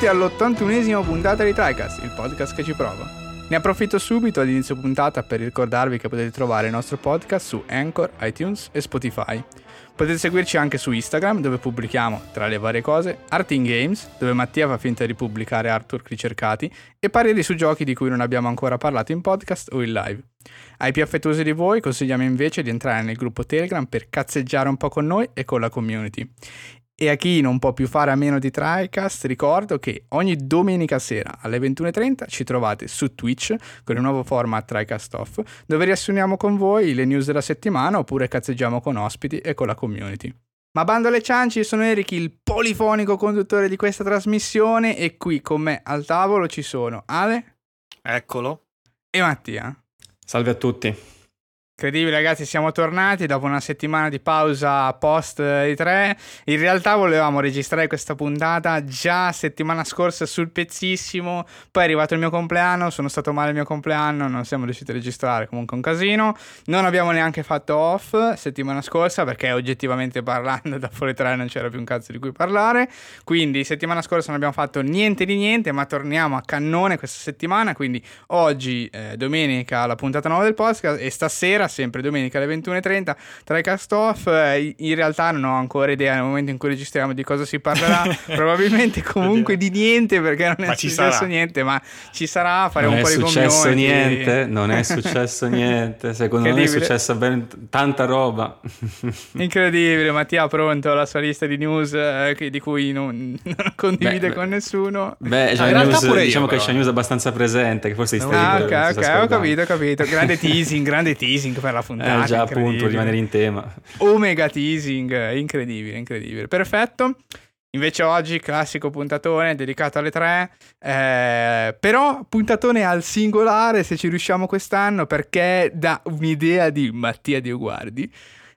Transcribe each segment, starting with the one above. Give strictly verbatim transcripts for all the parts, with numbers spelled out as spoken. benvenuti all'ottantunesima puntata di Tricast, il podcast che ci prova. Ne approfitto subito ad inizio puntata per ricordarvi che potete trovare il nostro podcast su Anchor, iTunes e Spotify. Potete seguirci anche su Instagram, dove pubblichiamo, tra le varie cose, Art in Games, dove Mattia fa finta di pubblicare artwork ricercati, e pareri su giochi di cui non abbiamo ancora parlato in podcast o in live. Ai più affettuosi di voi consigliamo invece di entrare nel gruppo Telegram per cazzeggiare un po' con noi e con la community. E a chi non può più fare a meno di Tricast, ricordo che ogni domenica sera alle ventuno e trenta ci trovate su Twitch con il nuovo format Tricast Off, dove riassumiamo con voi le news della settimana oppure cazzeggiamo con ospiti e con la community. Ma bando alle ciance, sono Eric, il polifonico conduttore di questa trasmissione, e qui con me al tavolo ci sono Ale. Eccolo. E Mattia. Salve a tutti. Incredibile ragazzi, siamo tornati dopo una settimana di pausa post E tre. In realtà volevamo registrare questa puntata già settimana scorsa sul pezzissimo, poi è arrivato il mio compleanno, sono stato male il mio compleanno, non siamo riusciti a registrare, comunque un casino. Non abbiamo neanche fatto off settimana scorsa perché oggettivamente parlando da fuori tre non c'era più un cazzo di cui parlare, quindi settimana scorsa non abbiamo fatto niente di niente, ma torniamo a cannone questa settimana, quindi oggi eh, domenica la puntata nuova del podcast e stasera sempre domenica alle ventuno e trenta Tricast Off. In realtà non ho ancora idea nel momento in cui registriamo di cosa si parlerà, probabilmente comunque di niente perché non ma è successo sarà. niente, ma ci sarà, faremo un po' di commenti. Non è successo niente, non è successo niente, secondo me è successa ben t- tanta roba. Incredibile, Mattia ha pronto la sua lista di news eh, che, di cui non, non condivide beh, con beh, nessuno. Beh, ah, in news, pure diciamo io, che c'è news abbastanza presente, che forse stai ah, ok, ok, ho capito, ho capito. Grande teasing, grande teasing. per la puntata eh, già appunto rimanere in tema Omega teasing, incredibile incredibile, perfetto. Invece oggi classico puntatone dedicato alle tre, eh, però puntatone al singolare se ci riusciamo quest'anno, perché da un'idea di Mattia Dioguardi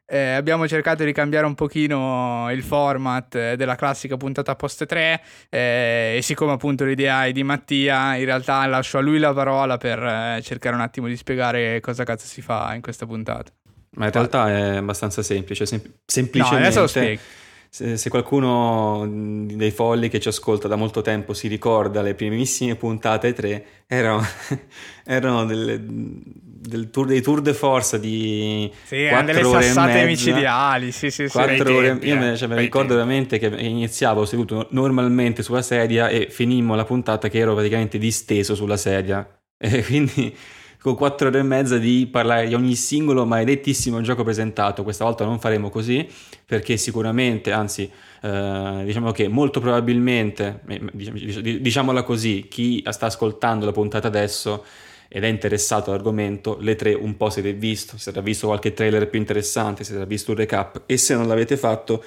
Eh, abbiamo cercato di cambiare un pochino il format eh, della classica puntata post tre eh, e siccome appunto l'idea è di Mattia, in realtà lascio a lui la parola per eh, cercare un attimo di spiegare cosa cazzo si fa in questa puntata. Ma in realtà è abbastanza semplice, sem- semplicemente no, adesso lo spiego. Se, se qualcuno dei folli che ci ascolta da molto tempo si ricorda, le primissime puntate tre erano, erano delle... Del tour, dei tour de force di sì, quattro ore e mezza micidiali, sì, sì, sì, ore, io me, cioè, me ricordo veramente che iniziavo seduto normalmente sulla sedia e finimmo la puntata che ero praticamente disteso sulla sedia, e quindi con quattro ore e mezza di parlare di ogni singolo maledettissimo gioco presentato. Questa volta non faremo così, perché sicuramente, anzi eh, diciamo che molto probabilmente, diciamola così, chi sta ascoltando la puntata adesso ed è interessato all'argomento, le tre un po' siete visto, si sarà visto qualche trailer più interessante, si sarà visto un recap, e se non l'avete fatto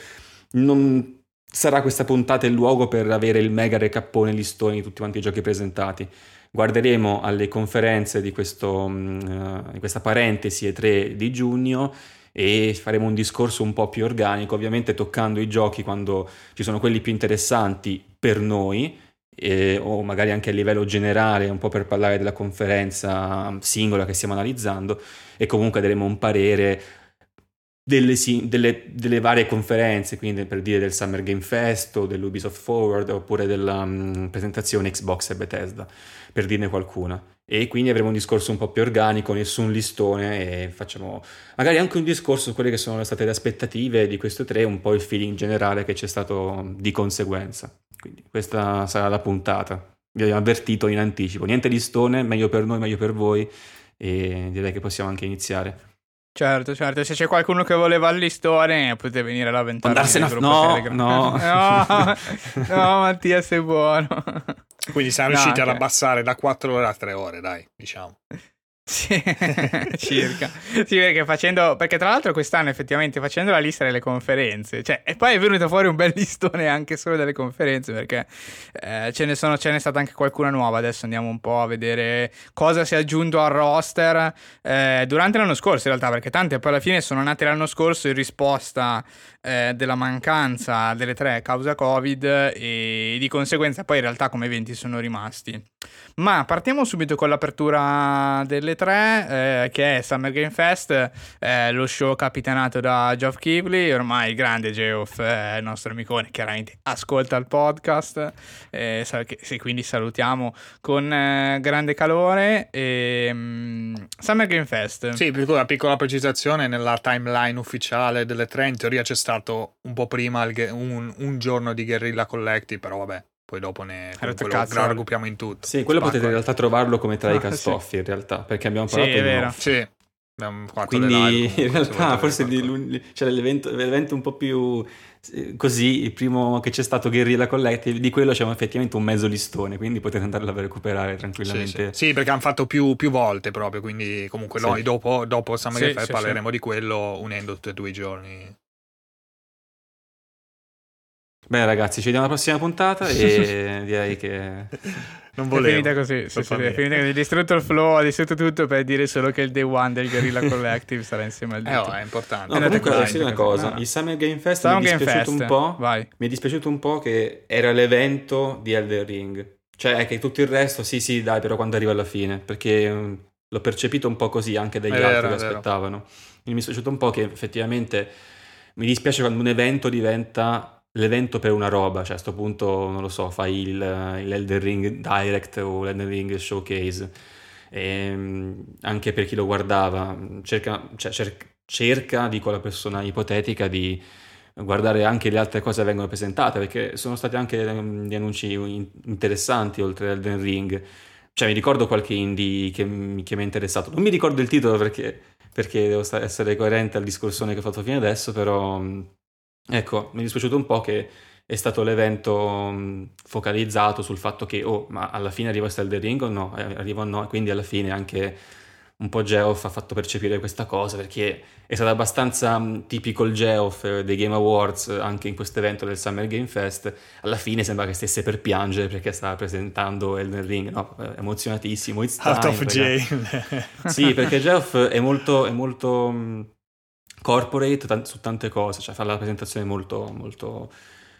non sarà questa puntata il luogo per avere il mega recappone, listone di tutti quanti i giochi presentati. Guarderemo alle conferenze di, questo, di questa parentesi E tre di giugno e faremo un discorso un po' più organico, ovviamente toccando i giochi quando ci sono quelli più interessanti per noi, E, o magari anche a livello generale un po' per parlare della conferenza singola che stiamo analizzando, e comunque daremo un parere delle, delle, delle varie conferenze, quindi per dire del Summer Game Fest o dell'Ubisoft Forward oppure della mh, presentazione Xbox e Bethesda, per dirne qualcuna, e quindi avremo un discorso un po' più organico, nessun listone, e facciamo magari anche un discorso su quelle che sono state le aspettative di questo tre, un po' il feeling generale che c'è stato di conseguenza. Quindi questa sarà la puntata, vi abbiamo avvertito in anticipo, niente listone, meglio per noi, meglio per voi, e direi che possiamo anche iniziare. Certo, certo, se c'è qualcuno che voleva il listone potete venire a lamentarsi nel gruppo no, Telegram. No, no, no Mattia sei buono. Quindi siamo no, riusciti okay. ad abbassare da quattro ore a tre ore, dai, diciamo. Sì, circa. Sì, perché facendo perché tra l'altro quest'anno effettivamente facendo la lista delle conferenze, cioè, e poi è venuto fuori un bel listone anche solo delle conferenze, perché eh, ce ne sono ce n'è stata anche qualcuna nuova. Adesso andiamo un po' a vedere cosa si è aggiunto al roster eh, durante l'anno scorso in realtà, perché tante poi alla fine sono nate l'anno scorso in risposta eh, della mancanza delle tre causa Covid, e di conseguenza poi in realtà come eventi sono rimasti. Ma partiamo subito con l'apertura delle tre, eh, che è Summer Game Fest, eh, lo show capitanato da Geoff Keighley, ormai grande Geoff, eh, il nostro amicone, chiaramente ascolta il podcast, eh, che quindi salutiamo con eh, grande calore. E, um, Summer Game Fest. Sì, piccola, piccola precisazione, nella timeline ufficiale delle tre in teoria c'è stato un po' prima il, un, un giorno di Guerrilla Collective, però vabbè, poi dopo ne raggupiamo in tutto. Sì, quello Spacco. Potete in realtà trovarlo come tra i castoffi, sì, in realtà, perché abbiamo parlato sì, è vero. Sì, abbiamo fatto quindi live, in realtà forse di cioè, l'evento, l'evento un po' più così, il primo che c'è stato Guerrilla Collective, di quello c'è effettivamente un mezzo listone, quindi potete andarlo a recuperare tranquillamente. Sì, sì. Sì, perché hanno fatto più, più volte proprio, quindi comunque sì. Noi dopo, dopo Summer Game Fest sì, sì, parleremo sì. di quello unendo tutti e due i giorni. Beh ragazzi, ci vediamo alla prossima puntata e direi che non volevo. È finita così, sì, sì, è finita così. Distrutto il flow, ha distrutto tutto per dire solo che il day one del Guerrilla Collective sarà insieme al dito. Eh oh, è importante. No, no, comunque devo dire una cosa, no. Il Summer Game Fest Summer mi è dispiaciuto un po'. Vai. Mi è dispiaciuto un po' che era l'evento di Elden Ring. Cioè è che tutto il resto sì sì dai, però quando arriva alla fine, perché um, l'ho percepito un po' così anche dagli era, altri era, che era. aspettavano. Mi è dispiaciuto un po' che effettivamente mi dispiace quando un evento diventa l'evento per una roba, cioè a sto punto non lo so, fai il, il Elden Ring Direct o l'Elden Ring Showcase, e anche per chi lo guardava cerca, cioè, cerca, cerca dico alla persona ipotetica di guardare anche le altre cose che vengono presentate, perché sono stati anche um, gli annunci interessanti oltre Elden Ring. Cioè mi ricordo qualche indie che, che mi è interessato, non mi ricordo il titolo perché, perché devo sta- essere coerente al discorsone che ho fatto fino adesso, però ecco, mi è dispiaciuto un po' che è stato l'evento focalizzato sul fatto che, oh, ma alla fine arriva Elden Ring o no? Arriva o no? Quindi alla fine anche un po' Geoff ha fatto percepire questa cosa, perché è stato abbastanza tipico il Geoff dei Game Awards anche in questo evento del Summer Game Fest. Alla fine sembra che stesse per piangere perché stava presentando Elden Ring, no? Emozionatissimo, it's time, out of jail. Sì, perché Geoff è molto... È molto corporate t- su tante cose, cioè fa la presentazione molto molto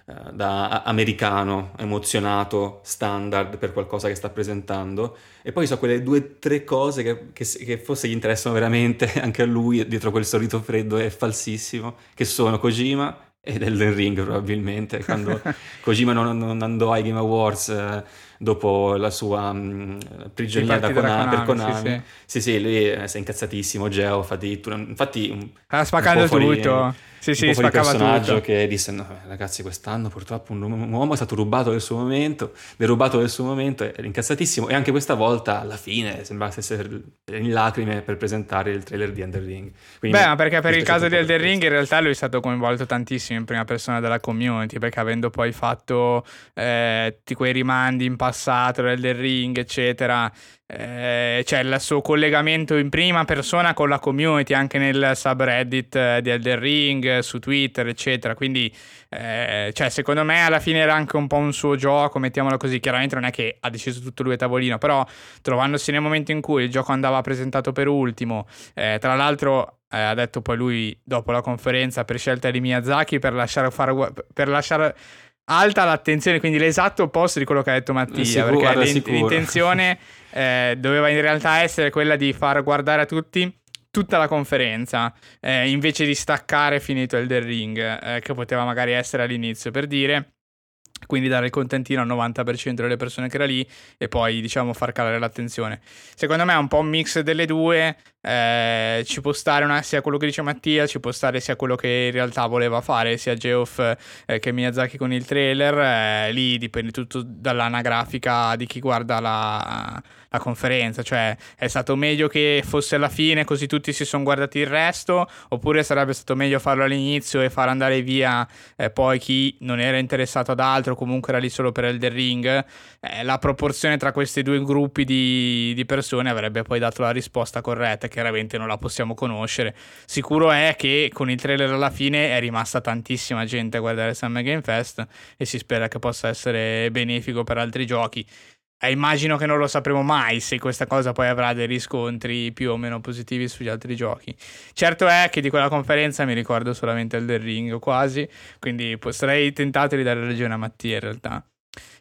eh, da americano, emozionato, standard per qualcosa che sta presentando, e poi so quelle due o tre cose che, che, che forse gli interessano veramente anche a lui dietro quel sorriso freddo e falsissimo, che sono Kojima e Elden Ring probabilmente, quando Kojima non, non andò ai Game Awards eh, dopo la sua mh, prigionia da Konami, per Konami. Sì, sì, sì, sì, lui eh, si è incazzatissimo, Geoff addirittura, infatti ha spaccato tutto, sì, sì, un personaggio tutto. Che disse no, ragazzi quest'anno purtroppo un, un uomo è stato rubato del suo momento, derubato del suo momento, è incazzatissimo, e anche questa volta alla fine sembrava essere in lacrime per presentare il trailer di Elden Ring. Quindi beh, ma perché per il caso di Elden Ring in realtà lui è stato coinvolto tantissimo in prima persona della community, perché avendo poi fatto eh, di quei rimandi in passato Elden Ring eccetera, eh, c'è il suo collegamento in prima persona con la community anche nel subreddit di Elden Ring, su Twitter eccetera, quindi eh, cioè secondo me alla fine era anche un po' un suo gioco, mettiamolo così. Chiaramente non è che ha deciso tutto lui a tavolino, però trovandosi nel momento in cui il gioco andava presentato per ultimo, eh, tra l'altro Eh, ha detto poi lui dopo la conferenza per scelta di Miyazaki, per lasciare, far, per lasciare alta l'attenzione, quindi l'esatto opposto di quello che ha detto Mattia, sicuro, perché l'in- l'intenzione eh, doveva in realtà essere quella di far guardare a tutti tutta la conferenza, eh, invece di staccare finito Elden Ring, eh, che poteva magari essere all'inizio, per dire, quindi dare il contentino al novanta per cento delle persone che era lì e poi diciamo far calare l'attenzione. Secondo me è un po' un mix delle due, eh, ci può stare una, sia quello che dice Mattia, ci può stare sia quello che in realtà voleva fare sia Geoff eh, che Miyazaki con il trailer, eh, lì dipende tutto dall'anagrafica di chi guarda la, la conferenza, cioè è stato meglio che fosse alla fine così tutti si sono guardati il resto, oppure sarebbe stato meglio farlo all'inizio e far andare via eh, poi chi non era interessato ad altro, comunque era lì solo per Elden Ring. Eh, la proporzione tra questi due gruppi di, di persone avrebbe poi dato la risposta corretta, chiaramente non la possiamo conoscere. Sicuro è che con il trailer alla fine è rimasta tantissima gente a guardare Summer Game Fest e si spera che possa essere benefico per altri giochi. E immagino che non lo sapremo mai se questa cosa poi avrà dei riscontri più o meno positivi sugli altri giochi. Certo è che di quella conferenza mi ricordo solamente Elden Ring, o quasi, quindi sarei tentato di dare ragione a Mattia in realtà.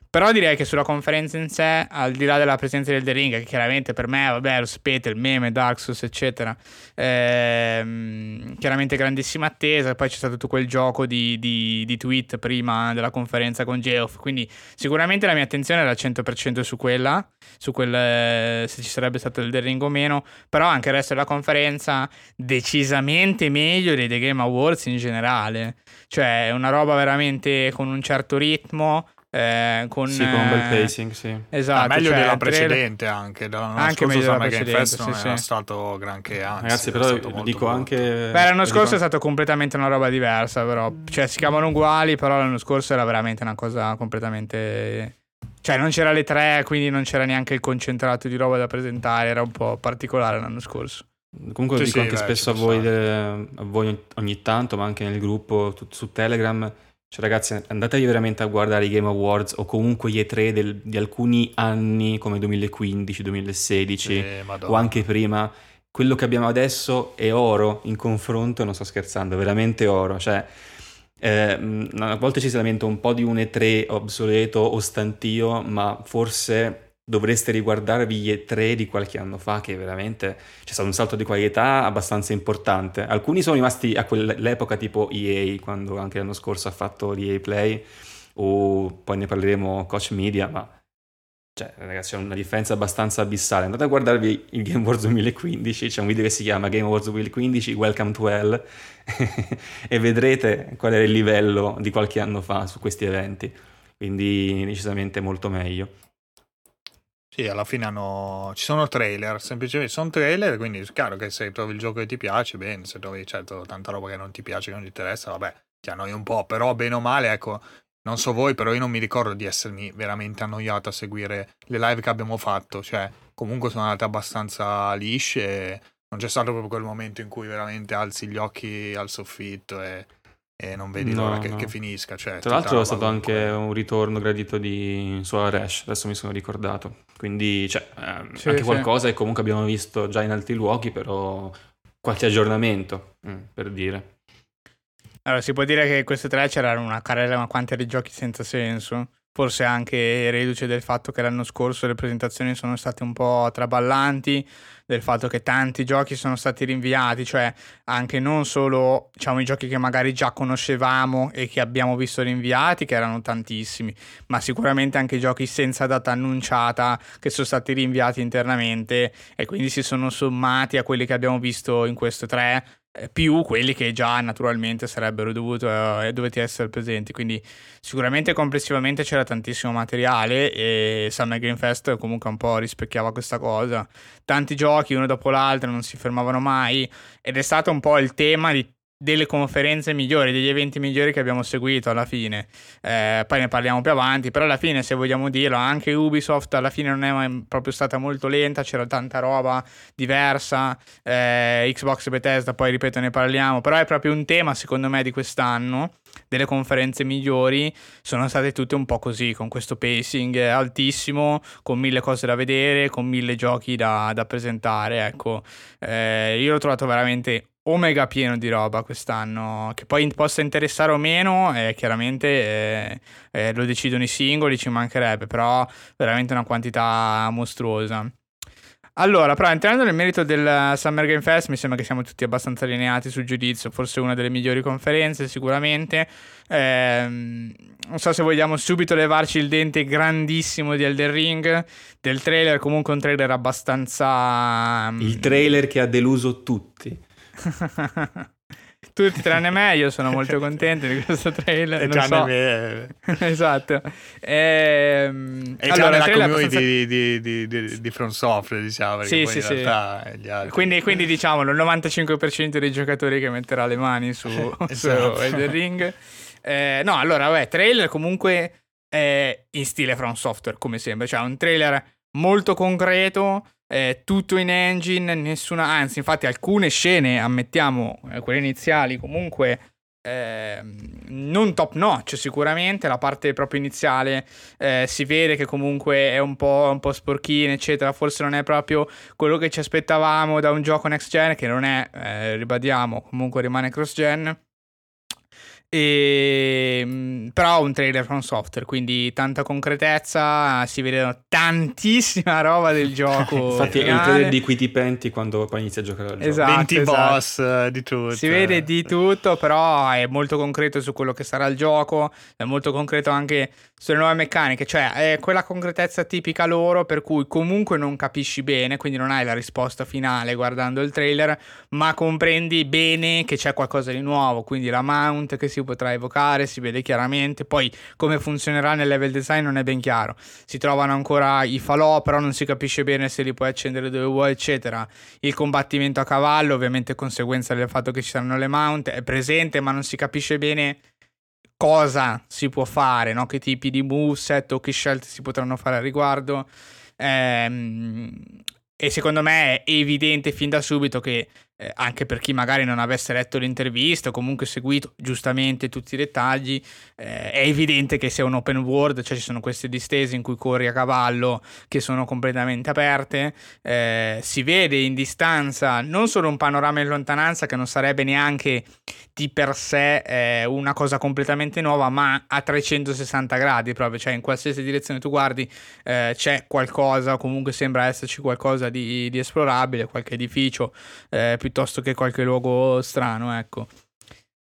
Però direi che sulla conferenza in sé, al di là della presenza di Elden Ring, che chiaramente per me, vabbè, lo sapete, il meme, Dark Souls, eccetera, ehm, chiaramente grandissima attesa. Poi c'è stato tutto quel gioco di, di, di tweet prima della conferenza con Geoff, quindi sicuramente la mia attenzione era al cento per cento su quella, su quel eh, se ci sarebbe stato Elden Ring o meno. Però anche il resto della conferenza decisamente meglio dei The Game Awards in generale, cioè una roba veramente con un certo ritmo. Eh, con, sì, con un bel pacing, sì. Esatto, ah, meglio cioè, della precedente tre... anche, anche meglio della precedente, sì, non sì. Era stato granché, anzi, ragazzi, però lo molto, dico molto. Anche beh, l'anno lo scorso dico... è stato completamente una roba diversa, però cioè si chiamano uguali, però l'anno scorso era veramente una cosa completamente, cioè non c'era le tre, quindi non c'era neanche il concentrato di roba da presentare, era un po' particolare l'anno scorso. Comunque sì, lo dico sì, anche beh, spesso a voi, de... a voi ogni tanto, ma anche nel gruppo t- su Telegram. Cioè ragazzi, andatevi veramente a guardare i Game Awards o comunque gli E tre del, di alcuni anni come duemilaquindici, duemilasedici eh, o anche prima. Quello che abbiamo adesso è oro in confronto, non sto scherzando, veramente oro. Cioè eh, a volte ci si lamenta un po' di un E tre obsoleto, ostantio, ma forse dovreste riguardarvi gli E tre di qualche anno fa, che veramente c'è stato un salto di qualità abbastanza importante. Alcuni sono rimasti a quell'epoca, tipo E A, quando anche l'anno scorso ha fatto l'E A Play, o poi ne parleremo Koch Media, ma cioè ragazzi c'è una differenza abbastanza abissale. Andate a guardarvi il Game Awards duemilaquindici, c'è un video che si chiama Game Awards duemilaquindici Welcome to Hell e vedrete qual era il livello di qualche anno fa su questi eventi, quindi decisamente molto meglio. Sì, alla fine hanno... ci sono trailer, semplicemente sono trailer, quindi è chiaro che se trovi il gioco che ti piace, bene, se trovi certo tanta roba che non ti piace, che non ti interessa, vabbè, ti annoi un po', però bene o male, ecco, non so voi, però io non mi ricordo di essermi veramente annoiato a seguire le live che abbiamo fatto, cioè comunque sono andate abbastanza lisce, non c'è stato proprio quel momento in cui veramente alzi gli occhi al soffitto e... e non vedi no, l'ora che, no. che finisca, cioè, tra l'altro è stato comunque... anche un ritorno gradito di Solar Ash, adesso mi sono ricordato, quindi cioè, ehm, sì, anche sì. Qualcosa che comunque abbiamo visto già in altri luoghi, però qualche aggiornamento mm, per dire. Allora si può dire che queste tre c'erano una carrella ma quanti di giochi senza senso, forse anche reduce del fatto che l'anno scorso le presentazioni sono state un po' traballanti, del fatto che tanti giochi sono stati rinviati, cioè anche non solo diciamo i giochi che magari già conoscevamo e che abbiamo visto rinviati, che erano tantissimi, ma sicuramente anche giochi senza data annunciata che sono stati rinviati internamente e quindi si sono sommati a quelli che abbiamo visto in questo tre, più quelli che già naturalmente sarebbero dovuti eh, dovete essere presenti, quindi sicuramente complessivamente c'era tantissimo materiale e Summer Game Fest comunque un po' rispecchiava questa cosa, tanti giochi uno dopo l'altro, non si fermavano mai ed è stato un po' il tema di delle conferenze migliori, degli eventi migliori che abbiamo seguito alla fine, eh, poi ne parliamo più avanti, però alla fine se vogliamo dirlo anche Ubisoft alla fine non è proprio stata molto lenta, c'era tanta roba diversa, eh, Xbox e Bethesda poi ripeto ne parliamo, però è proprio un tema secondo me di quest'anno, delle conferenze migliori sono state tutte un po' così, con questo pacing altissimo, con mille cose da vedere, con mille giochi da, da presentare, ecco, eh, io l'ho trovato veramente omega pieno di roba quest'anno, che poi possa interessare o meno eh, chiaramente eh, eh, lo decidono i singoli, ci mancherebbe, però veramente una quantità mostruosa. Allora, però entrando nel merito del Summer Game Fest, mi sembra che siamo tutti abbastanza allineati sul giudizio, forse una delle migliori conferenze sicuramente, ehm, non so se vogliamo subito levarci il dente grandissimo di Elden Ring, del trailer, comunque un trailer abbastanza... Il trailer che ha deluso tutti. Tutti tranne me, io sono molto contento di questo trailer e non so. Me. Esatto. Ehm, e allora, la community abbastanza... di, di, di, di, di From Software, diciamo, sì, poi sì, in sì. realtà gli altri... quindi, quindi diciamolo, il novantacinque per cento dei giocatori che metterà le mani su, esatto. su Elden Ring. Eh, no, allora, vabbè, trailer comunque eh, in stile From Software, come sempre, cioè un trailer molto concreto. Eh, tutto in engine, nessuna, anzi infatti alcune scene, ammettiamo eh, quelle iniziali comunque Eh, non top notch sicuramente, la parte proprio iniziale eh, si vede che comunque è un po', un po' sporchina eccetera, forse non è proprio quello che ci aspettavamo da un gioco next gen, che non è, eh, ribadiamo, comunque rimane cross gen, e però un trailer From Software, quindi tanta concretezza, si vede tantissima roba del gioco. Infatti finale. È il trailer di cui ti penti quando poi inizi a giocare al gioco. Esatto, venti esatto. boss, di tutto, si vede di tutto, però è molto concreto su quello che sarà il gioco, è molto concreto anche sulle nuove meccaniche, cioè è quella concretezza tipica loro, per cui comunque non capisci bene, quindi non hai la risposta finale guardando il trailer, ma comprendi bene che c'è qualcosa di nuovo, quindi la mount che si potrà evocare si vede chiaramente, poi come funzionerà nel level design non è ben chiaro, si trovano ancora i falò però non si capisce bene se li puoi accendere dove vuoi eccetera, il combattimento a cavallo ovviamente conseguenza del fatto che ci saranno le mount è presente ma non si capisce bene cosa si può fare, no? Che tipi di moveset o che scelte si potranno fare al riguardo, ehm, e secondo me è evidente fin da subito che Eh, anche per chi magari non avesse letto l'intervista o comunque seguito giustamente tutti i dettagli, eh, è evidente che sia un open world, cioè ci sono queste distese in cui corri a cavallo che sono completamente aperte, eh, si vede in distanza non solo un panorama in lontananza che non sarebbe neanche di per sé eh, una cosa completamente nuova, ma a trecentosessanta gradi proprio, cioè in qualsiasi direzione tu guardi eh, c'è qualcosa, o comunque sembra esserci qualcosa di, di esplorabile, qualche edificio eh, piuttosto che qualche luogo strano, ecco.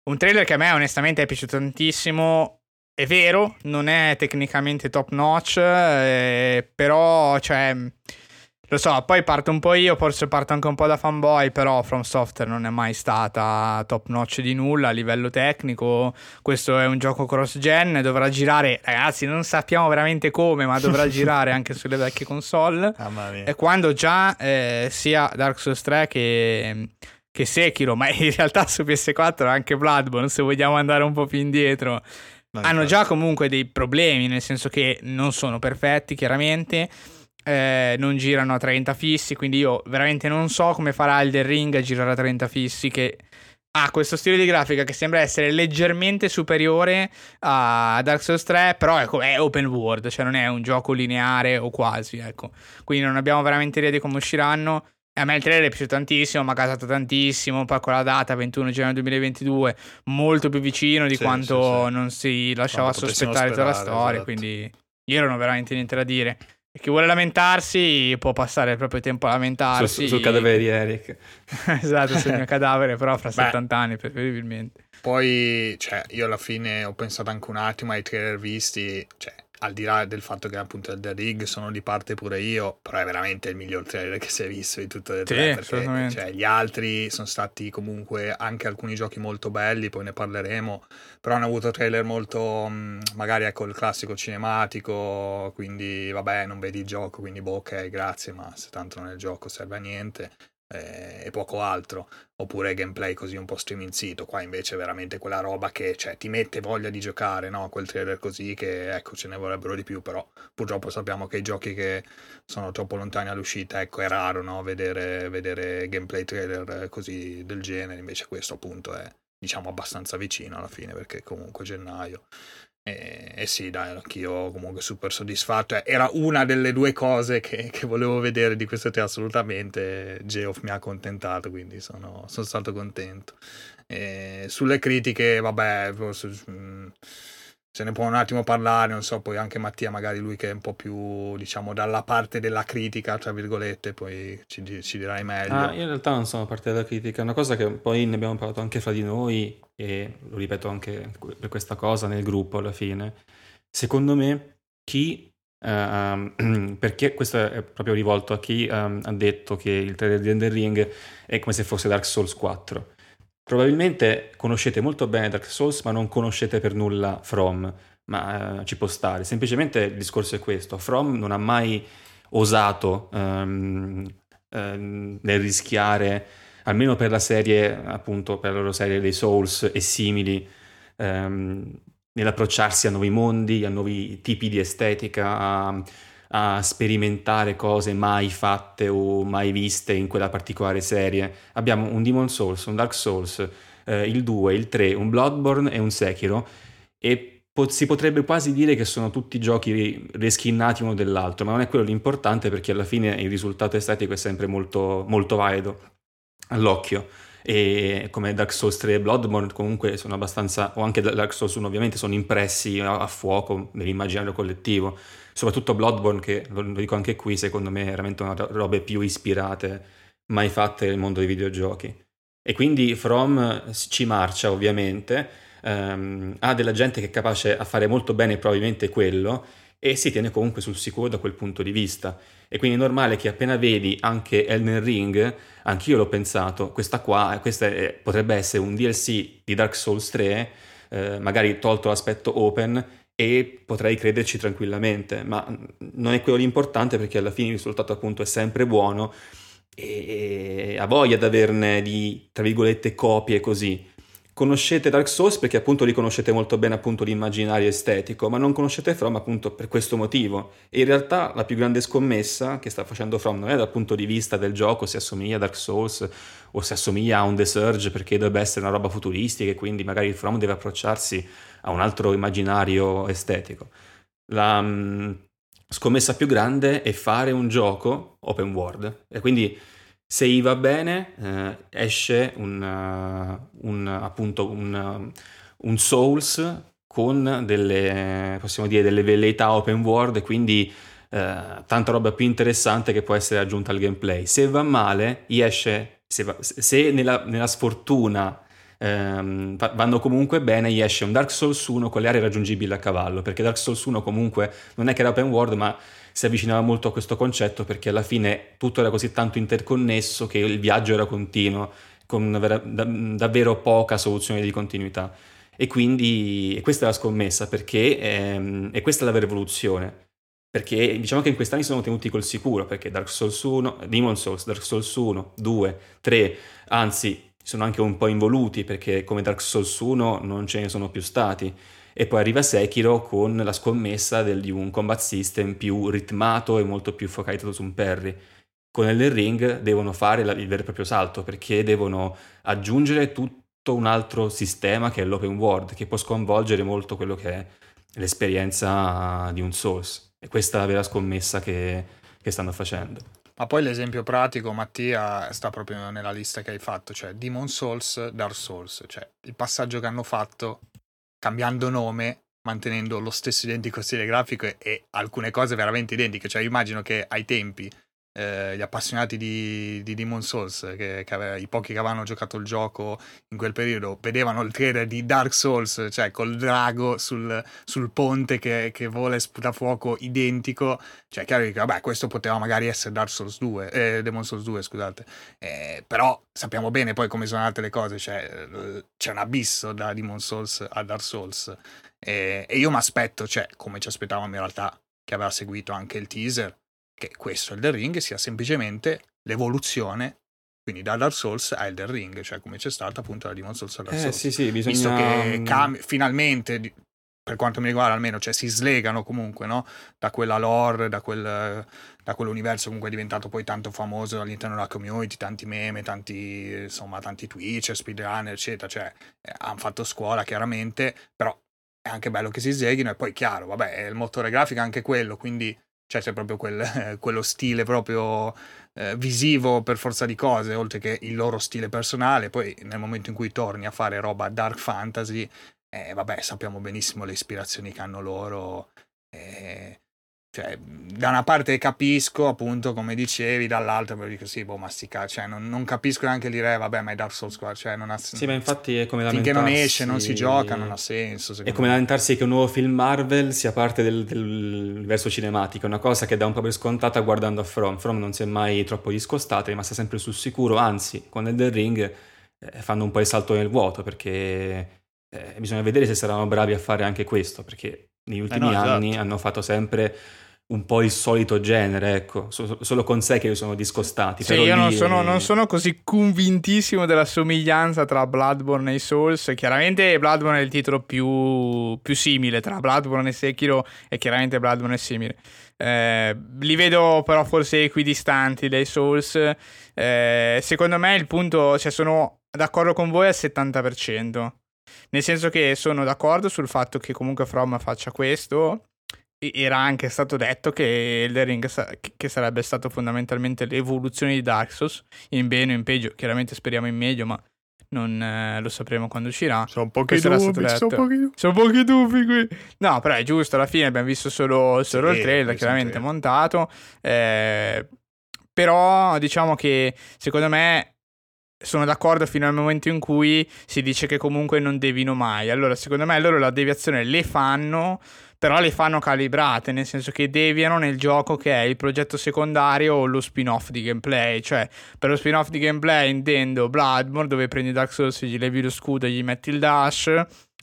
Un trailer che a me onestamente è piaciuto tantissimo, è vero, non è tecnicamente top notch, eh, però, cioè, lo so, poi parto un po' io, forse parto anche un po' da fanboy, però From Software non è mai stata top notch di nulla a livello tecnico, questo è un gioco cross-gen, dovrà girare, ragazzi, non sappiamo veramente come, ma dovrà girare anche sulle vecchie console, ah, e quando già eh, sia Dark Souls tre che... che Sekiro, ma in realtà su P S quattro anche Bloodborne, se vogliamo andare un po' più indietro, hanno già comunque dei problemi, nel senso che non sono perfetti, chiaramente, eh, non girano a trenta fissi, quindi io veramente non so come farà Elden Ring a girare a trenta fissi, che ha questo stile di grafica che sembra essere leggermente superiore a Dark Souls tre, però ecco, è open world, cioè non è un gioco lineare o quasi, ecco, quindi non abbiamo veramente idea di come usciranno. A me il trailer è piaciuto tantissimo, mi ha casato tantissimo, poi con la data ventuno gennaio duemilaventidue, molto più vicino di sì, quanto sì, sì. non si lasciava sospettare tutta la storia, esatto. Quindi io non ho veramente niente da dire. E chi vuole lamentarsi può passare il proprio tempo a lamentarsi. Sul, sul cadavere di Eric. Esatto, sul mio cadavere, però fra Beh. settanta anni preferibilmente. Poi, cioè, io alla fine ho pensato anche un attimo ai trailer visti, cioè... al di là del fatto che appunto Elden Ring sono di parte pure io, però è veramente il miglior trailer che si è visto di tutte le tre, sì, perché cioè, gli altri sono stati comunque anche alcuni giochi molto belli, poi ne parleremo, però hanno avuto trailer molto magari ecco il classico cinematico, quindi vabbè non vedi il gioco, quindi boh ok grazie, ma se tanto non è il gioco serve a niente eh, e poco altro, oppure gameplay così un po' streaminzito. Qua invece è veramente quella roba che cioè, ti mette voglia di giocare, no? Quel trailer così che ecco ce ne vorrebbero di più, però purtroppo sappiamo che i giochi che sono troppo lontani all'uscita, ecco è raro no? vedere, vedere gameplay trailer così del genere, invece questo appunto è diciamo abbastanza vicino alla fine perché comunque gennaio. E eh, eh sì, dai, anch'io comunque super soddisfatto. Eh, era una delle due cose che, che volevo vedere di questo te assolutamente. Geoff mi ha accontentato, quindi sono, sono stato contento. Eh, sulle critiche, vabbè, forse, mh, se ne può un attimo parlare, non so, poi anche Mattia, magari lui che è un po' più, diciamo, dalla parte della critica, tra virgolette, poi ci, ci dirai meglio. Ah, io in realtà non sono parte della critica, è una cosa che poi ne abbiamo parlato anche fra di noi, e lo ripeto anche per questa cosa nel gruppo alla fine, secondo me chi uh, perché questo è proprio rivolto a chi um, ha detto che il trailer di Elden Ring è come se fosse Dark Souls quattro, probabilmente conoscete molto bene Dark Souls ma non conoscete per nulla From, ma uh, ci può stare, semplicemente il discorso è questo, From non ha mai osato um, um, nel rischiare, almeno per la serie, appunto per la loro serie dei Souls e simili, ehm, nell'approcciarsi a nuovi mondi, a nuovi tipi di estetica, a, a sperimentare cose mai fatte o mai viste in quella particolare serie. Abbiamo un Demon Souls, un Dark Souls, eh, il due, il tre, un Bloodborne e un Sekiro, e po- si potrebbe quasi dire che sono tutti giochi reskinnati uno dell'altro, ma non è quello l'importante, perché alla fine il risultato estetico è sempre molto, molto valido all'occhio. E come Dark Souls tre e Bloodborne comunque sono abbastanza, o anche Dark Souls uno ovviamente, sono impressi a, a fuoco nell'immaginario collettivo, soprattutto Bloodborne, che lo, lo dico anche qui, secondo me è veramente una ro- robe più ispirate mai fatte nel mondo dei videogiochi. E quindi From ci marcia ovviamente, um, ha della gente che è capace a fare molto bene probabilmente quello, e si tiene comunque sul sicuro da quel punto di vista, e quindi è normale che appena vedi anche Elden Ring, anch'io l'ho pensato, questa qua questa è, potrebbe essere un D L C di Dark Souls tre, eh, magari tolto l'aspetto open, e potrei crederci tranquillamente, ma non è quello l'importante, perché alla fine il risultato appunto è sempre buono, e ha voglia di averne di, tra virgolette, copie così. Conoscete Dark Souls perché appunto li conoscete molto bene, appunto l'immaginario estetico, ma non conoscete From appunto per questo motivo. E in realtà la più grande scommessa che sta facendo From non è dal punto di vista del gioco, se assomiglia a Dark Souls o se assomiglia a un The Surge, perché dovrebbe essere una roba futuristica e quindi magari From deve approcciarsi a un altro immaginario estetico. La mh, scommessa più grande è fare un gioco open world, e quindi se gli va bene, eh, esce un, uh, un appunto un, uh, un Souls con delle, possiamo dire, delle velleità open world, e quindi uh, tanta roba più interessante che può essere aggiunta al gameplay. Se va male, gli esce, se, va, se nella, nella sfortuna um, vanno comunque bene, gli esce un Dark Souls uno con le aree raggiungibili a cavallo, perché Dark Souls uno comunque non è che era open world, ma si avvicinava molto a questo concetto, perché alla fine tutto era così tanto interconnesso che il viaggio era continuo, con vera, da, davvero poca soluzione di continuità. E quindi e questa è la scommessa, perché ehm, e questa è la vera evoluzione, perché diciamo che in quest'anno sono tenuti col sicuro, perché Dark Souls uno, Demon Souls, Dark Souls uno, due, tre, anzi sono anche un po' involuti, perché come Dark Souls uno non ce ne sono più stati. E poi arriva Sekiro con la scommessa del, di un combat system più ritmato e molto più focalizzato su un parry. Con Elden Ring devono fare la, il vero e proprio salto, perché devono aggiungere tutto un altro sistema che è l'open world, che può sconvolgere molto quello che è l'esperienza di un Souls. E questa è la vera scommessa che, che stanno facendo. Ma poi l'esempio pratico, Mattia, sta proprio nella lista che hai fatto, cioè Demon Souls, Dark Souls, cioè il passaggio che hanno fatto cambiando nome, mantenendo lo stesso identico stile grafico e, e alcune cose veramente identiche. Cioè immagino che ai tempi eh, gli appassionati di, di Demon Souls, che, che aveva, i pochi che avevano giocato il gioco in quel periodo, vedevano il trailer di Dark Souls, cioè col drago sul, sul ponte che, che vola e sputa fuoco identico, cioè chiaro che vabbè, questo poteva magari essere Dark Souls due, eh, Demon Souls due, scusate, eh, però sappiamo bene poi come sono andate le cose, cioè c'è un abisso da Demon Souls a Dark Souls, e, e io mi aspetto, cioè come ci aspettavamo in realtà, che aveva seguito anche il teaser, che questo Elden Ring sia semplicemente l'evoluzione, quindi da Dark Souls a Elden Ring, cioè come c'è stata appunto la Demon Souls a Dark eh, Souls, sì, sì, bisogna... visto che cam- finalmente, per quanto mi riguarda almeno, cioè si slegano comunque, no, da quella lore, da quel... da quell'universo comunque è diventato poi tanto famoso all'interno della community, tanti meme, tanti insomma tanti Twitch, speedrunner eccetera, cioè eh, hanno fatto scuola chiaramente, però è anche bello che si sleghino. E poi chiaro, vabbè, il motore grafico è anche quello, quindi cioè c'è proprio quel, eh, quello stile proprio eh, visivo per forza di cose, oltre che il loro stile personale. Poi nel momento in cui torni a fare roba dark fantasy, eh, vabbè, sappiamo benissimo le ispirazioni che hanno loro, eh, cioè da una parte capisco appunto come dicevi, dall'altra però dico sì, boh, ma sti cazzo, cioè non, non capisco neanche dire eh, vabbè, ma è Dark Souls qua, cioè non ha senso. Sì, ma infatti è come lamentarsi, finché non esce, non si gioca, non ha senso. È come me. lamentarsi che un nuovo film Marvel sia parte del, del verso cinematico, una cosa che dà un po' per scontata guardando a From. From non si è mai troppo discostata, è rimasta sempre sul sicuro, anzi con Elden Ring eh, fanno un po' il salto nel vuoto, perché eh, bisogna vedere se saranno bravi a fare anche questo, perché negli ultimi eh no, anni esatto. hanno fatto sempre un po' il solito genere, ecco, so- solo con sé che sono discostati. Sì, però io non sono, è... non sono così convintissimo della somiglianza tra Bloodborne e Souls. Chiaramente Bloodborne è il titolo più, più simile tra Bloodborne e Sekiro, e chiaramente Bloodborne è simile. Eh, li vedo però forse equidistanti dai Souls. Eh, secondo me il punto, cioè sono d'accordo con voi al settanta per cento, nel senso che sono d'accordo sul fatto che comunque From faccia questo. Era anche stato detto che Elden Ring sa- che sarebbe stato fondamentalmente l'evoluzione di Dark Souls, in bene o in peggio, chiaramente speriamo in meglio, ma non eh, lo sapremo quando uscirà. Sono pochi dubbi, sono pochi, sono pochi dubbi qui. No, però è giusto, alla fine abbiamo visto solo, solo sì, il trailer chiaramente trailer. montato, eh, però diciamo che secondo me sono d'accordo fino al momento in cui si dice che comunque non devino mai. Allora secondo me loro la deviazione le fanno, però le fanno calibrate, nel senso che deviano nel gioco che è il progetto secondario o lo spin-off di gameplay. Cioè, per lo spin-off di gameplay intendo Bloodborne, dove prendi Dark Souls, gli levi lo scudo e gli metti il dash,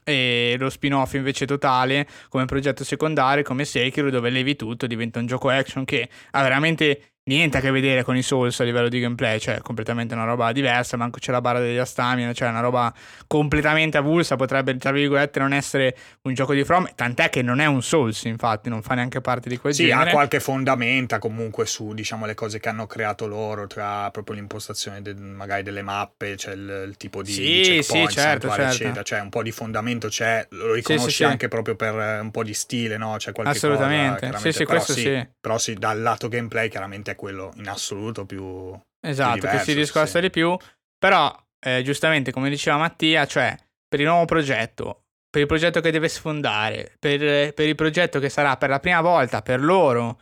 e lo spin-off invece totale come progetto secondario, come Sekiro, dove levi tutto, diventa un gioco action che ha veramente niente a che vedere con i Souls a livello di gameplay, cioè completamente una roba diversa, manco c'è la barra degli stamina, cioè una roba completamente avulsa, potrebbe tra virgolette non essere un gioco di From, tant'è che non è un Souls, infatti non fa neanche parte di quel sì, genere. Sì, ha qualche fondamenta comunque su, diciamo, le cose che hanno creato loro, tra proprio l'impostazione de, magari delle mappe, cioè il, il tipo di, sì, di checkpoint, sì, certo, certo. eccetera, cioè un po' di fondamento c'è, lo riconosci sì, sì, anche sì. proprio per un po' di stile, no? C'è qualche Assolutamente. cosa, sì, sì, però, questo sì, sì. però sì, dal lato gameplay chiaramente quello in assoluto più esatto più diverso, che si discosta sì. di più. Però eh, giustamente come diceva Mattia, cioè per il nuovo progetto, per il progetto che deve sfondare, per, per il progetto che sarà per la prima volta per loro,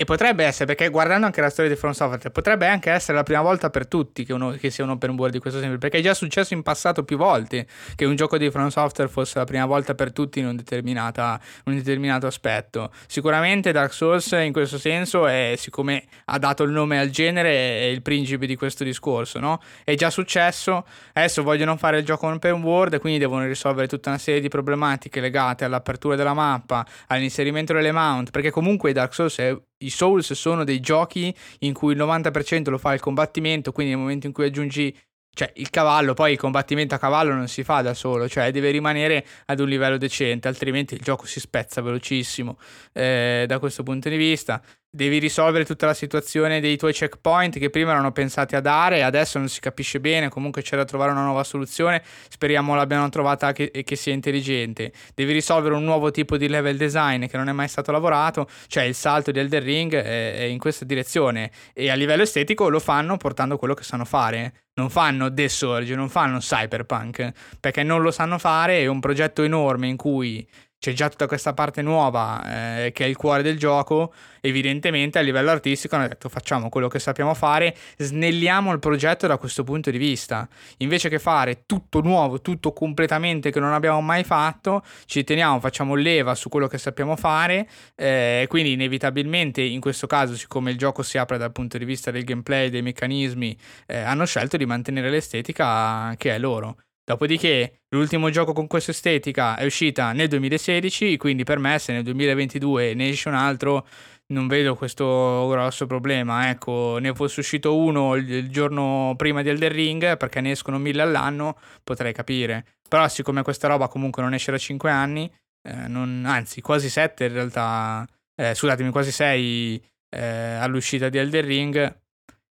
e potrebbe essere, perché guardando anche la storia di From Software, potrebbe anche essere la prima volta per tutti che, uno, che sia un open world di questo esempio, perché è già successo in passato più volte che un gioco di From Software fosse la prima volta per tutti in un, determinata, un determinato aspetto. Sicuramente Dark Souls in questo senso è, siccome ha dato il nome al genere, è il principe di questo discorso, no? È già successo, adesso vogliono fare il gioco open world, quindi devono risolvere tutta una serie di problematiche legate all'apertura della mappa, all'inserimento delle mount, perché comunque Dark Souls è... I Souls sono dei giochi in cui il novanta per cento lo fa il combattimento, quindi nel momento in cui aggiungi, cioè, il cavallo, poi il combattimento a cavallo non si fa da solo, cioè deve rimanere ad un livello decente, altrimenti il gioco si spezza velocissimo. Eh, da questo punto di vista devi risolvere tutta la situazione dei tuoi checkpoint che prima erano pensati a dare, adesso non si capisce bene, comunque c'è da trovare una nuova soluzione, speriamo l'abbiano trovata e che sia intelligente. Devi risolvere un nuovo tipo di level design che non è mai stato lavorato, cioè il salto di Elden Ring è in questa direzione, e a livello estetico lo fanno portando quello che sanno fare. Non fanno The Surge, non fanno Cyberpunk, perché non lo sanno fare. È un progetto enorme in cui c'è già tutta questa parte nuova eh, che è il cuore del gioco. Evidentemente a livello artistico hanno detto: facciamo quello che sappiamo fare, snelliamo il progetto da questo punto di vista, invece che fare tutto nuovo, tutto completamente che non abbiamo mai fatto, ci teniamo, facciamo leva su quello che sappiamo fare, eh, quindi inevitabilmente in questo caso, siccome il gioco si apre dal punto di vista del gameplay, dei meccanismi, eh, hanno scelto di mantenere l'estetica che è loro. Dopodiché l'ultimo gioco con questa estetica è uscita nel duemilasedici, quindi per me se nel duemilaventidue ne esce un altro non vedo questo grosso problema. Ecco, ne fosse uscito uno il giorno prima di Elden Ring, perché ne escono mille all'anno, potrei capire. Però siccome questa roba comunque non esce da cinque anni, eh, non, anzi quasi sette in realtà, eh, scusatemi quasi sei eh, all'uscita di Elden Ring,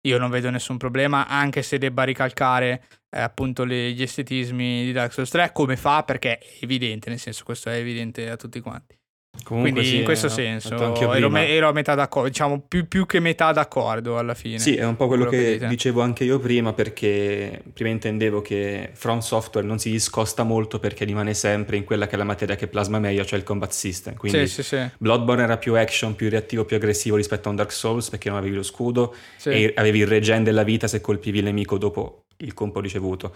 io non vedo nessun problema, anche se debba ricalcare eh, appunto le, gli estetismi di Dark Souls tre, come fa, perché è evidente, nel senso, questo è evidente a tutti quanti. Comunque quindi sì, in questo eh, senso ero, me, ero a metà d'accordo, diciamo più, più che metà d'accordo alla fine. Sì, è un po' quello, quello che, che dicevo anche io prima, perché prima intendevo che From Software non si discosta molto perché rimane sempre in quella che è la materia che plasma meglio, cioè il combat system. Quindi sì, sì, sì. Bloodborne era più action, più reattivo, più aggressivo rispetto a un Dark Souls, perché non avevi lo scudo sì. e avevi il regen della vita se colpivi il nemico dopo il colpo ricevuto.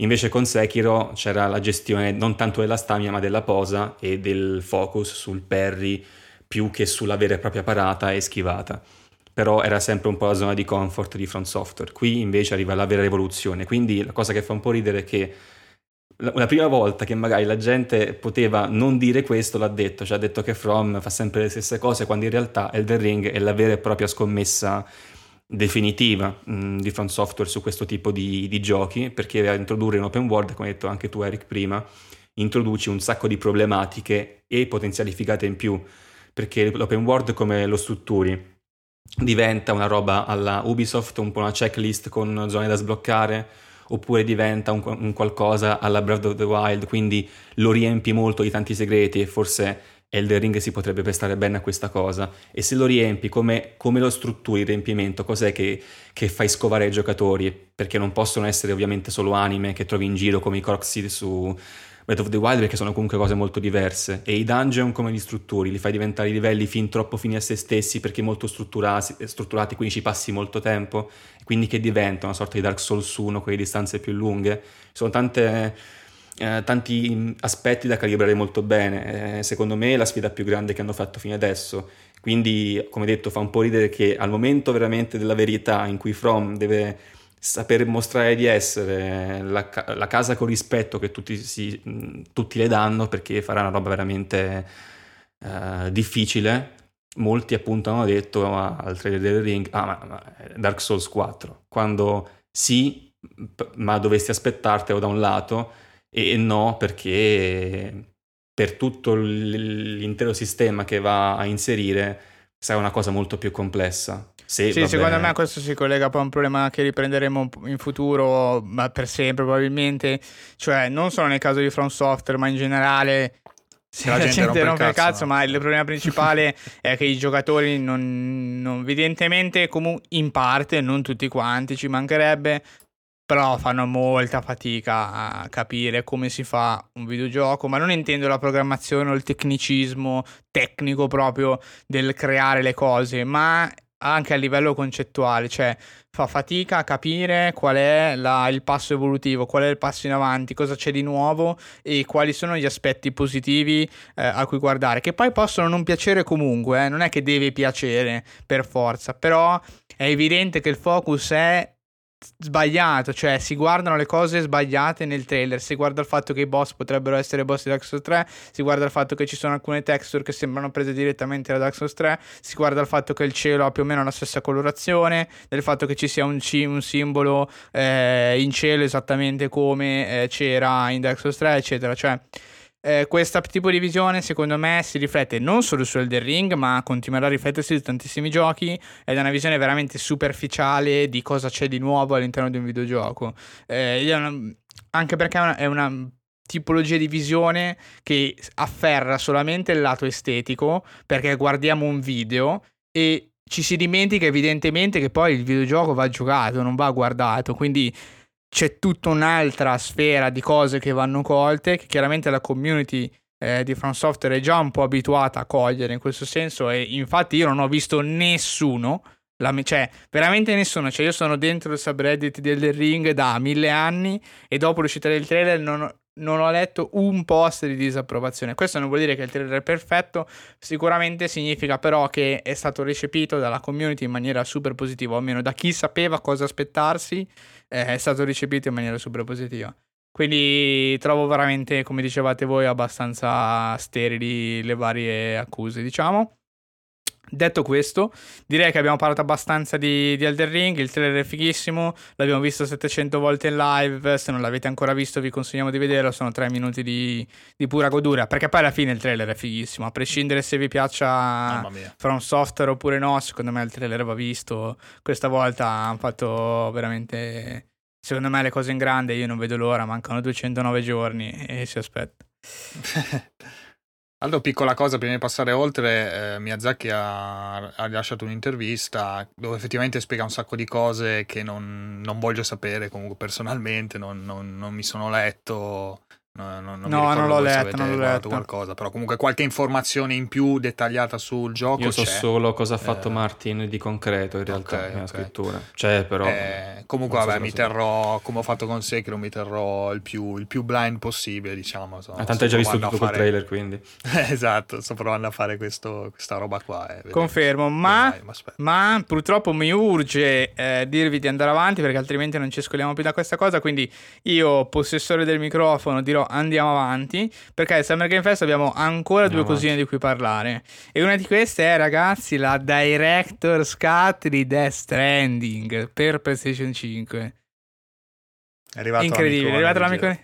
Invece con Sekiro c'era la gestione non tanto della stamina ma della posa e del focus sul parry più che sulla vera e propria parata e schivata. Però era sempre un po' la zona di comfort di From Software. Qui invece arriva la vera rivoluzione. Quindi la cosa che fa un po' ridere è che la prima volta che magari la gente poteva non dire questo l'ha detto, cioè ha detto che From fa sempre le stesse cose, quando in realtà Elden Ring è la vera e propria scommessa definitiva mh, di From Software su questo tipo di, di giochi, perché a introdurre un open world, come hai detto anche tu Eric prima, introduci un sacco di problematiche e potenzialificate in più, perché l'open world come lo strutturi diventa una roba alla Ubisoft, un po' una checklist con zone da sbloccare, oppure diventa un, un qualcosa alla Breath of the Wild, quindi lo riempi molto di tanti segreti, e forse Elden Ring si potrebbe prestare bene a questa cosa. E se lo riempi, come, come lo strutturi il riempimento? Cos'è che, che fai scovare i giocatori? Perché non possono essere ovviamente solo anime che trovi in giro come i Croxy su Breath of the Wild, perché sono comunque cose molto diverse. E i dungeon come li strutturi? Li fai diventare livelli fin troppo fini a se stessi perché molto strutturati, quindi ci passi molto tempo, quindi che diventa una sorta di Dark Souls uno con le distanze più lunghe? Sono tante... Eh, tanti aspetti da calibrare molto bene. Eh, secondo me è la sfida più grande che hanno fatto fino adesso, quindi come detto fa un po' ridere che al momento veramente della verità, in cui From deve saper mostrare di essere la, la casa con rispetto che tutti, si, tutti le danno, perché farà una roba veramente eh, difficile, molti appunto hanno detto ah, al trailer del Ring ah, ma, ma Dark Souls quattro, quando sì p- ma dovresti aspettartelo da un lato, e no, perché per tutto l'intero sistema che va a inserire sarà una cosa molto più complessa. Se, sì, secondo me questo si collega poi a un problema che riprenderemo in futuro, ma per sempre probabilmente, cioè non solo nel caso di From Software ma in generale, se la gente, gente rompe il cazzo, cazzo, ma il problema principale è che i giocatori non, non evidentemente, comunque in parte, non tutti quanti, ci mancherebbe, però fanno molta fatica a capire come si fa un videogioco, ma non intendo la programmazione o il tecnicismo tecnico proprio del creare le cose, ma anche a livello concettuale, cioè fa fatica a capire qual è la, il passo evolutivo, qual è il passo in avanti, cosa c'è di nuovo e quali sono gli aspetti positivi eh, a cui guardare, che poi possono non piacere comunque, eh, non è che deve piacere per forza, però è evidente che il focus è sbagliato, cioè si guardano le cose sbagliate nel trailer, si guarda il fatto che i boss potrebbero essere boss di Dark Souls tre, si guarda il fatto che ci sono alcune texture che sembrano prese direttamente da Dark Souls tre, si guarda il fatto che il cielo ha più o meno la stessa colorazione, del fatto che ci sia un, c- un simbolo eh, in cielo esattamente come eh, c'era in Dark Souls tre, eccetera, cioè Eh, questo tipo di visione secondo me si riflette non solo su Elden Ring, ma continuerà a riflettersi su tantissimi giochi, ed è una visione veramente superficiale di cosa c'è di nuovo all'interno di un videogioco, eh, è una, anche perché è una, è una tipologia di visione che afferra solamente il lato estetico, perché guardiamo un video e ci si dimentica evidentemente che poi il videogioco va giocato, non va guardato, quindi c'è tutta un'altra sfera di cose che vanno colte, che chiaramente la community eh, di From Software è già un po' abituata a cogliere in questo senso, e infatti io non ho visto nessuno, la me- cioè veramente nessuno, cioè io sono dentro il subreddit di Elden Ring da mille anni e dopo l'uscita del trailer non ho, non ho letto un post di disapprovazione. Questo non vuol dire che il trailer è perfetto, sicuramente significa però che è stato recepito dalla community in maniera super positiva, o almeno da chi sapeva cosa aspettarsi è stato recepito in maniera super positiva. Quindi trovo veramente, come dicevate voi, abbastanza sterili le varie accuse, diciamo. Detto questo, direi che abbiamo parlato abbastanza di, di Elden Ring. Il trailer è fighissimo, l'abbiamo visto settecento volte in live, se non l'avete ancora visto vi consigliamo di vederlo, sono tre minuti di, di pura godura, perché poi alla fine il trailer è fighissimo, a prescindere se vi piaccia From Software oppure no, secondo me il trailer va visto. Questa volta hanno fatto veramente, secondo me, le cose in grande, io non vedo l'ora, mancano duecentonove giorni e si aspetta. Aldo, piccola cosa prima di passare oltre, eh, Miyazaki ha, ha rilasciato un'intervista dove effettivamente spiega un sacco di cose che non, non voglio sapere, comunque personalmente non, non, non mi sono letto, non, non, non no, mi ricordo non l'ho letto, non l'ho letto qualcosa, però comunque qualche informazione in più dettagliata sul gioco io c'è. So solo cosa ha fatto eh, Martin di concreto in realtà, okay, nella okay. scrittura c'è, però eh, comunque vabbè, mi terrò come ho fatto con Sekiro, mi terrò il più, il più blind possibile, diciamo. So, ah, tanto hai già visto tutto fare... col trailer, quindi esatto, sto provando a fare questo, questa roba qua, eh, confermo, ma, eh, ma, ma purtroppo mi urge eh, dirvi di andare avanti, perché altrimenti non ci scoliamo più da questa cosa, quindi io, possessore del microfono, dirò andiamo avanti, perché al Summer Game Fest abbiamo ancora andiamo due cosine avanti di cui parlare, e una di queste è, ragazzi, la Director's Cut di Death Stranding per PlayStation cinque. È arrivato incredibile, è arrivato l'amico.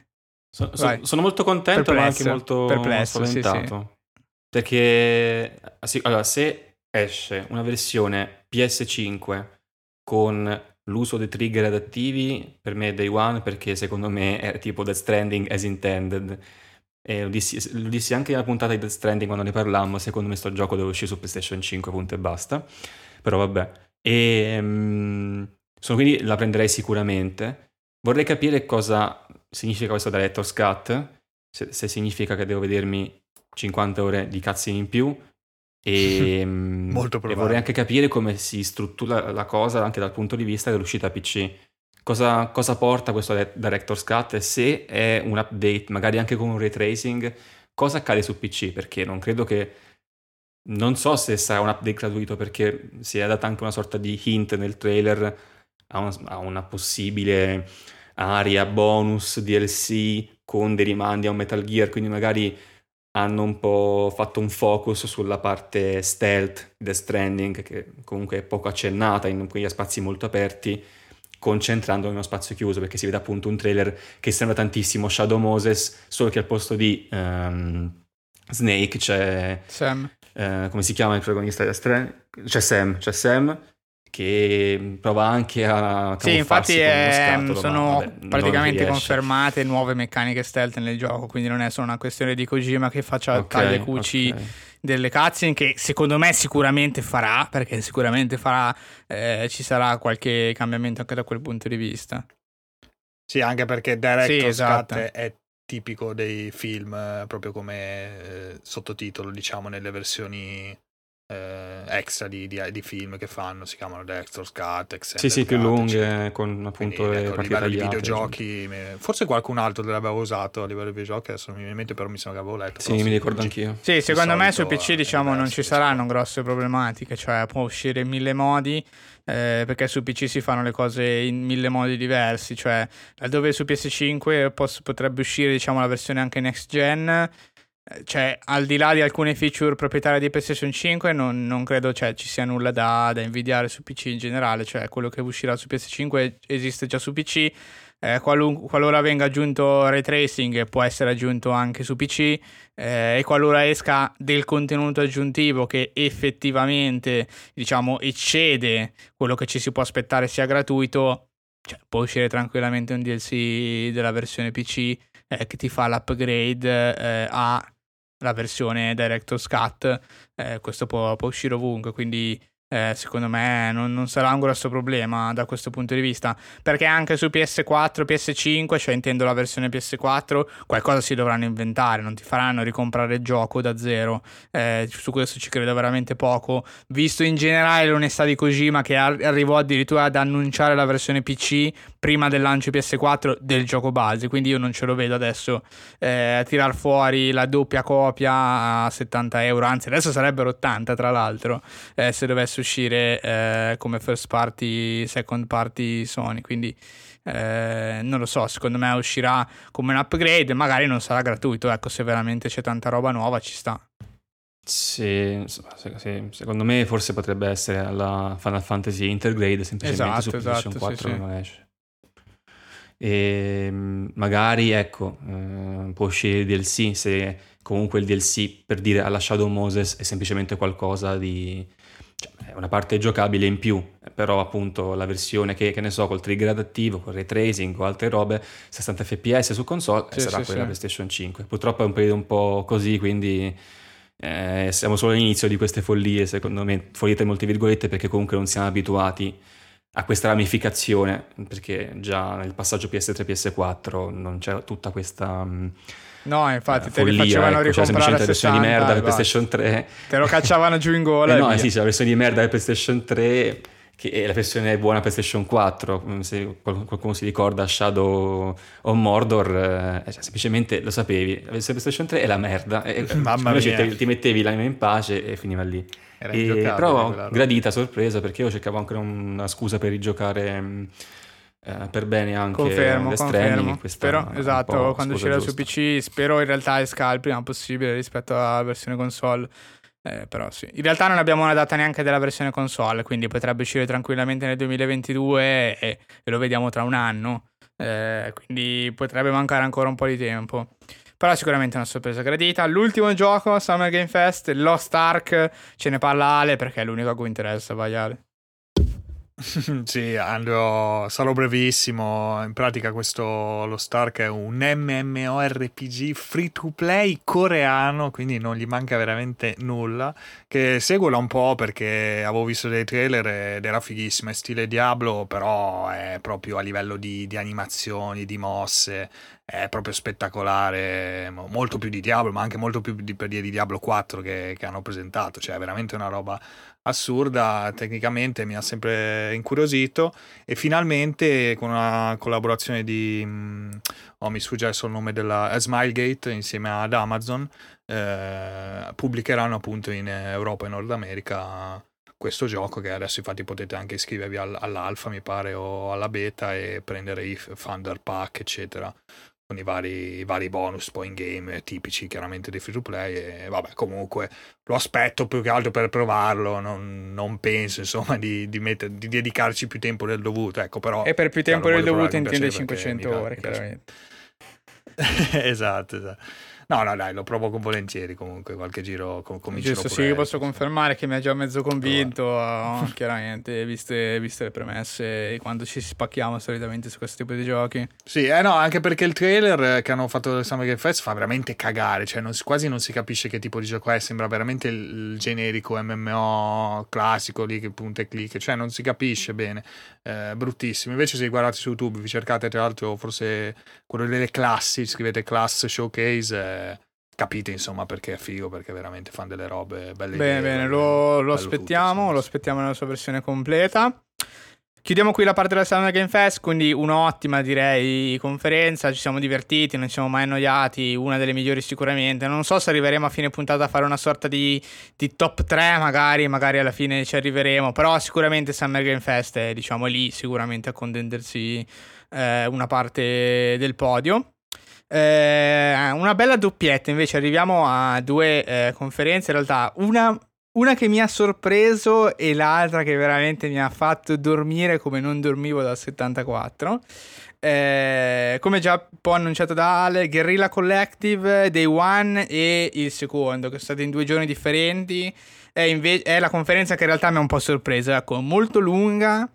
So, so, sono molto contento, perplesso, ma anche molto perplesso, spaventato, sì, sì. Perché sì, allora, se esce una versione P S cinque con l'uso dei trigger adattivi per me è day one, perché secondo me è tipo Death Stranding as intended. E lo dissi, lo dissi anche nella puntata di Death Stranding quando ne parlammo, secondo me sto gioco deve uscire su PlayStation cinque, punto e basta. Però vabbè. E, um, sono quindi la prenderei sicuramente. Vorrei capire cosa significa questo Director's Cut, se, se significa che devo vedermi cinquanta ore di cutscene in più. E, molto e vorrei anche capire come si struttura la cosa anche dal punto di vista dell'uscita P C, cosa, cosa porta questo Director's Cut, se è un update magari anche con un ray tracing, cosa accade su P C, perché non credo che, non so se sarà un update gratuito, perché si è data anche una sorta di hint nel trailer a, un, a una possibile area bonus D L C con dei rimandi a un Metal Gear, quindi magari hanno un po' fatto un focus sulla parte stealth Death Stranding, che comunque è poco accennata in quegli spazi molto aperti, concentrando in uno spazio chiuso, perché si vede appunto un trailer che sembra tantissimo Shadow Moses, solo che al posto di um, Snake c'è Sam, uh, come si chiama il protagonista di Death Stranding? C'è Sam, c'è Sam che prova anche a camuffarsi. Sì, infatti è, con uno scatolo, sono vabbè, praticamente confermate nuove meccaniche stealth nel gioco, quindi non è solo una questione di Kojima che faccia okay, tagli e cuci okay. delle cutscene, che secondo me sicuramente farà, perché sicuramente farà, eh, ci sarà qualche cambiamento anche da quel punto di vista. Sì, anche perché Director's sì, esatto. Cut è tipico dei film, proprio come eh, sottotitolo, diciamo, nelle versioni extra di, di, di film che fanno, si chiamano Director's Cut, sì sì, più lunghe, con appunto quindi, le ecco, partite tagliate, videogiochi cioè. Forse qualcun altro l'aveva usato a livello di videogiochi, adesso non mi viene in mente, però mi sembra che avevo letto. Sì, mi ricordo G- anch'io. Sì, secondo me sul P C diciamo non ci saranno grosse problematiche, cioè può uscire in mille modi, eh, perché su P C si fanno le cose in mille modi diversi, cioè laddove su P S cinque posso, potrebbe uscire diciamo la versione anche next gen, cioè al di là di alcune feature proprietarie di PlayStation cinque non, non credo cioè, ci sia nulla da, da invidiare su P C in generale, cioè quello che uscirà su P S cinque esiste già su P C, eh, qualun- qualora venga aggiunto ray tracing può essere aggiunto anche su P C, eh, e qualora esca del contenuto aggiuntivo che effettivamente diciamo eccede quello che ci si può aspettare sia gratuito, cioè, può uscire tranquillamente un D L C della versione P C eh, che ti fa l'upgrade eh, a la versione Director's Cut, eh, questo può, può uscire ovunque, quindi eh, secondo me non, non sarà un grosso problema da questo punto di vista, perché anche su P S quattro, P S cinque, cioè intendo la versione P S quattro, qualcosa si dovranno inventare, non ti faranno ricomprare il gioco da zero, eh, su questo ci credo veramente poco, visto in generale l'onestà di Kojima che arrivò addirittura ad annunciare la versione P C prima del lancio P S quattro del gioco base, quindi io non ce lo vedo adesso eh, tirar fuori la doppia copia a settanta euro, anzi adesso sarebbero ottanta tra l'altro, eh, se dovesse uscire eh, come first party, second party Sony, quindi eh, non lo so, secondo me uscirà come un upgrade, magari non sarà gratuito, ecco, se veramente c'è tanta roba nuova ci sta. Sì, sì, secondo me forse potrebbe essere alla Final Fantasy Intergrade, semplicemente esatto, su PlayStation esatto, quattro sì, non sì. esce. E magari ecco eh, può uscire il D L C, se comunque il D L C per dire alla Shadow Moses è semplicemente qualcosa di cioè, una parte giocabile in più, però appunto la versione che, che ne so, col trigger adattivo, con ray tracing o altre robe, sessanta fps su console sì, sarà sì, quella sì. PlayStation cinque. Purtroppo è un periodo un po' così, quindi eh, siamo solo all'inizio di queste follie, secondo me, follie tra molte virgolette, perché comunque non siamo abituati a questa ramificazione, perché già nel passaggio P S tre P S quattro non c'era tutta questa no infatti eh, te follia, li facevano ecco, ricomprare la versione di merda del PlayStation tre, te lo cacciavano giù in gola eh e no via. Sì, c'è la versione di merda del PlayStation tre che è la versione buona PlayStation quattro, se qualcuno si ricorda Shadow of Mordor, eh, cioè, semplicemente lo sapevi, la versione PlayStation tre è la merda e, mamma mia, te, ti mettevi l'anima in pace e finiva lì. E, però gradita sorpresa, perché io cercavo anche una scusa per rigiocare eh, per bene anche confermo, Death Stranding, però esatto, quando uscirà su P C spero in realtà esca il prima possibile rispetto alla versione console, eh, però sì, in realtà non abbiamo una data neanche della versione console, quindi potrebbe uscire tranquillamente nel duemilaventidue e, e lo vediamo tra un anno, eh, quindi potrebbe mancare ancora un po' di tempo, però sicuramente una sorpresa gradita. L'ultimo gioco, Summer Game Fest, Lost Ark, ce ne parla Ale perché è l'unico a cui interessa, vai Ale. Sì, andrò, sarò brevissimo. In pratica questo Lost Ark è un MMORPG free to play coreano, quindi non gli manca veramente nulla, che seguo da un po' perché avevo visto dei trailer ed era fighissimo, è stile Diablo, però è proprio a livello di, di animazioni, di mosse, è proprio spettacolare, molto più di Diablo, ma anche molto più di, per dire, di Diablo quattro che, che hanno presentato, cioè è veramente una roba assurda, tecnicamente mi ha sempre incuriosito, e finalmente con una collaborazione di, oh, mi sfugge adesso il nome, della Smilegate insieme ad Amazon, eh, pubblicheranno appunto in Europa e Nord America questo gioco, che adesso infatti potete anche iscrivervi all- all'alfa mi pare, o alla beta, e prendere i Thunder Pack eccetera, con i vari, i vari bonus poi in game tipici chiaramente dei free to play. E vabbè, comunque lo aspetto più che altro per provarlo, non, non penso insomma di, di, metter, di dedicarci più tempo del dovuto, ecco. Però e per più tempo del dovuto intende cinquecento ore chiaramente. esatto esatto No, no, dai, lo provo con volentieri, comunque, qualche giro com- comincerò. Giusto, sì, io posso confermare che mi ha già mezzo convinto, oh, chiaramente, viste, viste le premesse e quando ci spacchiamo solitamente su questo tipo di giochi. Sì, eh no, anche perché il trailer che hanno fatto del Summer Game Fest fa veramente cagare, cioè non, quasi non si capisce che tipo di gioco è, sembra veramente il generico M M O classico, lì che punta e clic, cioè non si capisce bene, eh, bruttissimo. Invece se guardate su YouTube, vi cercate tra l'altro forse quello delle classi, scrivete Class Showcase, eh, capite insomma perché è figo, perché veramente fanno delle robe belle. Bene, idee, bene, lo, lo aspettiamo, tutto, lo aspettiamo nella sua versione completa. Chiudiamo qui la parte della Summer Game Fest, quindi un'ottima direi conferenza, ci siamo divertiti, non ci siamo mai annoiati, una delle migliori sicuramente. Non so se arriveremo a fine puntata a fare una sorta di, di top tre, magari, magari alla fine ci arriveremo, però sicuramente Summer Game Fest è, diciamo, lì sicuramente a contendersi eh, una parte del podio. Eh, una bella doppietta invece, arriviamo a due eh, conferenze in realtà, una, una che mi ha sorpreso e l'altra che veramente mi ha fatto dormire come non dormivo dal settantaquattro. Eh, come già un po' annunciato da Ale, Guerrilla Collective Day One e il secondo, che sono stati in due giorni differenti, è, inve- è la conferenza che in realtà mi ha un po' sorpresa, ecco, molto lunga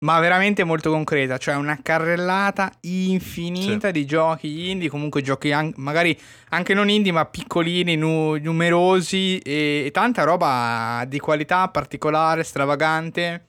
ma veramente molto concreta, cioè una carrellata infinita, sì, di giochi indie, comunque giochi an- magari anche non indie ma piccolini, nu- numerosi e-, e tanta roba di qualità particolare, stravagante.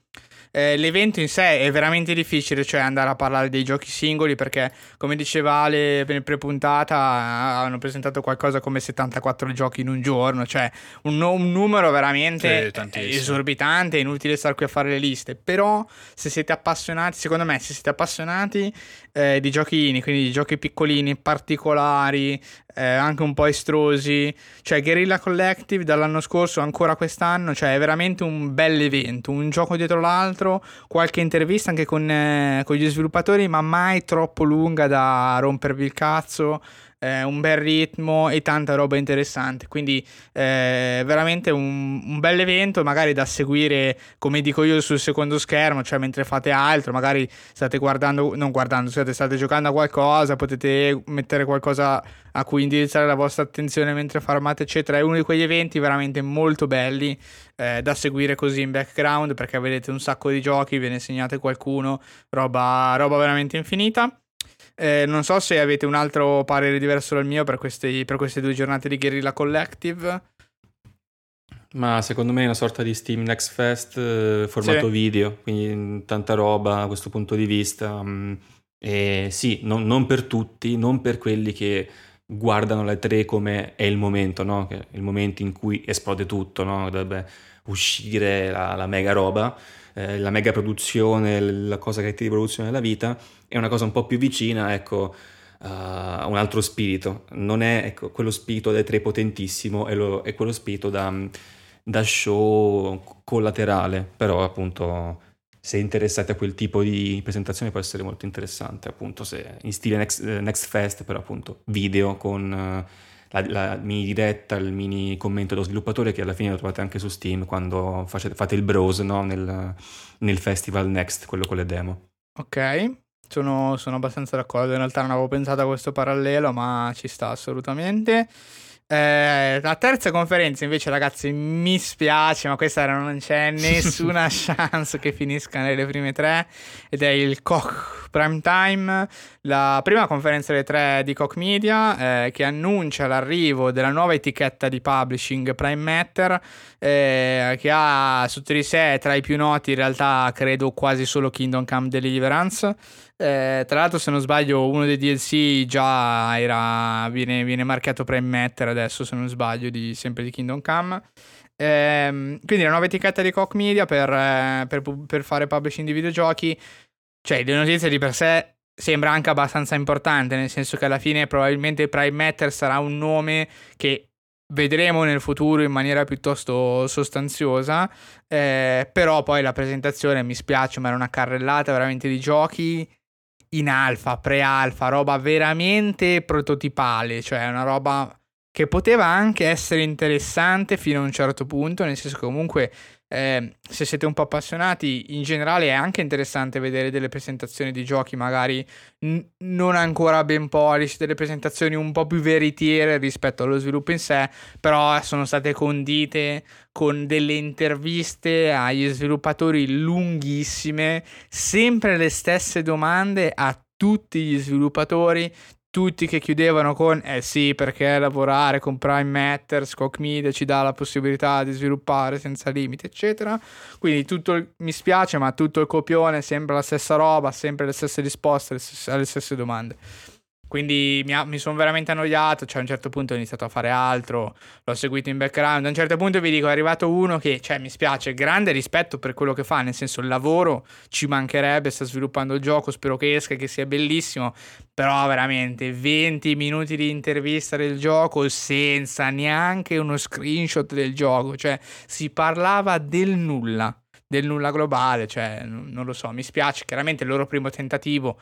Eh, l'evento in sé è veramente difficile, cioè andare a parlare dei giochi singoli, perché come diceva Ale nel prepuntata hanno presentato qualcosa come settantaquattro giochi in un giorno, cioè un, un numero veramente sì, esorbitante, è inutile star qui a fare le liste. Però se siete appassionati, secondo me se siete appassionati eh, di giochi indie, quindi di giochi piccolini, particolari, eh, anche un po' estrosi, cioè Guerrilla Collective dall'anno scorso ancora quest'anno, cioè è veramente un bel evento, un gioco dietro l'altro, qualche intervista anche con, eh, con gli sviluppatori, ma mai troppo lunga da rompervi il cazzo, eh, un bel ritmo e tanta roba interessante, quindi eh, veramente un, un bel evento, magari da seguire come dico io sul secondo schermo, cioè mentre fate altro, magari state guardando, non guardando, scusate, state giocando a qualcosa, potete mettere qualcosa a cui indirizzare la vostra attenzione mentre farmate eccetera. È uno di quegli eventi veramente molto belli eh, da seguire così in background, perché vedete un sacco di giochi, ve ne segnate qualcuno, roba, roba veramente infinita. Eh, non so se avete un altro parere diverso dal mio per, questi, per queste due giornate di Guerrilla Collective. Ma secondo me è una sorta di Steam Next Fest eh, formato sì, video, quindi tanta roba a questo punto di vista. Mm, e sì, non, non per tutti, non per quelli che guardano la E tre come è il momento, no? Che è il momento in cui esplode tutto, no? Dovrebbe uscire la, la mega roba, eh, la mega produzione, la cosa che ti rivoluziona nella vita. È una cosa un po' più vicina, ecco, a uh, un altro spirito. Non è, ecco, quello spirito dei tre potentissimo, è, lo, è quello spirito da, da show collaterale. Però appunto, se interessate a quel tipo di presentazione può essere molto interessante, appunto, se in stile Next, next Fest, però appunto video con la, la mini diretta, il mini commento dello sviluppatore, che alla fine lo trovate anche su Steam quando facete, fate il browse, no? nel, nel Festival Next, quello con le demo. Ok, sono, sono abbastanza d'accordo, in realtà non avevo pensato a questo parallelo ma ci sta assolutamente. Eh, la terza conferenza invece, ragazzi, mi spiace, ma questa non c'è nessuna chance che finisca nelle prime tre, ed è il Koch Prime Time, la prima conferenza delle tre di Koch Media, eh, che annuncia l'arrivo della nuova etichetta di publishing Prime Matter, eh, che ha sotto di sé tra i più noti in realtà credo quasi solo Kingdom Come Deliverance. Eh, tra l'altro, se non sbaglio, uno dei D L C già era, viene, viene marcato Prime Matter adesso, se non sbaglio, di, sempre di Kingdom Come. Eh, quindi la nuova etichetta di Koch Media per, eh, per, per fare publishing di videogiochi. Cioè, le notizie di per sé sembra anche abbastanza importante, nel senso che alla fine probabilmente Prime Matter sarà un nome che vedremo nel futuro in maniera piuttosto sostanziosa, eh, però poi la presentazione, mi spiace, ma era una carrellata veramente di giochi in alfa, pre-alfa, roba veramente prototipale, cioè una roba che poteva anche essere interessante fino a un certo punto, nel senso che comunque eh, se siete un po' appassionati, in generale è anche interessante vedere delle presentazioni di giochi magari n- non ancora ben polish, delle presentazioni un po' più veritiere rispetto allo sviluppo in sé, però sono state condite con delle interviste agli sviluppatori lunghissime, sempre le stesse domande a tutti gli sviluppatori, tutti che chiudevano con eh sì, perché lavorare con Prime Matter, Koch Media ci dà la possibilità di sviluppare senza limiti, eccetera. Quindi tutto il, mi spiace, ma tutto il copione, sempre la stessa roba, sempre le stesse risposte le stesse, alle stesse domande. Quindi mi, mi sono veramente annoiato, cioè a un certo punto ho iniziato a fare altro, l'ho seguito in background, a un certo punto vi dico è arrivato uno che, cioè mi spiace, grande rispetto per quello che fa, nel senso il lavoro ci mancherebbe, sta sviluppando il gioco, spero che esca, che sia bellissimo, però veramente venti minuti di intervista del gioco senza neanche uno screenshot del gioco, cioè si parlava del nulla. Del nulla globale, cioè non lo so, mi spiace, chiaramente il loro primo tentativo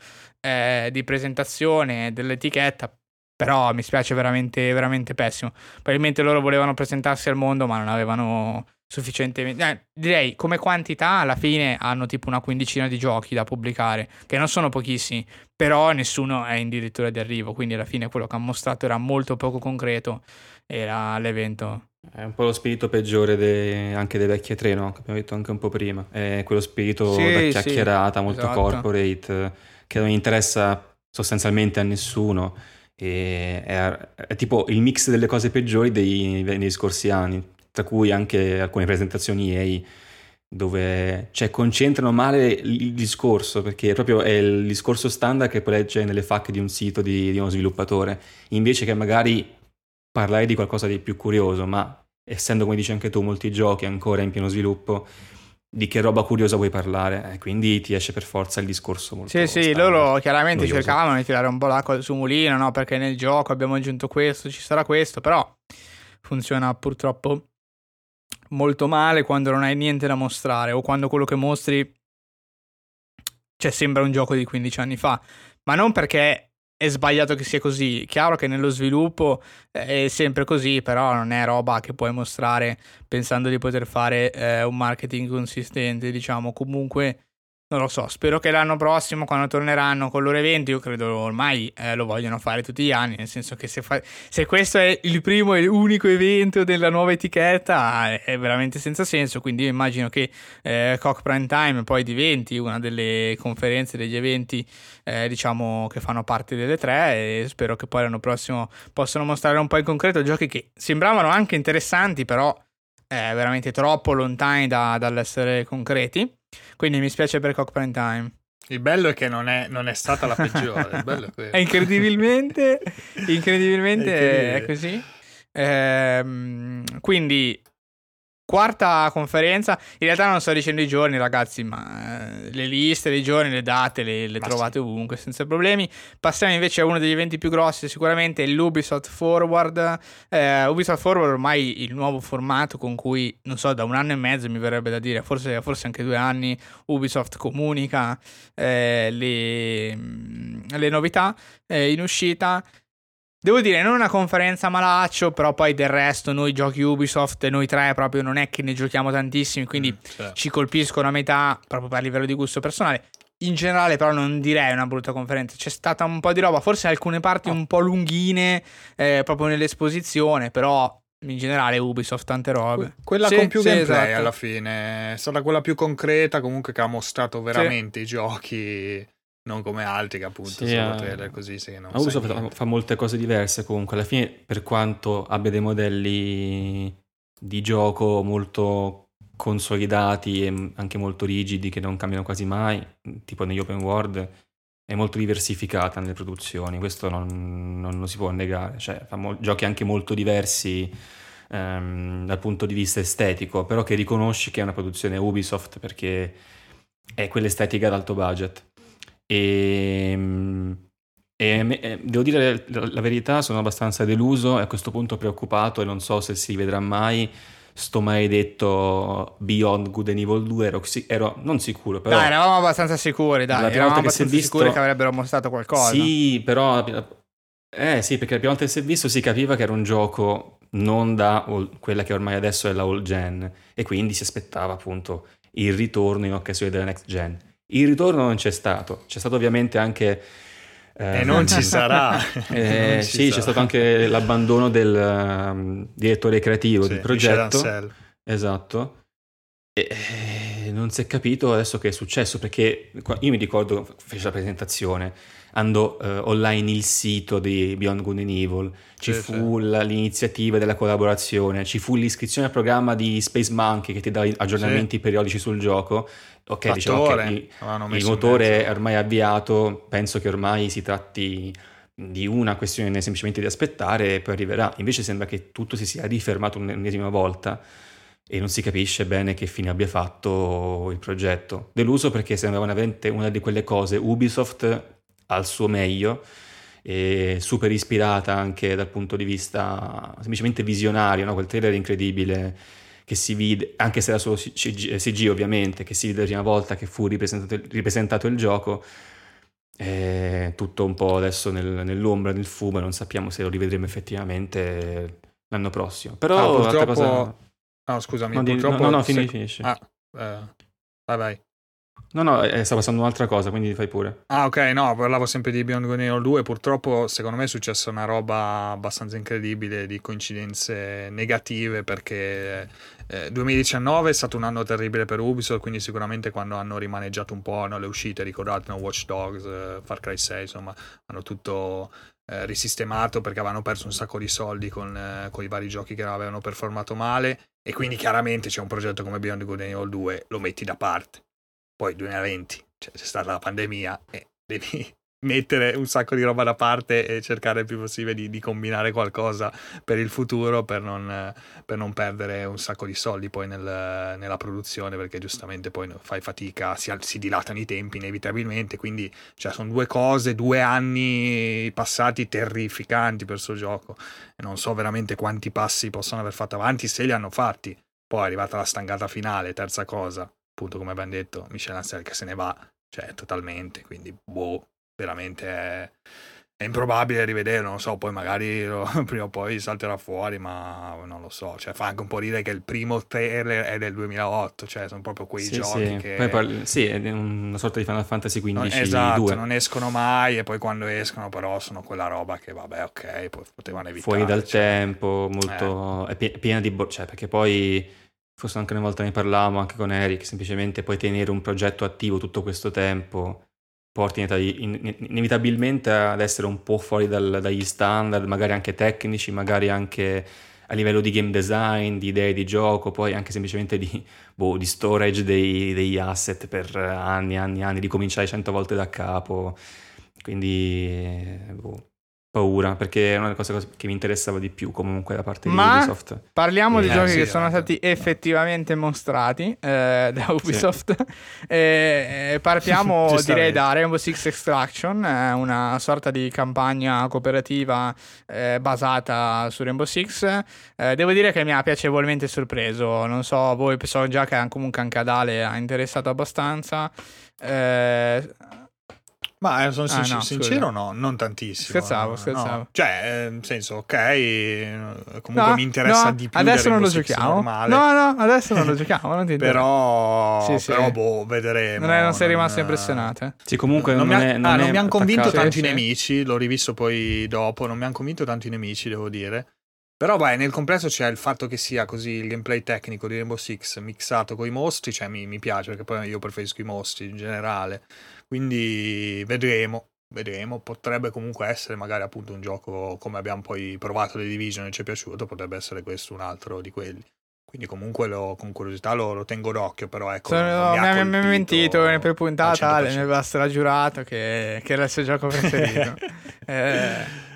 eh, di presentazione dell'etichetta, però mi spiace veramente, veramente pessimo. Probabilmente loro volevano presentarsi al mondo, ma non avevano sufficientemente, eh, direi come quantità alla fine hanno tipo una quindicina di giochi da pubblicare, che non sono pochissimi, però nessuno è addirittura di arrivo, quindi alla fine quello che ha mostrato era molto poco concreto, era l'evento. È un po' lo spirito peggiore dei, anche delle vecchie tre, no? Che abbiamo detto anche un po' prima. È quello spirito sì, da chiacchierata, sì, molto esatto. Corporate, che non interessa sostanzialmente a nessuno. E è, è tipo il mix delle cose peggiori dei, dei scorsi anni, tra cui anche alcune presentazioni E A, dove cioè, concentrano male il discorso, perché proprio è il discorso standard che poi c'è nelle facche di un sito di, di uno sviluppatore, invece che magari parlare di qualcosa di più curioso, ma essendo, come dici anche tu, molti giochi ancora in pieno sviluppo, di che roba curiosa vuoi parlare? Eh, quindi ti esce per forza il discorso molto Sì, sì, loro chiaramente noioso. Cercavano di tirare un po' l'acqua sul mulino, no? Perché nel gioco abbiamo aggiunto questo, ci sarà questo, però funziona purtroppo molto male quando non hai niente da mostrare, o quando quello che mostri cioè sembra un gioco di quindici anni fa, ma non perché è sbagliato che sia così, chiaro che nello sviluppo è sempre così, però non è roba che puoi mostrare pensando di poter fare eh, un marketing consistente, diciamo. Comunque non lo so, spero che l'anno prossimo quando torneranno con loro eventi, io credo ormai eh, lo vogliono fare tutti gli anni, nel senso che se, fa- se questo è il primo e l'unico evento della nuova etichetta è veramente senza senso, quindi io immagino che eh, Koch Prime Time poi diventi una delle conferenze, degli eventi Eh, diciamo che fanno parte delle tre, e spero che poi l'anno prossimo possano mostrare un po' in concreto giochi che sembravano anche interessanti, però eh, veramente troppo lontani da, dall'essere concreti. Quindi mi spiace per Koch Prime Time. Il bello è che non è, non è stata la peggiore. Il bello è, è incredibilmente incredibilmente è, è così. Eh, quindi quarta conferenza, in realtà non sto dicendo i giorni, ragazzi, ma le liste dei giorni, le date le, le trovate sì. ovunque senza problemi. Passiamo invece a uno degli eventi più grossi sicuramente, l'Ubisoft Forward. eh, Ubisoft Forward ormai il nuovo formato con cui, non so, da un anno e mezzo mi verrebbe da dire, forse, forse anche due anni, Ubisoft comunica eh, le, le novità eh, in uscita. Devo dire, non una conferenza malaccio, però poi del resto noi giochi Ubisoft, noi tre proprio non è che ne giochiamo tantissimi, quindi mm, certo. ci colpiscono a metà proprio a livello di gusto personale. In generale però non direi una brutta conferenza, c'è stata un po' di roba, forse alcune parti un po' lunghine eh, proprio nell'esposizione, però in generale Ubisoft tante robe. Quella sì, con più sì, gameplay, esatto. Alla fine è stata quella più concreta comunque, che ha mostrato veramente sì. I giochi, non come altri che appunto sì, sono eh. trailer così sì, non Ubisoft fa, fa molte cose diverse comunque alla fine, per quanto abbia dei modelli di gioco molto consolidati e anche molto rigidi che non cambiano quasi mai, tipo negli open world, è molto diversificata nelle produzioni, questo non, non lo si può negare, cioè fa mo- giochi anche molto diversi ehm, dal punto di vista estetico, però che riconosci che è una produzione Ubisoft perché è quell'estetica ad alto budget. E, e devo dire la verità, sono abbastanza deluso e a questo punto preoccupato e non so se si vedrà mai sto maledetto Beyond Good and Evil due. Ero, ero non sicuro, però dai, eravamo abbastanza sicuri, dai, la prima eravamo volta che si è visto, sicuri che avrebbero mostrato qualcosa. Sì, però eh sì, perché la prima volta che si è visto si capiva che era un gioco non da all, quella che ormai adesso è la old gen, e quindi si aspettava appunto il ritorno in occasione della next gen. Il ritorno non c'è stato, c'è stato ovviamente anche Eh, e non ci sarà eh, non ci sì sarà. C'è stato anche l'abbandono del um, direttore creativo sì, del progetto, esatto, e, e non si è capito adesso che è successo, perché io mi ricordo fece la presentazione, andò uh, online il sito di Beyond Good and Evil, ci sì, fu sì. La, l'iniziativa della collaborazione, ci fu l'iscrizione al programma di Space Monkey che ti dà aggiornamenti sì. periodici sul gioco. Ok, diciamo che il, il motore è ormai avviato, penso che ormai si tratti di una questione semplicemente di aspettare e poi arriverà. Invece sembra che tutto si sia rifermato un'ennesima volta e non si capisce bene che fine abbia fatto il progetto. Deluso perché sembrava veramente una di quelle cose Ubisoft al suo meglio, e super ispirata anche dal punto di vista semplicemente visionario, no? Quel trailer incredibile che si vide, anche se era solo C G ovviamente, che si vide la prima volta che fu ripresentato, ripresentato il gioco, è tutto un po' adesso nel, nell'ombra, nel fumo, non sappiamo se lo rivedremo effettivamente l'anno prossimo. Però ah, purtroppo... cosa... No, scusami, no, purtroppo... No, no, no finisci, se... finisci. Ah, eh, vai, vai. No, no, eh, sta passando un'altra cosa, quindi fai pure. Ah, ok, no, parlavo sempre di Beyond Good and Evil due. Purtroppo, secondo me, è successa una roba abbastanza incredibile di coincidenze negative, perché eh, duemiladiciannove è stato un anno terribile per Ubisoft, quindi sicuramente quando hanno rimaneggiato un po', no, le uscite, ricordate, no, Watch Dogs, eh, Far Cry sei, insomma, hanno tutto... Eh, risistemato, perché avevano perso un sacco di soldi con, eh, con i vari giochi che avevano performato male, e quindi chiaramente c'è un progetto come Beyond Good and Evil due, lo metti da parte. Poi duemilaventi, cioè, c'è stata la pandemia e eh, devi mettere un sacco di roba da parte e cercare il più possibile di, di combinare qualcosa per il futuro, per non, per non perdere un sacco di soldi poi nel, nella produzione, perché giustamente poi fai fatica, si, si dilatano i tempi inevitabilmente, quindi cioè, sono due cose, due anni passati terrificanti per sto gioco, e non so veramente quanti passi possono aver fatto avanti, se li hanno fatti. Poi è arrivata la stangata finale, terza cosa, appunto come abbiamo detto, Michel Ancel che se ne va, cioè totalmente, quindi boh, veramente è, è improbabile rivederlo, non so, poi magari lo, prima o poi salterà fuori, ma non lo so, cioè fa anche un po' ridere che il primo trailer è del duemilaotto, cioè sono proprio quei sì, giochi sì. che... Poi parli, sì, è una sorta di Final Fantasy quindici non, esatto, due. Non escono mai, e poi quando escono però sono quella roba che vabbè, ok, potevano evitare. Fuori dal cioè, tempo, molto... Eh. È piena di... Bo- cioè, perché poi, forse anche una volta ne parlavamo anche con Eric, semplicemente puoi tenere un progetto attivo tutto questo tempo... porti inevitabilmente ad essere un po' fuori dal, dagli standard, magari anche tecnici, magari anche a livello di game design, di idee di gioco, poi anche semplicemente di, boh, di storage dei, degli asset per anni e anni e anni, ricominciare cento volte da capo, quindi boh, paura, perché è una cosa che mi interessava di più comunque da parte ma di Ubisoft. Parliamo eh, di giochi sì, che sì, sono sì. stati effettivamente mostrati eh, da Ubisoft sì. e partiamo direi da Rainbow Six Extraction, eh, una sorta di campagna cooperativa eh, basata su Rainbow Six. Eh, devo dire che mi ha piacevolmente sorpreso, non so voi, so già che comunque anche ad Ale ha interessato abbastanza. eh, Ma sono sincer- ah, no, sincero no, non tantissimo. Scherzavo, no, scherzavo. No. Cioè, nel senso, ok, comunque no, mi interessa no, di più. Adesso non lo giochiamo. Normale. No, no, adesso non lo giochiamo. Non ti però, sì, sì. però, boh, vedremo. Non, è, non sei rimasto impressionata? Sì, comunque non, non, non, mi, ha, non, ah, non mi hanno convinto tanti sì, nemici, l'ho rivisto poi dopo, non mi hanno convinto tanti nemici, devo dire. Però vai, nel complesso c'è il fatto che sia così il gameplay tecnico di Rainbow Six mixato con i mostri, cioè mi, mi piace, perché poi io preferisco i mostri in generale, quindi vedremo, vedremo, potrebbe comunque essere magari appunto un gioco come abbiamo poi provato The Division e ci è piaciuto, potrebbe essere questo un altro di quelli. Quindi comunque lo, con curiosità lo, lo tengo d'occhio, però ecco. Sono, mi, mi, mi ha mentito per puntata, mi aveva straggiurato che, che era il suo gioco preferito. eh...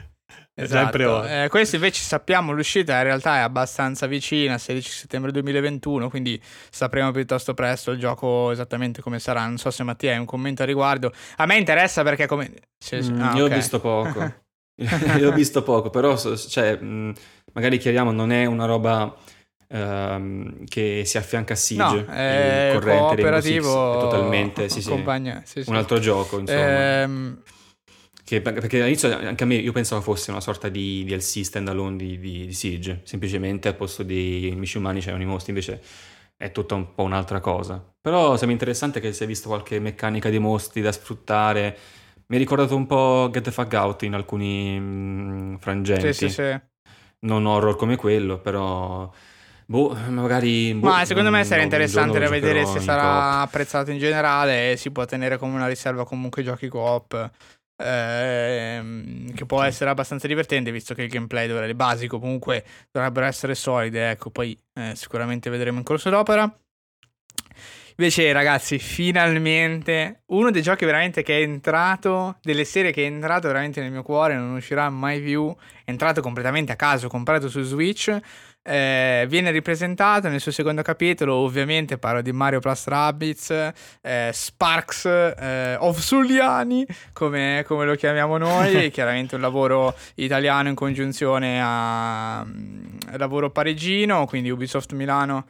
Esatto. Eh, questo invece sappiamo l'uscita in realtà è abbastanza vicina, sedici settembre duemilaventuno, quindi sapremo piuttosto presto il gioco esattamente come sarà. Non so se Mattia hai un commento a riguardo. A me interessa perché come cioè, mm, ah, io okay. ho visto poco io ho visto poco però cioè, magari chiariamo, non è una roba ehm, che si affianca a Siege, no, è cooperativo totalmente sì, sì, compagna, sì, sì. un altro gioco insomma. ehm... Che, perché all'inizio anche a me io pensavo fosse una sorta di D L C standalone di, di, di Siege, semplicemente al posto dei nemici umani c'erano i mostri, invece è tutta un po' un'altra cosa. Però sembra interessante che si è visto qualche meccanica dei mostri da sfruttare, mi ha ricordato un po' Get the Fuck Out in alcuni mh, frangenti, sì, sì, sì. non horror come quello, però boh, magari boh, ma secondo me sarà interessante da vedere se sarà coop. Apprezzato in generale e si può tenere come una riserva comunque giochi coop. Ehm, che può sì. essere abbastanza divertente, visto che il gameplay dovrebbe le basi comunque dovrebbero essere solide, ecco, poi eh, sicuramente vedremo in corso d'opera. Invece ragazzi, finalmente uno dei giochi veramente che è entrato, delle serie che è entrato veramente nel mio cuore, non uscirà mai più, è entrato completamente a caso, comprato su Switch, eh, viene ripresentato nel suo secondo capitolo, ovviamente parlo di Mario Plus Rabbids eh, Sparks eh, of Sulliani, come, come lo chiamiamo noi, chiaramente un lavoro italiano in congiunzione a, a lavoro parigino, quindi Ubisoft Milano.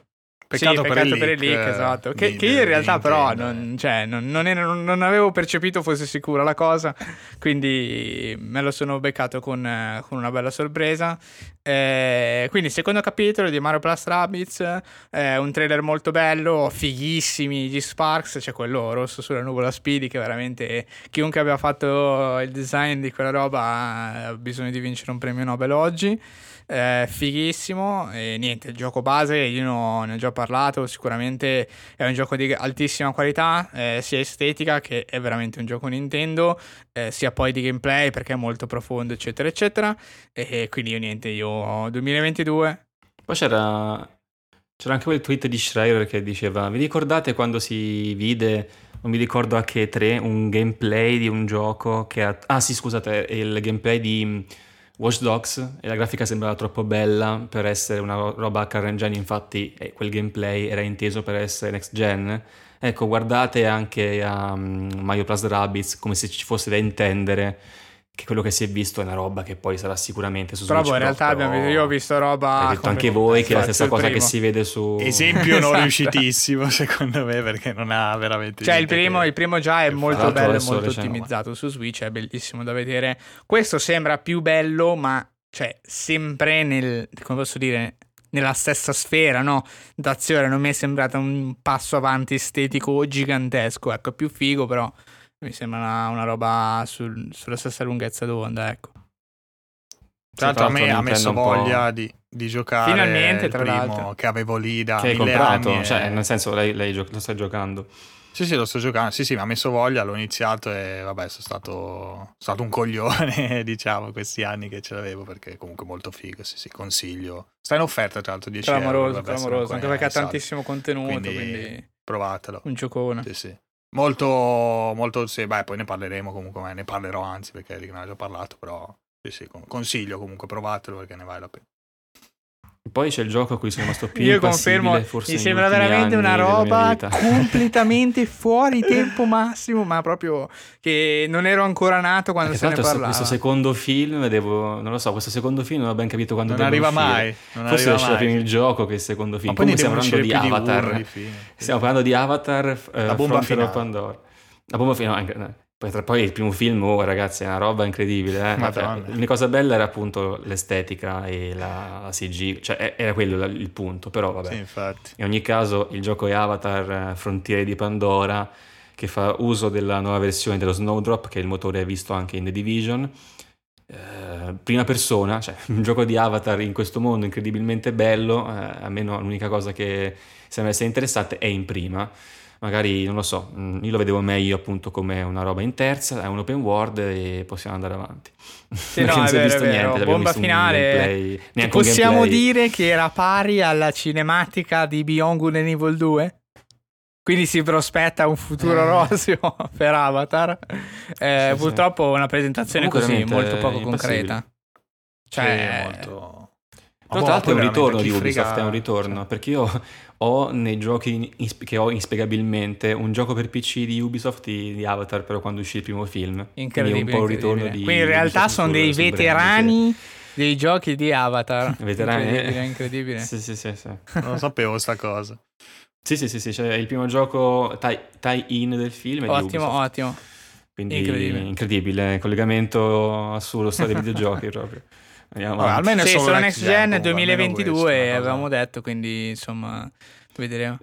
Peccato, sì, peccato per, per il leak, eh, esatto. Che, di, che io in realtà però non, cioè, non, non, ero, non avevo percepito fosse sicura la cosa, quindi me lo sono beccato con, con una bella sorpresa. Eh, quindi secondo capitolo di Mario Plus Rabbids, eh, un trailer molto bello, fighissimi gli Sparks, c'è cioè quello rosso sulla nuvola Speedy che veramente chiunque abbia fatto il design di quella roba ha bisogno di vincere un premio Nobel oggi. Eh, fighissimo e niente, il gioco base io no, ne ho già parlato, sicuramente è un gioco di altissima qualità, eh, sia estetica che è veramente un gioco Nintendo, eh, sia poi di gameplay perché è molto profondo eccetera eccetera, e quindi io niente, io duemilaventidue. Poi c'era c'era anche quel tweet di Schreier che diceva: vi ricordate quando si vide, non mi ricordo a che tre, un gameplay di un gioco che ha... ah sì scusate, il gameplay di Watch Dogs e la grafica sembrava troppo bella per essere una roba H R Engine, infatti eh, quel gameplay era inteso per essere next gen. Ecco, guardate anche a um, Mario Plus Rabbids come se ci fosse da intendere che quello che si è visto è una roba che poi sarà sicuramente su Switch. Però in realtà abbiamo visto, io ho visto roba, detto anche voi che è la stessa cosa primo. Che si vede su esempio non esatto. riuscitissimo secondo me, perché non ha veramente, cioè il primo, che... il primo già è molto bello e molto ottimizzato, no, su Switch è bellissimo da vedere. Questo sembra più bello, ma cioè sempre nel, come posso dire, nella stessa sfera, no, d'azione, non mi è sembrato un passo avanti estetico gigantesco, ecco, più figo, però mi sembra una, una roba sul, sulla stessa lunghezza d'onda, ecco. Tra l'altro a me ha messo voglia di, di giocare. Finalmente, tra l'altro, che avevo lì da mille anni. Che hai comprato, e... cioè nel senso lei, lei gio- lo stai giocando. Sì sì, lo sto giocando, sì sì, mi ha messo voglia, l'ho iniziato e vabbè, sono stato, stato un coglione diciamo questi anni che ce l'avevo, perché comunque molto figo, sì sì, consiglio. Sta in offerta tra l'altro, dieci euro. Clamoroso, anche perché ha tantissimo contenuto, quindi, quindi provatelo. Un giocone. Sì sì. Molto, molto, sì, beh, poi ne parleremo comunque, ne parlerò anzi perché ne ho già parlato, però sì, sì, consiglio comunque, provatelo perché ne vale la pena. Poi c'è il gioco a cui sono rimasto più io confermo, forse mi sembra veramente una roba completamente fuori tempo massimo, ma proprio che non ero ancora nato quando se ne parlava. Questo secondo film devo, non lo so, questo secondo film non ho ben capito quando non arriva uscire. Mai non forse arriva mai. Prima il gioco che il secondo film, ma poi comunque stiamo parlando di Avatar, di uno, di stiamo parlando di Avatar, eh, la bomba Frontier of Pandora, la bomba finale, no, Poi, poi il primo film, oh, ragazzi, è una roba incredibile. Eh? La cosa bella era appunto l'estetica e la C G, cioè era quello il punto, però vabbè. Sì, infatti. In ogni caso il gioco è Avatar Frontiers di Pandora, che fa uso della nuova versione dello Snowdrop, che il motore è visto anche in The Division. Eh, prima persona, cioè un gioco di Avatar in questo mondo incredibilmente bello, eh, almeno l'unica cosa che sembra essere interessante è in prima. Magari, non lo so, io lo vedevo meglio appunto come una roba in terza, è un open world e possiamo andare avanti. Sì, no, non si è visto vero, niente, bomba visto finale. Gameplay, Ti possiamo dire che era pari alla cinematica di Beyond Good and Evil due? Quindi si prospetta un futuro roseo eh. per Avatar. Eh, sì, purtroppo sì. Una presentazione comunque così, molto poco concreta. Cioè, sì, molto... Però tra l'altro è un ritorno di Ubisoft, è un ritorno, perché io ho nei giochi che ho inspiegabilmente un gioco per P C di Ubisoft di, di Avatar, però quando uscì il primo film, incredibile, quindi è un po' un ritorno di, quindi in realtà Ubisoft sono dei veterani dei giochi di Avatar, veterani, incredibile, incredibile. sì, sì, sì, sì. Non sapevo sta cosa. Sì, sì, sì, sì, cioè il primo gioco tie-in del film è ottimo, di Ubisoft. Ottimo, quindi incredibile, incredibile. Collegamento assurdo, storia dei videogiochi proprio. Allora, almeno sì, solo la Next Gen, gen duemilaventidue questo, avevamo detto, quindi insomma vedremo.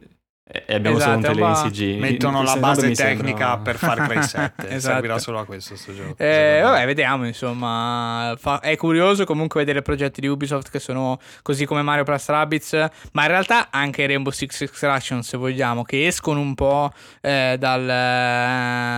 E abbiamo esatto, solo un tele in C G. Mettono la base tecnica sembra... per Far Cry sette. Esatto. Servirà solo a questo sto gioco. Eh, vabbè, vediamo, insomma. Fa... È curioso comunque vedere progetti di Ubisoft che sono così come Mario Plus Rabbids, ma in realtà anche Rainbow Six Extraction, se vogliamo, che escono un po' eh, dal,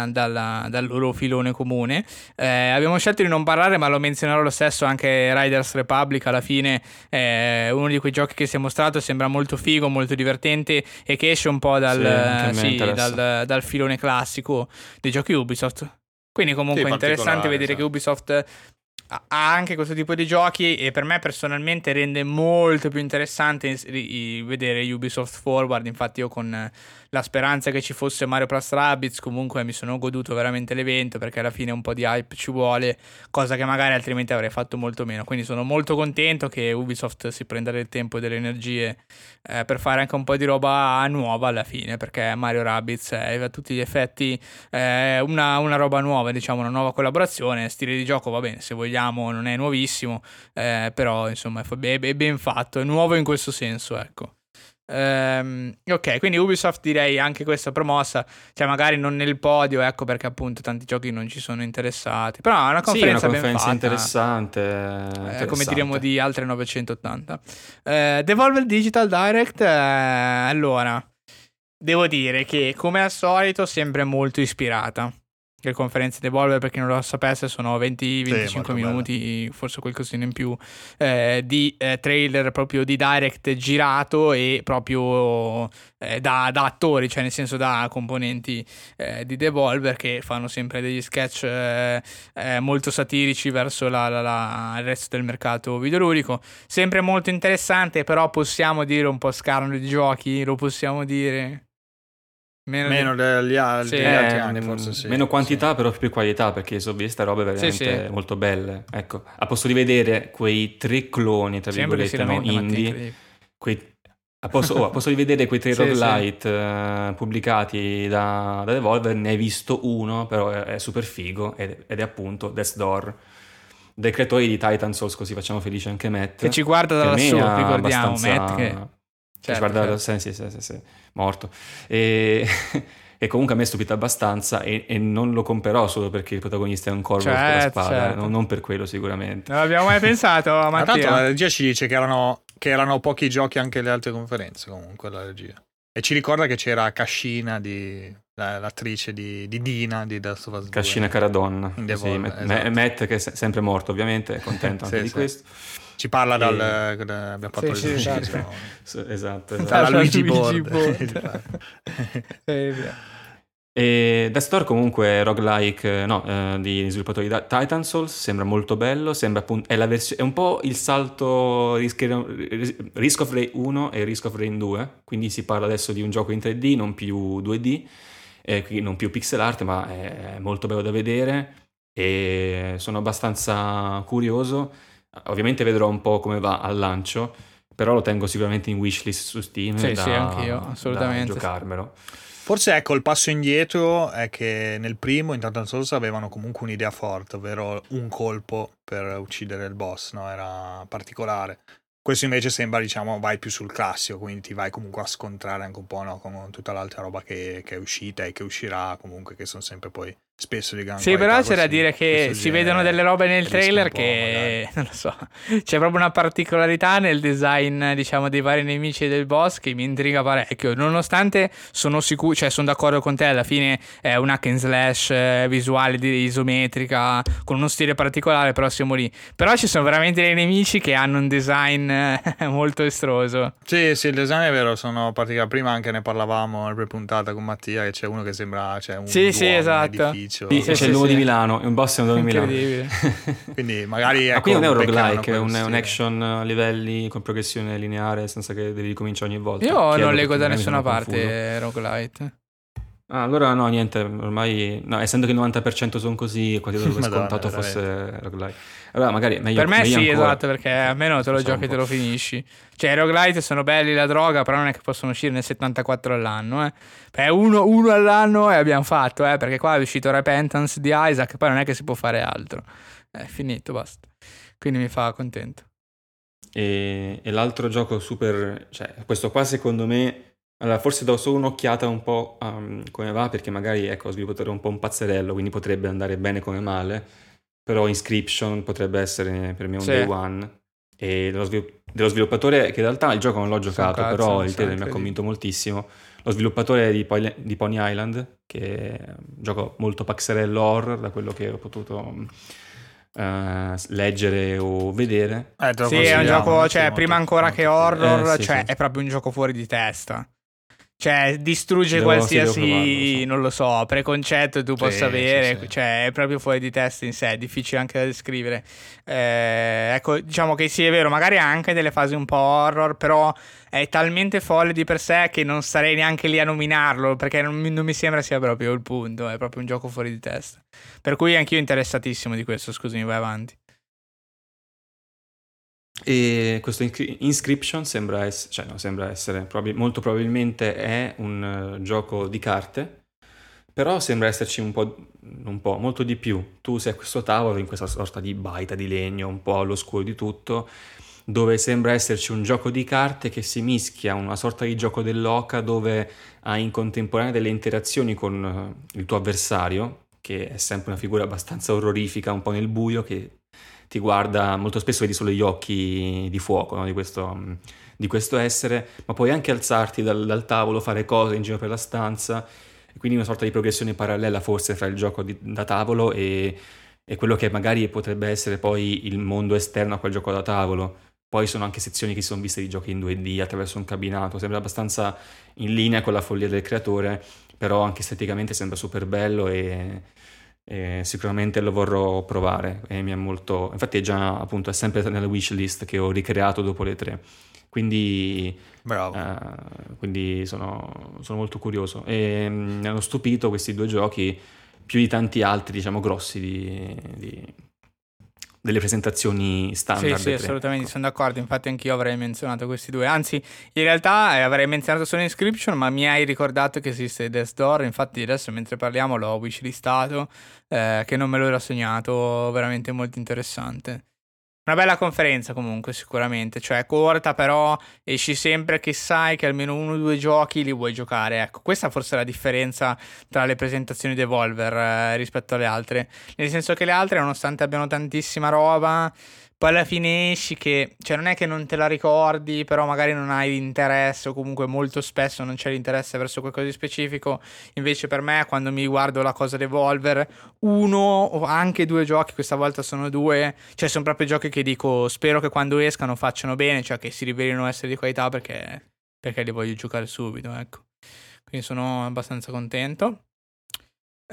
dal, dal loro filone comune. Eh, abbiamo scelto di non parlare, ma lo menzionerò lo stesso, anche Riders Republic alla fine è eh, uno di quei giochi che si è mostrato, sembra molto figo, molto divertente e che esce un po' dal, sì, sì, dal, dal filone classico dei giochi Ubisoft, quindi comunque sì, è interessante vedere, sì, che Ubisoft ha anche questo tipo di giochi e per me personalmente rende molto più interessante vedere Ubisoft Forward. Infatti io, con la speranza che ci fosse Mario Plus Rabbids, comunque mi sono goduto veramente l'evento, perché alla fine un po' di hype ci vuole, cosa che magari altrimenti avrei fatto molto meno, quindi sono molto contento che Ubisoft si prenda del tempo e delle energie eh, per fare anche un po' di roba nuova alla fine, perché Mario Rabbids è a tutti gli effetti eh, una, una roba nuova, diciamo una nuova collaborazione. Stile di gioco, va bene, se vogliamo non è nuovissimo, eh, però insomma è ben fatto, è nuovo in questo senso, ecco. Um, ok, quindi Ubisoft, direi anche questa promossa, cioè magari non nel podio, ecco, perché appunto tanti giochi non ci sono interessati, però è una conferenza, sì, è una conferenza ben interessante, interessante. Eh, come diremo di altre novecentottanta. eh, Devolver Digital Direct, eh, allora devo dire che come al solito sempre molto ispirata. Le conferenze Devolver, per chi non lo sapesse, sono venti venticinque sì, minuti, bella, forse qualcosina in più, eh, di eh, trailer proprio di direct girato e proprio eh, da, da attori, cioè nel senso da componenti eh, di Devolver, che fanno sempre degli sketch eh, eh, molto satirici verso la, la, la, il resto del mercato videoludico. Sempre molto interessante, però possiamo dire un po' scarno di giochi, lo possiamo dire... Meno, meno degli altri, sì, altri eh, anni, forse sì. Meno quantità, sì, però più qualità, perché sono viste robe veramente, sì, sì, molto belle. Ecco, a posto di vedere quei tre cloni, tra virgolette, no, indie, quei, a, posto, oh, a posto di vedere quei tre sì, roguelite sì. Uh, pubblicati da, da Devolver, ne hai visto uno, però è, è super figo, ed, ed è appunto Death Door, dei creatori di Titan Souls, così facciamo felice anche Matt, che ci guarda da lassù, ricordiamo Matt che... Certo, guarda, certo. Sì, sì, sì, sì, morto. E, e comunque a me è stupito abbastanza, e, e non lo comperò solo perché il protagonista è un corvo con certo, la spada, certo. non, non per quello sicuramente. Non abbiamo mai pensato, Mattia. Tanto la regia ci dice che erano, che erano pochi giochi anche le altre conferenze, comunque la regia. E ci ricorda che c'era Cascina, di, la, l'attrice di, di Dina di Death of Us. Cascina Caradonna, sì, esatto. Matt, che è sempre morto ovviamente, è contento anche sì, di sì. questo. Ci parla dal e... abbiamo fatto sì, sì, esatto. esatto, esatto. Da Luigi Borg. E via. E Death Door comunque roguelike, no, eh, di sviluppatori da Titan Souls, sembra molto bello, sembra appunto è, la vers- è un po' il salto Risk, Risk of Rain uno e Risk of Rain due, quindi si parla adesso di un gioco in tre D, non più due D, eh, quindi non più pixel art, ma è molto bello da vedere e sono abbastanza curioso. Ovviamente vedrò un po' come va al lancio, però lo tengo sicuramente in wishlist su Steam. Sì, da, sì, anch'io, assolutamente. Da giocarmelo. Forse ecco, il passo indietro è che nel primo in Titan Souls avevano comunque un'idea forte, ovvero un colpo per uccidere il boss, no? Era particolare. Questo invece sembra, diciamo, vai più sul classico, quindi ti vai comunque a scontrare anche un po', no, con tutta l'altra roba che, che è uscita e che uscirà comunque, che sono sempre poi spesso di gran sì, qualità. Però c'è da dire che si vedono delle robe nel trailer che, non lo so, c'è proprio una particolarità nel design, diciamo, dei vari nemici del boss che mi intriga parecchio, nonostante sono sicuro, cioè sono d'accordo con te, alla fine è un hack and slash visuale isometrica con uno stile particolare, però siamo lì. Però ci sono veramente dei nemici che hanno un design molto estroso. Sì, sì, il design è vero, sono particolari. Prima anche ne parlavamo nella pre-puntata con Mattia, che c'è uno che sembra, cioè, un sì, sì, esatto. Sì, sì, c'è sì, l'uomo sì. di Milano, un boss è un uomo di Milano. Quindi magari ecco, ma qui non è un roguelike, è un, un action a livelli con progressione lineare, senza che devi ricominciare ogni volta. Io Chiedo non leggo da nessuna parte roguelite. Ah, allora no, niente, ormai no, essendo che il novanta per cento sono così, qualche cosa scontato fosse roguelite. Allora magari meglio, per me meglio sì, ancora. Esatto, perché almeno te lo giochi e te lo finisci. Cioè i roguelite sono belli la droga, però non è che possono uscire nel settantaquattro all'anno, eh. Beh, uno, uno all'anno e abbiamo fatto, eh, perché qua è uscito Repentance di Isaac, poi non è che si può fare altro. È finito, basta. Quindi mi fa contento. E, e l'altro gioco super, cioè questo qua secondo me, allora forse do solo un'occhiata un po' um, come va, perché magari ecco lo sviluppatore è un po' un pazzerello, quindi potrebbe andare bene come male, però Inscription potrebbe essere per me un sì. day one e dello, svilupp- dello sviluppatore, che in realtà il gioco non l'ho giocato, cazzo, però il trailer mi ha convinto moltissimo, lo sviluppatore di, Pol- di Pony Island, che è un gioco molto pazzerello horror da quello che ho potuto... Uh, leggere o vedere. Eh, sì, è un gioco, cioè prima ancora molto, che horror, eh, sì, cioè sì. È proprio un gioco fuori di testa. Cioè distrugge devo, qualsiasi, sì, provarlo, so. non lo so, preconcetto tu sì, possa avere, sì, sì. Cioè è proprio fuori di testa in sé, è difficile anche da descrivere. Eh, ecco, diciamo che sì, è vero, magari anche delle fasi un po' horror, però è talmente folle di per sé che non starei neanche lì a nominarlo, perché non mi, non mi sembra sia proprio il punto, è proprio un gioco fuori di testa. Per cui anch'io interessatissimo di questo, scusami, vai avanti. E questo Inscription sembra essere, cioè no, sembra essere prob- molto probabilmente è un uh, gioco di carte, però sembra esserci un po', un po', molto di più. Tu sei a questo tavolo in questa sorta di baita di legno, un po' all'oscuro di tutto, dove sembra esserci un gioco di carte che si mischia, una sorta di gioco dell'oca dove hai in contemporanea delle interazioni con uh, il tuo avversario, che è sempre una figura abbastanza orrorifica, un po' nel buio, che ti guarda, molto spesso vedi solo gli occhi di fuoco, no? di, questo, di questo essere, ma puoi anche alzarti dal, dal tavolo, fare cose in giro per la stanza, e quindi una sorta di progressione parallela forse fra il gioco di, da tavolo e, e quello che magari potrebbe essere poi il mondo esterno a quel gioco da tavolo. Poi sono anche sezioni che si sono viste di giochi in due D attraverso un cabinato, sembra abbastanza in linea con la follia del creatore, però anche esteticamente sembra super bello e... Eh, sicuramente lo vorrò provare e mi è molto, infatti è già appunto è sempre nella wishlist che ho ricreato dopo le tre, quindi bravo. Eh, quindi sono, sono molto curioso e mi hanno stupito questi due giochi più di tanti altri, diciamo, grossi di, di, delle presentazioni standard. Sì, sì, assolutamente, ecco. Sono d'accordo, infatti anch'io avrei menzionato questi due, anzi in realtà eh, avrei menzionato solo Inscription, ma mi hai ricordato che esiste Death Door, infatti adesso mentre parliamo l'ho wishlistato, eh, che non me lo ero sognato, veramente molto interessante. Una bella conferenza comunque sicuramente, cioè corta però esci sempre che sai che almeno uno o due giochi li vuoi giocare, ecco questa forse è la differenza tra le presentazioni Devolver eh, rispetto alle altre, nel senso che le altre nonostante abbiano tantissima roba poi alla fine esci che, cioè non è che non te la ricordi, però magari non hai l'interesse o comunque molto spesso non c'è l'interesse verso qualcosa di specifico. Invece per me, quando mi guardo la cosa Devolver, uno o anche due giochi, questa volta sono due, cioè sono proprio giochi che dico spero che quando escano facciano bene, cioè che si rivelino essere di qualità, perché, perché li voglio giocare subito, ecco. Quindi sono abbastanza contento.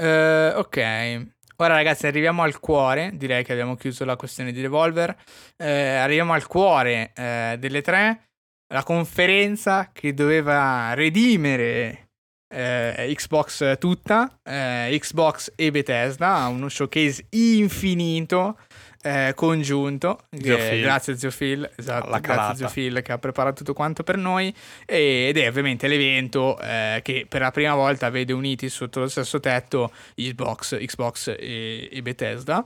Uh, ok... Ora ragazzi arriviamo al cuore, direi che abbiamo chiuso la questione di Devolver, eh, arriviamo al cuore eh, delle tre, la conferenza che doveva redimere eh, Xbox tutta, eh, Xbox e Bethesda, uno showcase infinito eh, congiunto. Zio grazie Zio Phil, esatto, grazie Zio Phil che ha preparato tutto quanto per noi, ed è ovviamente l'evento eh, che per la prima volta vede uniti sotto lo stesso tetto Xbox, Xbox e, e Bethesda.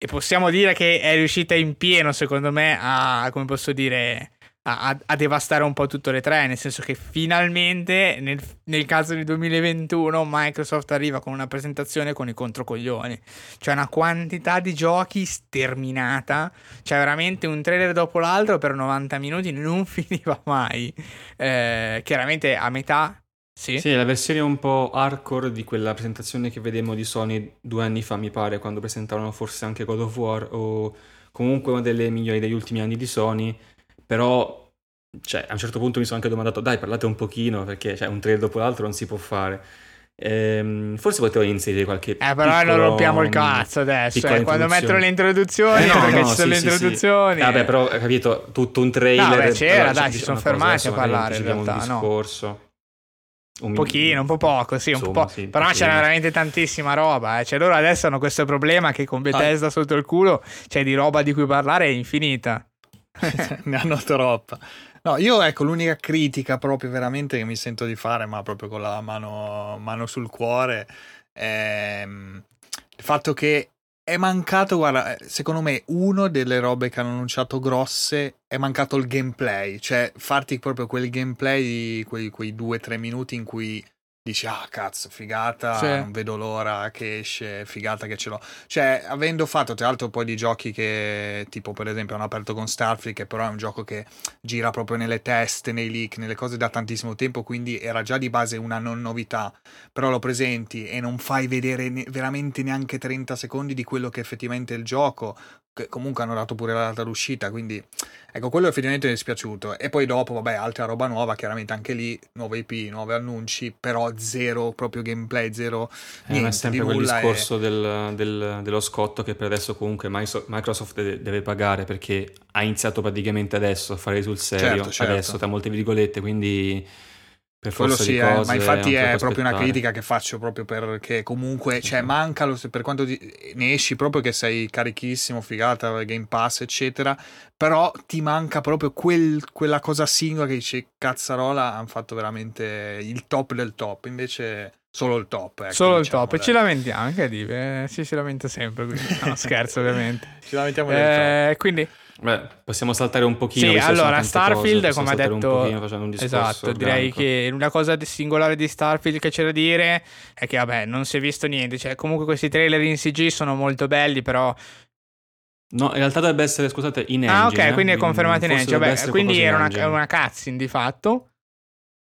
E possiamo dire che è riuscita in pieno, secondo me, a, come posso dire, a, a devastare un po' tutte le tre, nel senso che finalmente nel, nel caso del duemilaventuno Microsoft arriva con una presentazione con i controcoglioni, cioè una quantità di giochi sterminata, cioè veramente un trailer dopo l'altro per novanta minuti non finiva mai, eh, chiaramente a metà. Sì. Sì, la versione un po' hardcore di quella presentazione che vedemmo di Sony due anni fa, mi pare, quando presentavano forse anche God of War o comunque una delle migliori degli ultimi anni di Sony. Però, cioè, a un certo punto mi sono anche domandato, dai, parlate un pochino, perché cioè, un trailer dopo l'altro non si può fare. Ehm, forse potevo inserire qualche eh però piccolo, non rompiamo il cazzo adesso eh, quando mettono le introduzioni eh no, perché no, ci sono sì, le introduzioni sì, sì. Vabbè, però hai capito, tutto un trailer. No, beh, c'era, dai, ci sono fermati a parlare in realtà, un discorso no. Un pochino, un po' poco, sì, un Insomma, po' po'. Sì, però sì, c'era sì. veramente tantissima roba. Eh. Cioè, loro adesso hanno questo problema che con Bethesda ah. sotto il culo, cioè di roba di cui parlare è infinita. Ne hanno troppa. No, io ecco, l'unica critica proprio veramente che mi sento di fare, ma proprio con la mano, mano sul cuore, è il fatto che è mancato, guarda, secondo me uno delle robe che hanno annunciato grosse è mancato il gameplay, cioè farti proprio quel gameplay di quei, quei due tre minuti in cui dici ah cazzo figata, sì. non vedo l'ora che esce, figata che ce l'ho, cioè avendo fatto tra l'altro poi di giochi che tipo per esempio hanno aperto con Starfield, che però è un gioco che gira proprio nelle teste, nei leak, nelle cose da tantissimo tempo, quindi era già di base una non novità, però lo presenti e non fai vedere ne- veramente neanche trenta secondi di quello che effettivamente è il gioco, che comunque hanno dato pure la data d'uscita, quindi ecco, quello effettivamente mi è dispiaciuto. E poi dopo, vabbè, altra roba nuova, chiaramente anche lì, nuove I P, nuovi annunci, però zero proprio gameplay, zero eh, niente, è sempre di quel nulla discorso e... del, del, dello scotto che per adesso comunque Microsoft deve pagare, perché ha iniziato praticamente adesso a fare sul serio, certo, certo. adesso tra molte virgolette, quindi... Per quello sì, di cose, eh, ma infatti è proprio una critica che faccio, proprio perché comunque cioè, manca lo, per quanto di, ne esci proprio che sei carichissimo, figata, Game Pass eccetera, però ti manca proprio quel, quella cosa singola che dici cazzarola, hanno fatto veramente il top del top, invece solo il top, ecco, solo diciamo, il top, e ci lamentiamo anche di eh, sì, si lamenta sempre, quindi no, scherzo ovviamente ci lamentiamo del top. Quindi beh, possiamo saltare un pochino. Sì, allora Starfield, come ha detto, un pochino, un esatto, direi che una cosa singolare di Starfield che c'è da dire è che vabbè, non si è visto niente, cioè comunque questi trailer in C G sono molto belli, però no, in realtà dovrebbe essere, scusate, in engine. Ah, ok, eh? quindi è confermato in engine. Vabbè, quindi era una, una cutscene di fatto.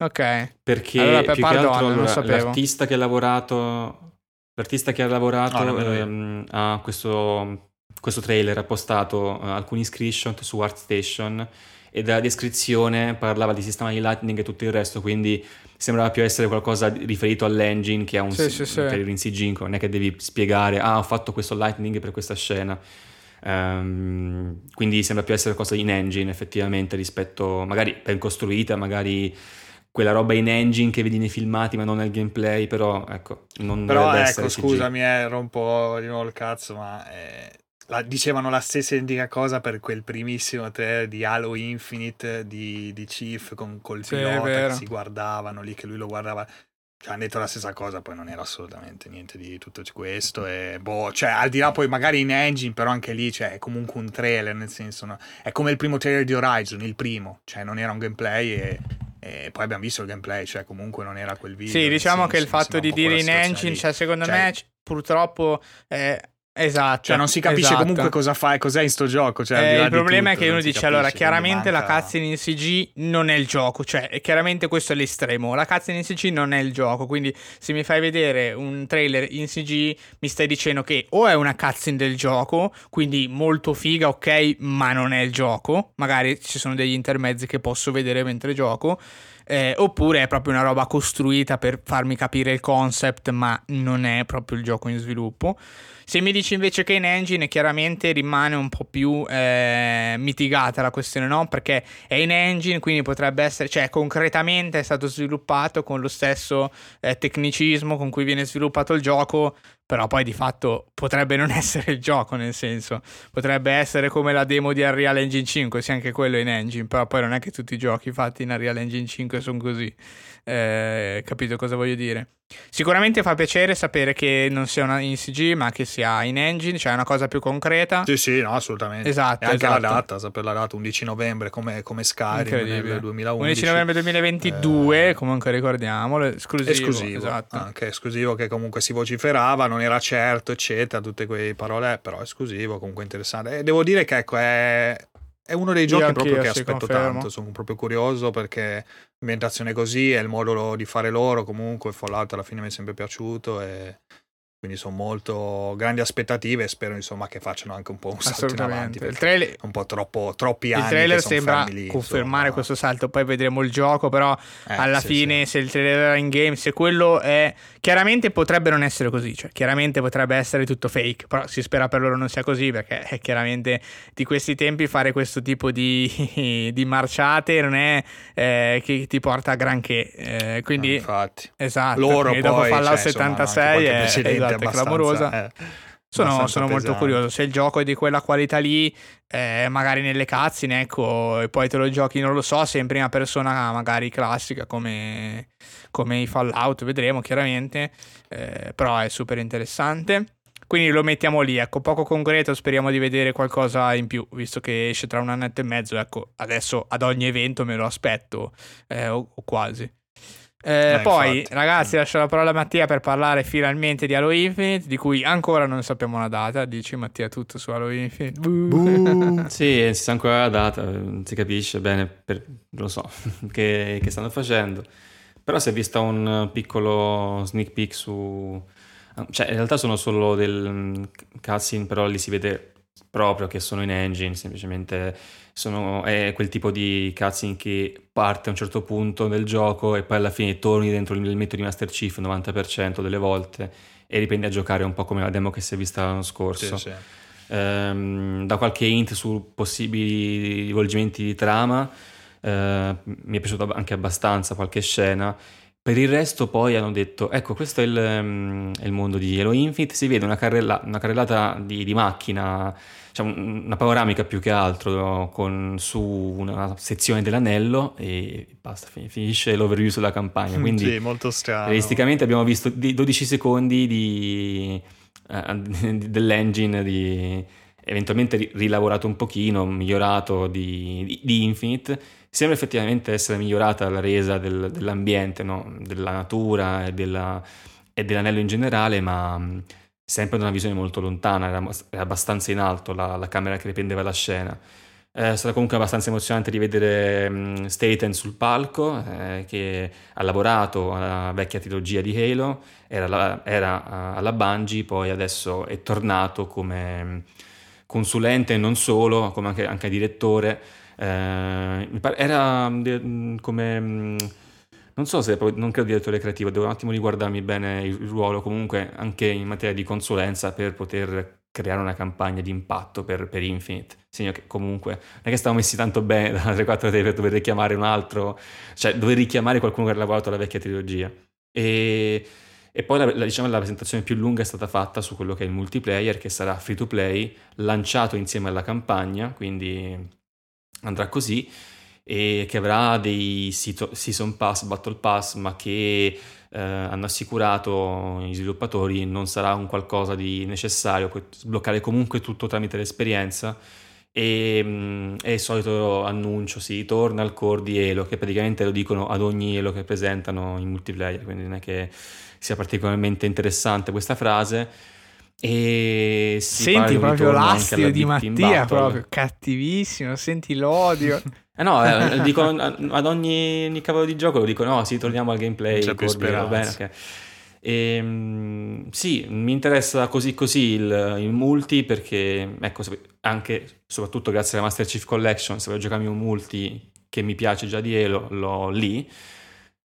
Ok. Perché allora, per più pardon, che altro, non sapevo. L'artista che ha lavorato L'artista che ha lavorato oh, ehm, a questo questo trailer ha postato uh, alcuni screenshot su ArtStation e dalla descrizione parlava di sistema di Lightning e tutto il resto, quindi sembrava più essere qualcosa riferito all'engine che a un, sì, si- sì, un trailer in C G, non è che devi spiegare ah ho fatto questo Lightning per questa scena, um, quindi sembra più essere qualcosa in engine effettivamente, rispetto magari ben costruita, magari quella roba in engine che vedi nei filmati ma non nel gameplay, però ecco non però dovrebbe ecco, essere C G. Scusami, eh, rompo di nuovo il cazzo, ma eh... La, dicevano la stessa identica cosa per quel primissimo trailer di Halo Infinite di, di Chief con col sì, pilota che si guardavano lì, che lui lo guardava, cioè hanno detto la stessa cosa, poi non era assolutamente niente di tutto questo e boh, cioè al di là poi magari in engine, però anche lì cioè, è comunque un trailer, nel senso no? È come il primo trailer di Horizon, il primo, cioè non era un gameplay e E poi abbiamo visto il gameplay, cioè comunque non era quel video. Sì, diciamo senso, che il fatto di dire in engine, cioè secondo cioè, me c- purtroppo eh, esatto, cioè non si capisce esatto. comunque cosa fai, cos'è in sto gioco, cioè, eh, il problema tutto, è che uno dice capisce, allora chiaramente manca... la cutscene in C G non è il gioco, cioè chiaramente questo è l'estremo, la cutscene in C G non è il gioco, quindi se mi fai vedere un trailer in C G mi stai dicendo che o è una cutscene del gioco, quindi molto figa, ok, ma non è il gioco, magari ci sono degli intermezzi che posso vedere mentre gioco, eh, oppure è proprio una roba costruita per farmi capire il concept, ma non è proprio il gioco in sviluppo. Se mi dici invece che in engine, chiaramente rimane un po' più eh, mitigata la questione, no? Perché è in engine, quindi potrebbe essere, cioè concretamente è stato sviluppato con lo stesso eh, tecnicismo con cui viene sviluppato il gioco, però poi di fatto potrebbe non essere il gioco, nel senso, potrebbe essere come la demo di Unreal Engine cinque, sì, anche quello in engine, però poi non è che tutti i giochi fatti in Unreal Engine cinque sono così, eh, capito cosa voglio dire? Sicuramente fa piacere sapere che non sia una in C G ma che sia in engine, cioè una cosa più concreta. Sì sì, no, assolutamente, esatto, e anche esatto. la data, sapere la data, undici novembre come, come Skyrim nel duemilaundici, undici novembre duemilaventidue, eh... comunque ricordiamolo, esclusivo, esclusivo. Esatto. Anche esclusivo, che comunque si vociferava, non era certo eccetera, tutte quelle parole, però esclusivo, comunque interessante. E devo dire che ecco è È uno dei giochi proprio che aspetto confermo. tanto, sono proprio curioso perché l'ambientazione così è il modo di fare loro, comunque Fallout alla fine mi è sempre piaciuto e quindi sono molto grandi aspettative e spero insomma che facciano anche un po' un salto in avanti, il trailer, un po' troppo, troppi anni. Il trailer che sembra lì, confermare insomma. questo salto, poi vedremo il gioco, però eh, alla sì, fine sì. se il trailer era in game, se quello è, chiaramente potrebbe non essere così, cioè chiaramente potrebbe essere tutto fake, però si spera per loro non sia così, perché è chiaramente di questi tempi fare questo tipo di, di marciate non è eh, che ti porta a granché, eh, quindi infatti esatto, loro poi dopo Fallout cioè, settantasei è, esatto, è clamorosa, eh, sono, sono molto curioso se il gioco è di quella qualità lì, eh, magari nelle cutscene, ecco, e poi te lo giochi, non lo so, se in prima persona magari classica come, come i Fallout, vedremo chiaramente, eh, però è super interessante, quindi lo mettiamo lì, ecco, poco concreto, speriamo di vedere qualcosa in più, visto che esce tra un annetto e mezzo, ecco, adesso ad ogni evento me lo aspetto, eh, o, o quasi. Eh, eh, poi infatti, ragazzi eh. lascio la parola a Mattia per parlare finalmente di Halo Infinite, di cui ancora non sappiamo la data. Dici Mattia tutto su Halo Infinite? Buh. Sì, si sa ancora la data, non si capisce bene per, lo so che, che stanno facendo, però si è vista un piccolo sneak peek su, cioè in realtà sono solo del cutscene, però lì si vede proprio che sono in engine, semplicemente sono, è quel tipo di cutscene che parte a un certo punto del gioco e poi alla fine torni dentro l'elemento di Master Chief il novanta per cento delle volte e riprendi a giocare, un po' come la demo che si è vista l'anno scorso. Sì, sì. Ehm, da qualche hint su possibili rivolgimenti di trama, ehm, mi è piaciuto anche abbastanza qualche scena. Per il resto poi hanno detto, ecco, questo è il, è il mondo di Halo Infinite, si vede una, carrella, una carrellata di, di macchina, cioè una panoramica più che altro, con, su una sezione dell'anello e basta, finisce l'overview sulla campagna. Quindi sì, molto strano. Realisticamente abbiamo visto dodici secondi di, eh, dell'engine, di, eventualmente rilavorato un pochino, migliorato di, di, di Infinite. Sembra effettivamente essere migliorata la resa del, dell'ambiente, no? Della natura e, della, e dell'anello in generale, ma sempre da una visione molto lontana, era, era abbastanza in alto la, la camera che riprendeva la scena. Eh, sarà comunque abbastanza emozionante rivedere um, Staten sul palco, eh, che ha lavorato alla vecchia trilogia di Halo, era, la, era alla Bungie, poi adesso è tornato come consulente e non solo, come anche, anche direttore. Eh, era come, non so se, non credo direttore creativo, devo un attimo riguardarmi bene il ruolo, comunque anche in materia di consulenza per poter creare una campagna di impatto per, per Infinite. Segno che comunque non è che stavamo messi tanto bene da tre quattro tre per dover richiamare un altro, cioè dover richiamare qualcuno che ha lavorato alla vecchia trilogia. E, e poi la, la, diciamo, la presentazione più lunga è stata fatta su quello che è il multiplayer, che sarà free to play, lanciato insieme alla campagna, quindi andrà così, e che avrà dei season pass, battle pass, ma che eh, hanno assicurato gli sviluppatori non sarà un qualcosa di necessario, puoi sbloccare comunque tutto tramite l'esperienza. E mh, è il solito annuncio, si torna al core di Halo, che praticamente lo dicono ad ogni Halo che presentano in multiplayer, quindi non è che sia particolarmente interessante questa frase. E senti proprio l'astio di Mattia, proprio cattivissimo, senti l'odio. Eh no, eh, dico, ad ogni, ogni cavolo di gioco lo dico, no, sì, torniamo al gameplay, cordi, va bene, okay. E, sì, mi interessa così così il, il multi, perché ecco, anche soprattutto grazie alla Master Chief Collection, se voglio giocarmi un multi che mi piace già di Halo, l'ho lì,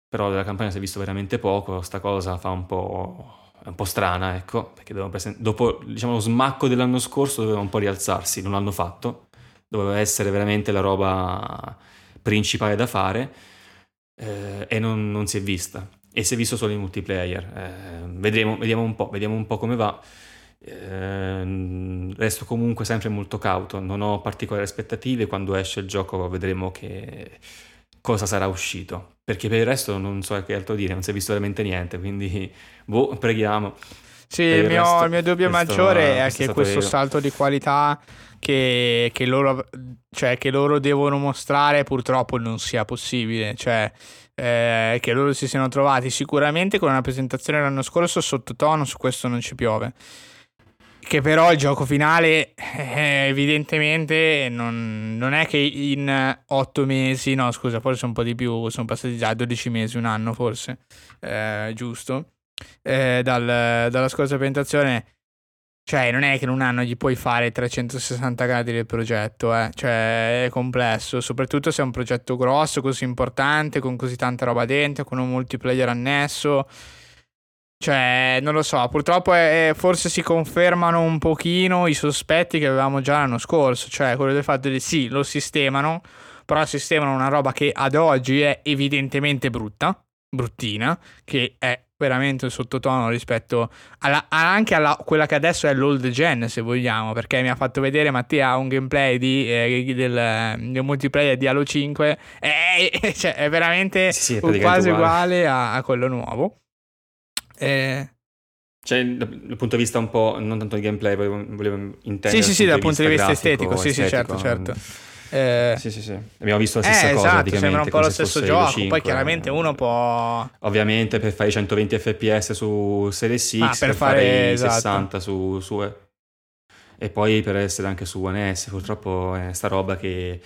però della campagna si è visto veramente poco, sta cosa fa un po'... è un po' strana, ecco, perché present- dopo diciamo lo smacco dell'anno scorso doveva un po' rialzarsi, non l'hanno fatto, doveva essere veramente la roba principale da fare, eh, e non, non si è vista. e si è visto solo in multiplayer. Eh, vedremo, vediamo un po', vediamo un po' come va. Eh, resto comunque sempre molto cauto, non ho particolari aspettative. Quando esce il gioco vedremo che cosa sarà uscito, perché per il resto non so che altro dire, non si è visto veramente niente, quindi boh, preghiamo. Sì, il mio, resto, il mio dubbio maggiore è che questo io. salto di qualità che, che, loro, cioè, che loro devono mostrare purtroppo non sia possibile, cioè eh, che loro si siano trovati sicuramente con una presentazione l'anno scorso sottotono, su questo non ci piove, che però il gioco finale eh, evidentemente non, non è che in otto mesi, no scusa, forse un po' di più, sono passati già dodici mesi, un anno forse, eh, giusto, eh, dal, dalla scorsa presentazione, cioè non è che in un anno gli puoi fare trecentosessanta gradi del progetto, eh. Cioè è complesso, soprattutto se è un progetto grosso, così importante, con così tanta roba dentro, con un multiplayer annesso. Cioè, non lo so, purtroppo è, forse si confermano un pochino i sospetti che avevamo già l'anno scorso, cioè quello del fatto di sì, lo sistemano, però sistemano una roba che ad oggi è evidentemente brutta, bruttina, che è veramente un sottotono rispetto alla, anche a quella che adesso è l'old gen, se vogliamo, perché mi ha fatto vedere Mattia un gameplay di, eh, del, del multiplayer di Halo cinque, eh, cioè, è veramente sì, sì, è quasi uguale, uguale a, a quello nuovo. Eh... Cioè dal punto di vista un po', non tanto il gameplay, volevo, volevo intendere. Sì, sì, sì, dal punto di vista estetico, sì, sì, certo, certo. Eh... Sì, sì, sì. Abbiamo visto la stessa eh, cosa, esatto, sembra un po' lo stesso gioco, cinque, poi chiaramente eh, uno può ovviamente per fare i centoventi F P S su Series X, ah, per, per fare i esatto. sessanta su, su e poi per essere anche su One S, purtroppo è sta roba che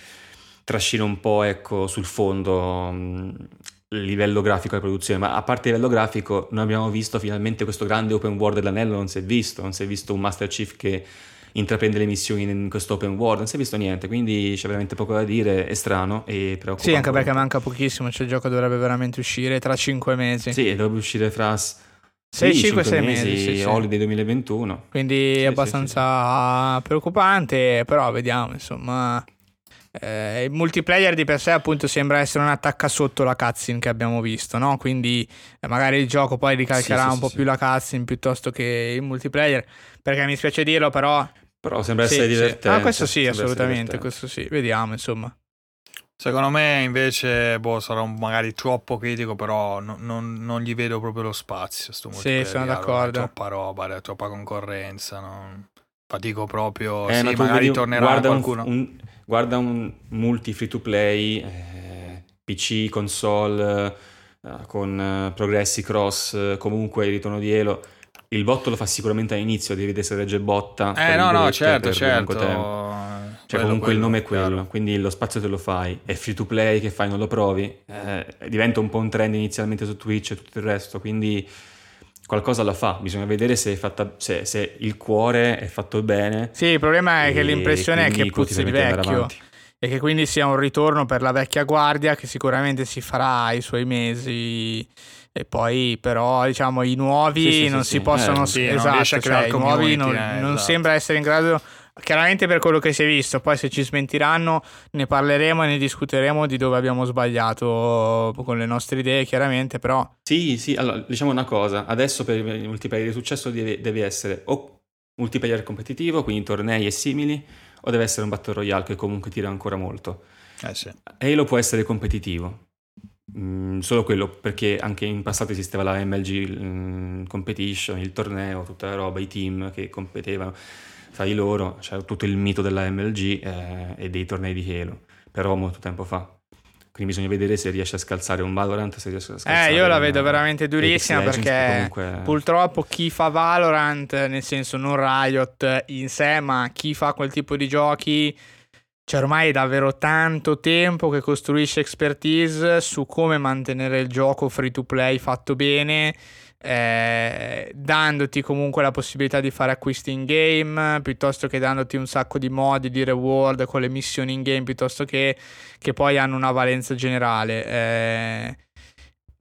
trascina un po', ecco, sul fondo mh, livello grafico e produzione, ma a parte livello grafico noi abbiamo visto finalmente questo grande open world dell'anello, non si è visto, non si è visto un Master Chief che intraprende le missioni in questo open world, non si è visto niente, quindi c'è veramente poco da dire, è strano e preoccupante. Sì, anche perché manca pochissimo, cioè il gioco dovrebbe veramente uscire tra cinque mesi. Sì, dovrebbe uscire fra sei cinque sei mesi, sì, sì. Holiday duemilaventuno, quindi sì, è abbastanza sì, sì. preoccupante, però vediamo, insomma. Eh, il multiplayer di per sé appunto sembra essere un'attacca sotto la cutscene che abbiamo visto, no? Quindi eh, magari il gioco poi ricalcherà sì, sì, un po' sì, più sì. la cutscene piuttosto che il multiplayer, perché mi spiace dirlo, però però sembra sì, essere divertente. Sì. Ah, questo sì, assolutamente, questo sì. Vediamo, insomma. Secondo me invece boh, sarò magari troppo critico, però no, non, non gli vedo proprio lo spazio sto multiplayer. Sì, sono d'accordo. Allora, troppa roba, troppa concorrenza, non fatico proprio, eh, sì, no, magari vedi, tornerà qualcuno. Un, un... Guarda un multi free to play, eh, P C, console, eh, con eh, progressi cross, eh, comunque il ritorno di Elo. Il botto lo fa sicuramente all'inizio, devi vedere se regge botta. Eh no, no, certo, certo. Cioè quello, comunque quello, il nome è quello, chiaro. Quindi lo spazio te lo fai. È free to play, che fai? Non lo provi? Eh, diventa un po' un trend inizialmente su Twitch e tutto il resto, quindi qualcosa la fa, bisogna vedere se è fatta, se, se il cuore è fatto bene. Sì, il problema è che l'impressione è che puzzi di vecchio e che quindi sia un ritorno per la vecchia guardia, che sicuramente si farà i suoi mesi e poi però diciamo i nuovi sì, sì, non sì, si sì. possono eh, sì, esatto, non riesce a creare cioè, i nuovi non, eh, non esatto. sembra essere in grado, chiaramente, per quello che si è visto. Poi se ci smentiranno ne parleremo e ne discuteremo di dove abbiamo sbagliato con le nostre idee, chiaramente, però sì sì allora diciamo una cosa, adesso per il multiplayer di successo deve, deve essere o multiplayer competitivo, quindi tornei e simili, o deve essere un battle royale che comunque tira ancora molto. Eh sì. Halo può essere competitivo, mm, solo quello, perché anche in passato esisteva la M L G mm, competition, il torneo, tutta la roba, i team che competevano tra di loro, c'era tutto il mito della M L G eh, e dei tornei di Halo, però molto tempo fa. Quindi bisogna vedere se riesce a scalzare un Valorant, se riesce a scalzare. Eh, io la vedo veramente durissima, perché comunque purtroppo chi fa Valorant, nel senso non Riot in sé, ma chi fa quel tipo di giochi, cioè ormai è davvero tanto tempo che costruisce expertise su come mantenere il gioco free to play fatto bene. Eh, dandoti comunque la possibilità di fare acquisti in game, piuttosto che dandoti un sacco di modi di reward con le missioni in game, piuttosto che che poi hanno una valenza generale. Eh,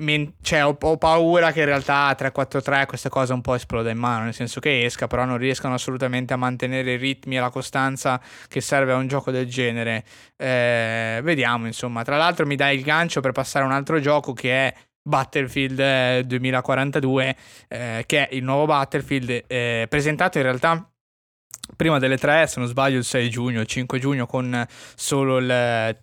men- cioè ho, ho paura che in realtà tre quattro tre questa cosa un po' esploda in mano, nel senso che esca, però non riescano assolutamente a mantenere i ritmi e la costanza che serve a un gioco del genere. Eh, vediamo, insomma. Tra l'altro mi dai il gancio per passare a un altro gioco che è Battlefield eh, duemilaquarantadue, eh, che è il nuovo Battlefield, eh, presentato in realtà prima delle tre, se non sbaglio il sei giugno, il cinque giugno, con solo il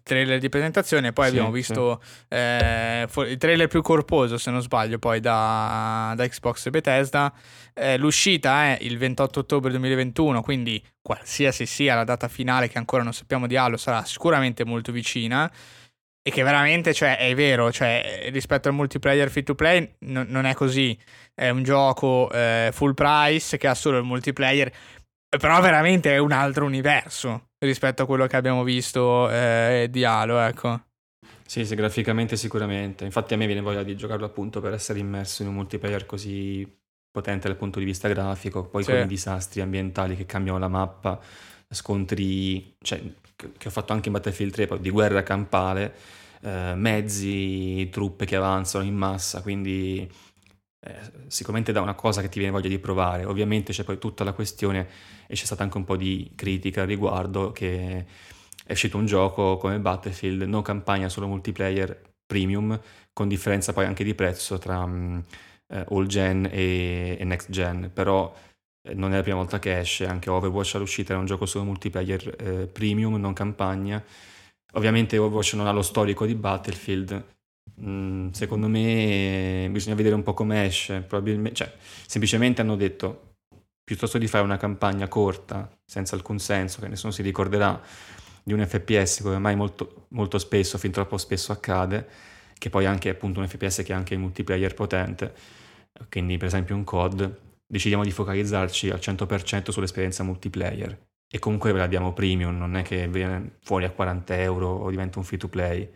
trailer di presentazione. Poi sì, abbiamo visto sì. eh, il trailer più corposo, se non sbaglio, poi da, da Xbox e Bethesda. Eh, l'uscita è il ventotto ottobre duemilaventuno, quindi qualsiasi sia la data finale, che ancora non sappiamo di Halo, sarà sicuramente molto vicina. E che veramente, cioè, è vero, cioè, rispetto al multiplayer free to play no, non è così. È un gioco eh, full price che ha solo il multiplayer, però veramente è un altro universo rispetto a quello che abbiamo visto eh, di Halo, ecco. Sì, sì, graficamente sicuramente. Infatti a me viene voglia di giocarlo appunto per essere immerso in un multiplayer così potente dal punto di vista grafico, poi sì. con i disastri ambientali che cambiano la mappa, scontri... cioè, che ho fatto anche in Battlefield tre, di guerra campale, eh, mezzi, truppe che avanzano in massa, quindi eh, sicuramente da una cosa che ti viene voglia di provare. Ovviamente c'è poi tutta la questione, e c'è stata anche un po' di critica al riguardo, che è uscito un gioco come Battlefield, no campagna, solo multiplayer premium, con differenza poi anche di prezzo tra um, old gen e, e next gen, però... non è la prima volta che esce. Anche Overwatch all'uscita era un gioco solo multiplayer eh, premium, non campagna. Ovviamente Overwatch non ha lo storico di Battlefield. Mm, secondo me bisogna vedere un po' come esce. Probabilmente, cioè, semplicemente hanno detto, piuttosto di fare una campagna corta senza alcun senso, che nessuno si ricorderà, di un F P S che ormai molto, molto spesso, fin troppo spesso accade, che poi anche appunto un F P S che ha anche il multiplayer potente, quindi per esempio un C O D, decidiamo di focalizzarci al cento per cento sull'esperienza multiplayer, e comunque ve la diamo premium, non è che viene fuori a quaranta euro o diventa un free to play.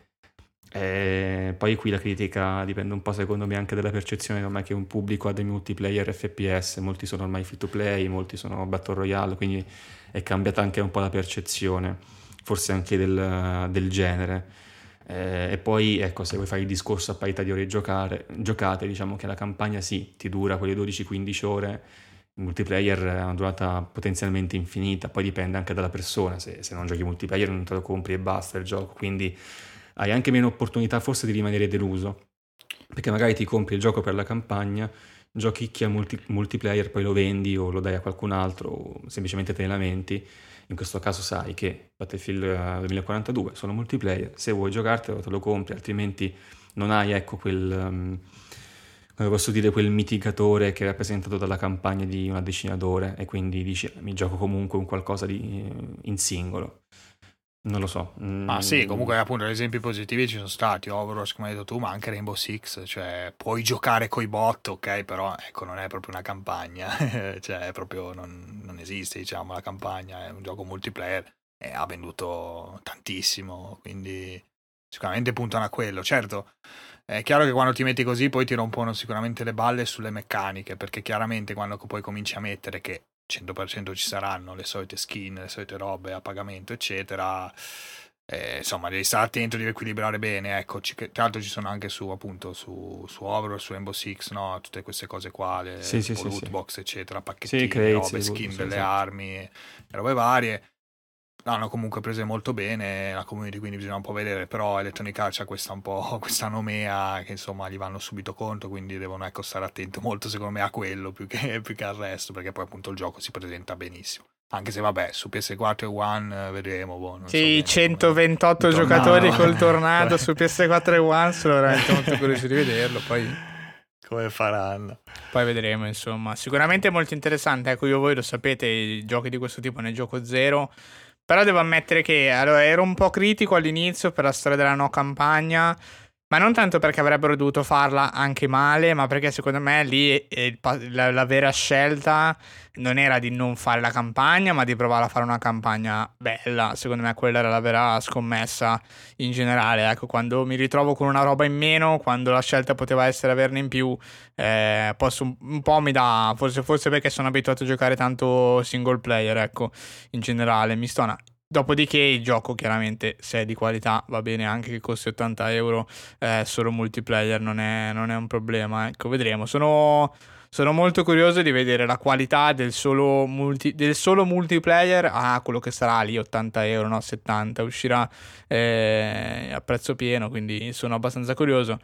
E poi qui la critica dipende un po', secondo me, anche dalla percezione ormai che un pubblico ha dei multiplayer F P S. Molti sono ormai free to play, molti sono battle royale, quindi è cambiata anche un po' la percezione, forse anche del, del genere. Eh, e poi ecco, se vuoi fare il discorso a parità di ore giocare, giocate, diciamo che la campagna sì, ti dura quelle dodici quindici ore, il multiplayer ha una durata potenzialmente infinita, poi dipende anche dalla persona, se, se non giochi multiplayer non te lo compri e basta il gioco, quindi hai anche meno opportunità forse di rimanere deluso, perché magari ti compri il gioco per la campagna, giochi chi ha multi- multiplayer, poi lo vendi o lo dai a qualcun altro o semplicemente te ne lamenti. In questo caso sai che Battlefield duemilaquarantadue sono multiplayer, se vuoi giocartelo te lo compri, altrimenti non hai, ecco, quel um, come posso dire, quel mitigatore che è rappresentato dalla campagna di una decina d'ore, e quindi dici mi gioco comunque un qualcosa di, in singolo. Non lo so. Ma mm. sì, comunque appunto esempi positivi ci sono stati, Overwatch come hai detto tu, ma anche Rainbow Six, cioè puoi giocare coi bot, ok, però ecco non è proprio una campagna, cioè è proprio non, non esiste, diciamo, la campagna, è un gioco multiplayer e ha venduto tantissimo, quindi sicuramente puntano a quello. Certo, è chiaro che quando ti metti così poi ti rompono sicuramente le balle sulle meccaniche, perché chiaramente quando poi cominci a mettere che cento per cento ci saranno le solite skin, le solite robe a pagamento eccetera, eh, insomma devi stare attento, devi equilibrare bene, ecco. Ci, tra l'altro ci sono anche su appunto su, su Overwatch, su Rainbow Six, no, tutte queste cose qua, le sì, sì, sì, loot box sì. eccetera, pacchettini, sì, crazy, robe, skin sì, delle sì. armi, robe varie, l'hanno comunque prese molto bene la community, quindi bisogna un po' vedere. Però Electronic Arts ha questa un po' questa nomea che insomma gli vanno subito contro, quindi devono, ecco, stare attento molto secondo me a quello più che, più che al resto, perché poi appunto il gioco si presenta benissimo, anche se vabbè su P S quattro e One vedremo, boh, non sì so centoventotto come... giocatori tornado. Col tornado su P S quattro e One, sono veramente molto curioso di vederlo, poi come faranno, poi vedremo, insomma. Sicuramente molto interessante, ecco. Io, voi lo sapete, i giochi di questo tipo ne gioco zero, però devo ammettere che allora, ero un po' critico all'inizio per la storia della no campagna, ma non tanto perché avrebbero dovuto farla anche male, ma perché secondo me lì eh, la, la vera scelta non era di non fare la campagna, ma di provare a fare una campagna bella. Secondo me quella era la vera scommessa in generale, ecco. Quando mi ritrovo con una roba in meno, quando la scelta poteva essere averne in più, eh, posso un, un po' mi dà, forse, forse perché sono abituato a giocare tanto single player, ecco, in generale mi stona. Dopodiché il gioco chiaramente, se è di qualità, va bene anche che costi ottanta euro, eh, solo multiplayer non è, non è un problema, ecco. Vedremo, sono... Sono molto curioso di vedere la qualità del solo, multi, del solo multiplayer a ah, quello che sarà lì, ottanta euro, no settanta, uscirà eh, a prezzo pieno, quindi sono abbastanza curioso.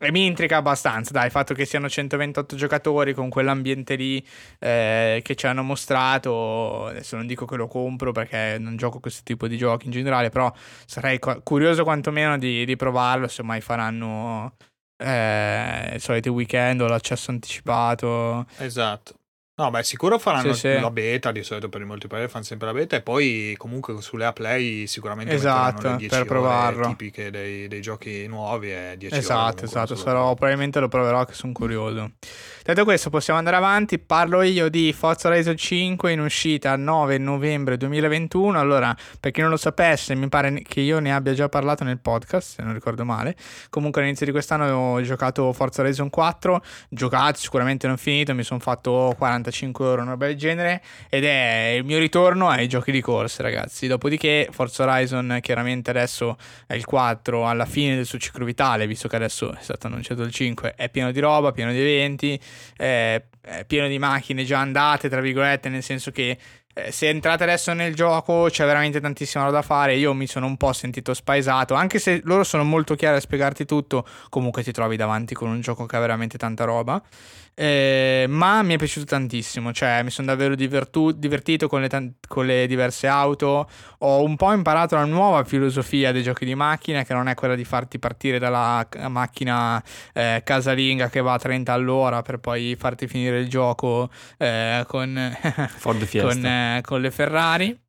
E mi intriga abbastanza, dai, il fatto che siano centoventotto giocatori con quell'ambiente lì eh, che ci hanno mostrato. Adesso non dico che lo compro perché non gioco questo tipo di giochi in generale, però sarei curioso quantomeno di, di provarlo, se mai faranno eh, il solito weekend o l'accesso anticipato. Esatto. No, beh, sicuro faranno sì, sì. la beta, di solito per i multiplayer fanno sempre la beta, e poi comunque sulle A-Play sicuramente esatto, metteranno le dieci per ore tipiche dei, dei giochi nuovi e dieci esatto, ore comunque, esatto, sarò, probabilmente lo proverò, che sono curioso. Detto questo, possiamo andare avanti. Parlo io di Forza Horizon cinque in uscita il nove novembre duemilaventuno. Allora, per chi non lo sapesse, mi pare che io ne abbia già parlato nel podcast, se non ricordo male. Comunque all'inizio di quest'anno ho giocato Forza Horizon quattro, giocato, sicuramente non finito, mi sono fatto quarantacinque euro, una roba del genere, ed è il mio ritorno ai giochi di corsa, ragazzi. Dopodiché Forza Horizon chiaramente adesso è il quattro, alla fine del suo ciclo vitale, visto che adesso è stato annunciato il cinque, è pieno di roba, pieno di eventi, eh, è pieno di macchine già andate, tra virgolette, nel senso che eh, se entrate adesso nel gioco c'è veramente tantissima roba da fare. Io mi sono un po' sentito spaesato, anche se loro sono molto chiari a spiegarti tutto, comunque ti trovi davanti con un gioco che ha veramente tanta roba. Eh, ma mi è piaciuto tantissimo, cioè mi sono davvero divertu- divertito con le, tan- con le diverse auto. Ho un po' imparato la nuova filosofia dei giochi di macchina, che non è quella di farti partire dalla macchina eh, casalinga che va a trenta all'ora per poi farti finire il gioco eh, con, Ford Fiesta. con, eh, con le Ferrari.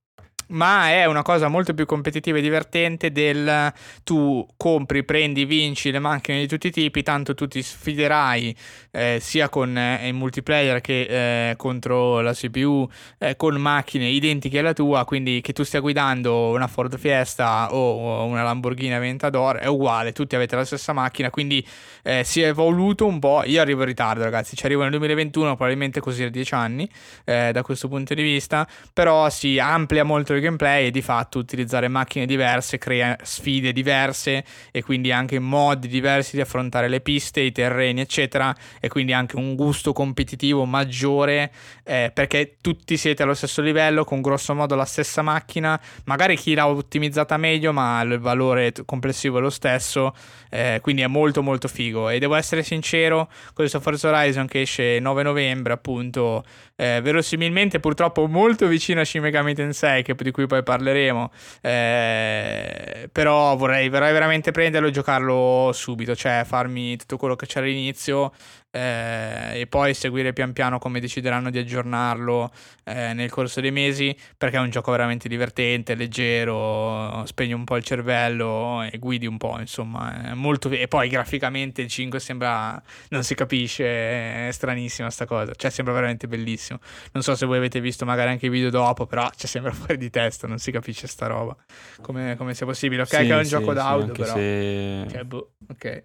Ma è una cosa molto più competitiva e divertente del tu compri, prendi, vinci le macchine di tutti i tipi, tanto tu ti sfiderai eh, sia con eh, il multiplayer che eh, contro la C P U eh, con macchine identiche alla tua, quindi che tu stia guidando una Ford Fiesta o, o una Lamborghini Aventador è uguale, tutti avete la stessa macchina, quindi eh, si è evoluto un po'. Io arrivo in ritardo, ragazzi, ci arrivo nel duemilaventuno, probabilmente così a dieci anni eh, da questo punto di vista, però si amplia molto il gameplay e di fatto utilizzare macchine diverse crea sfide diverse e quindi anche modi diversi di affrontare le piste, i terreni eccetera, e quindi anche un gusto competitivo maggiore eh, perché tutti siete allo stesso livello con grosso modo la stessa macchina, magari chi l'ha ottimizzata meglio ma il valore complessivo è lo stesso, eh, quindi è molto molto figo. E devo essere sincero, questo Forza Horizon che esce nove novembre appunto eh, verosimilmente purtroppo molto vicino a Shin Megami Tensei, che di cui poi parleremo, eh, però vorrei, vorrei veramente prenderlo e giocarlo subito, cioè farmi tutto quello che c'era all'inizio eh, e poi seguire pian piano come decideranno di aggiornarlo eh, nel corso dei mesi, perché è un gioco veramente divertente, leggero, spegni un po' il cervello e guidi un po', insomma, è molto... E poi graficamente il cinque sembra, non si capisce, è stranissima sta cosa, cioè sembra veramente bellissimo. Non so se voi avete visto magari anche i video dopo, però cioè, sembra fuori di testa, non si capisce sta roba come, come sia possibile. Ok, sì, che è un sì, gioco sì, d'auto però se... cioè, boh, ok,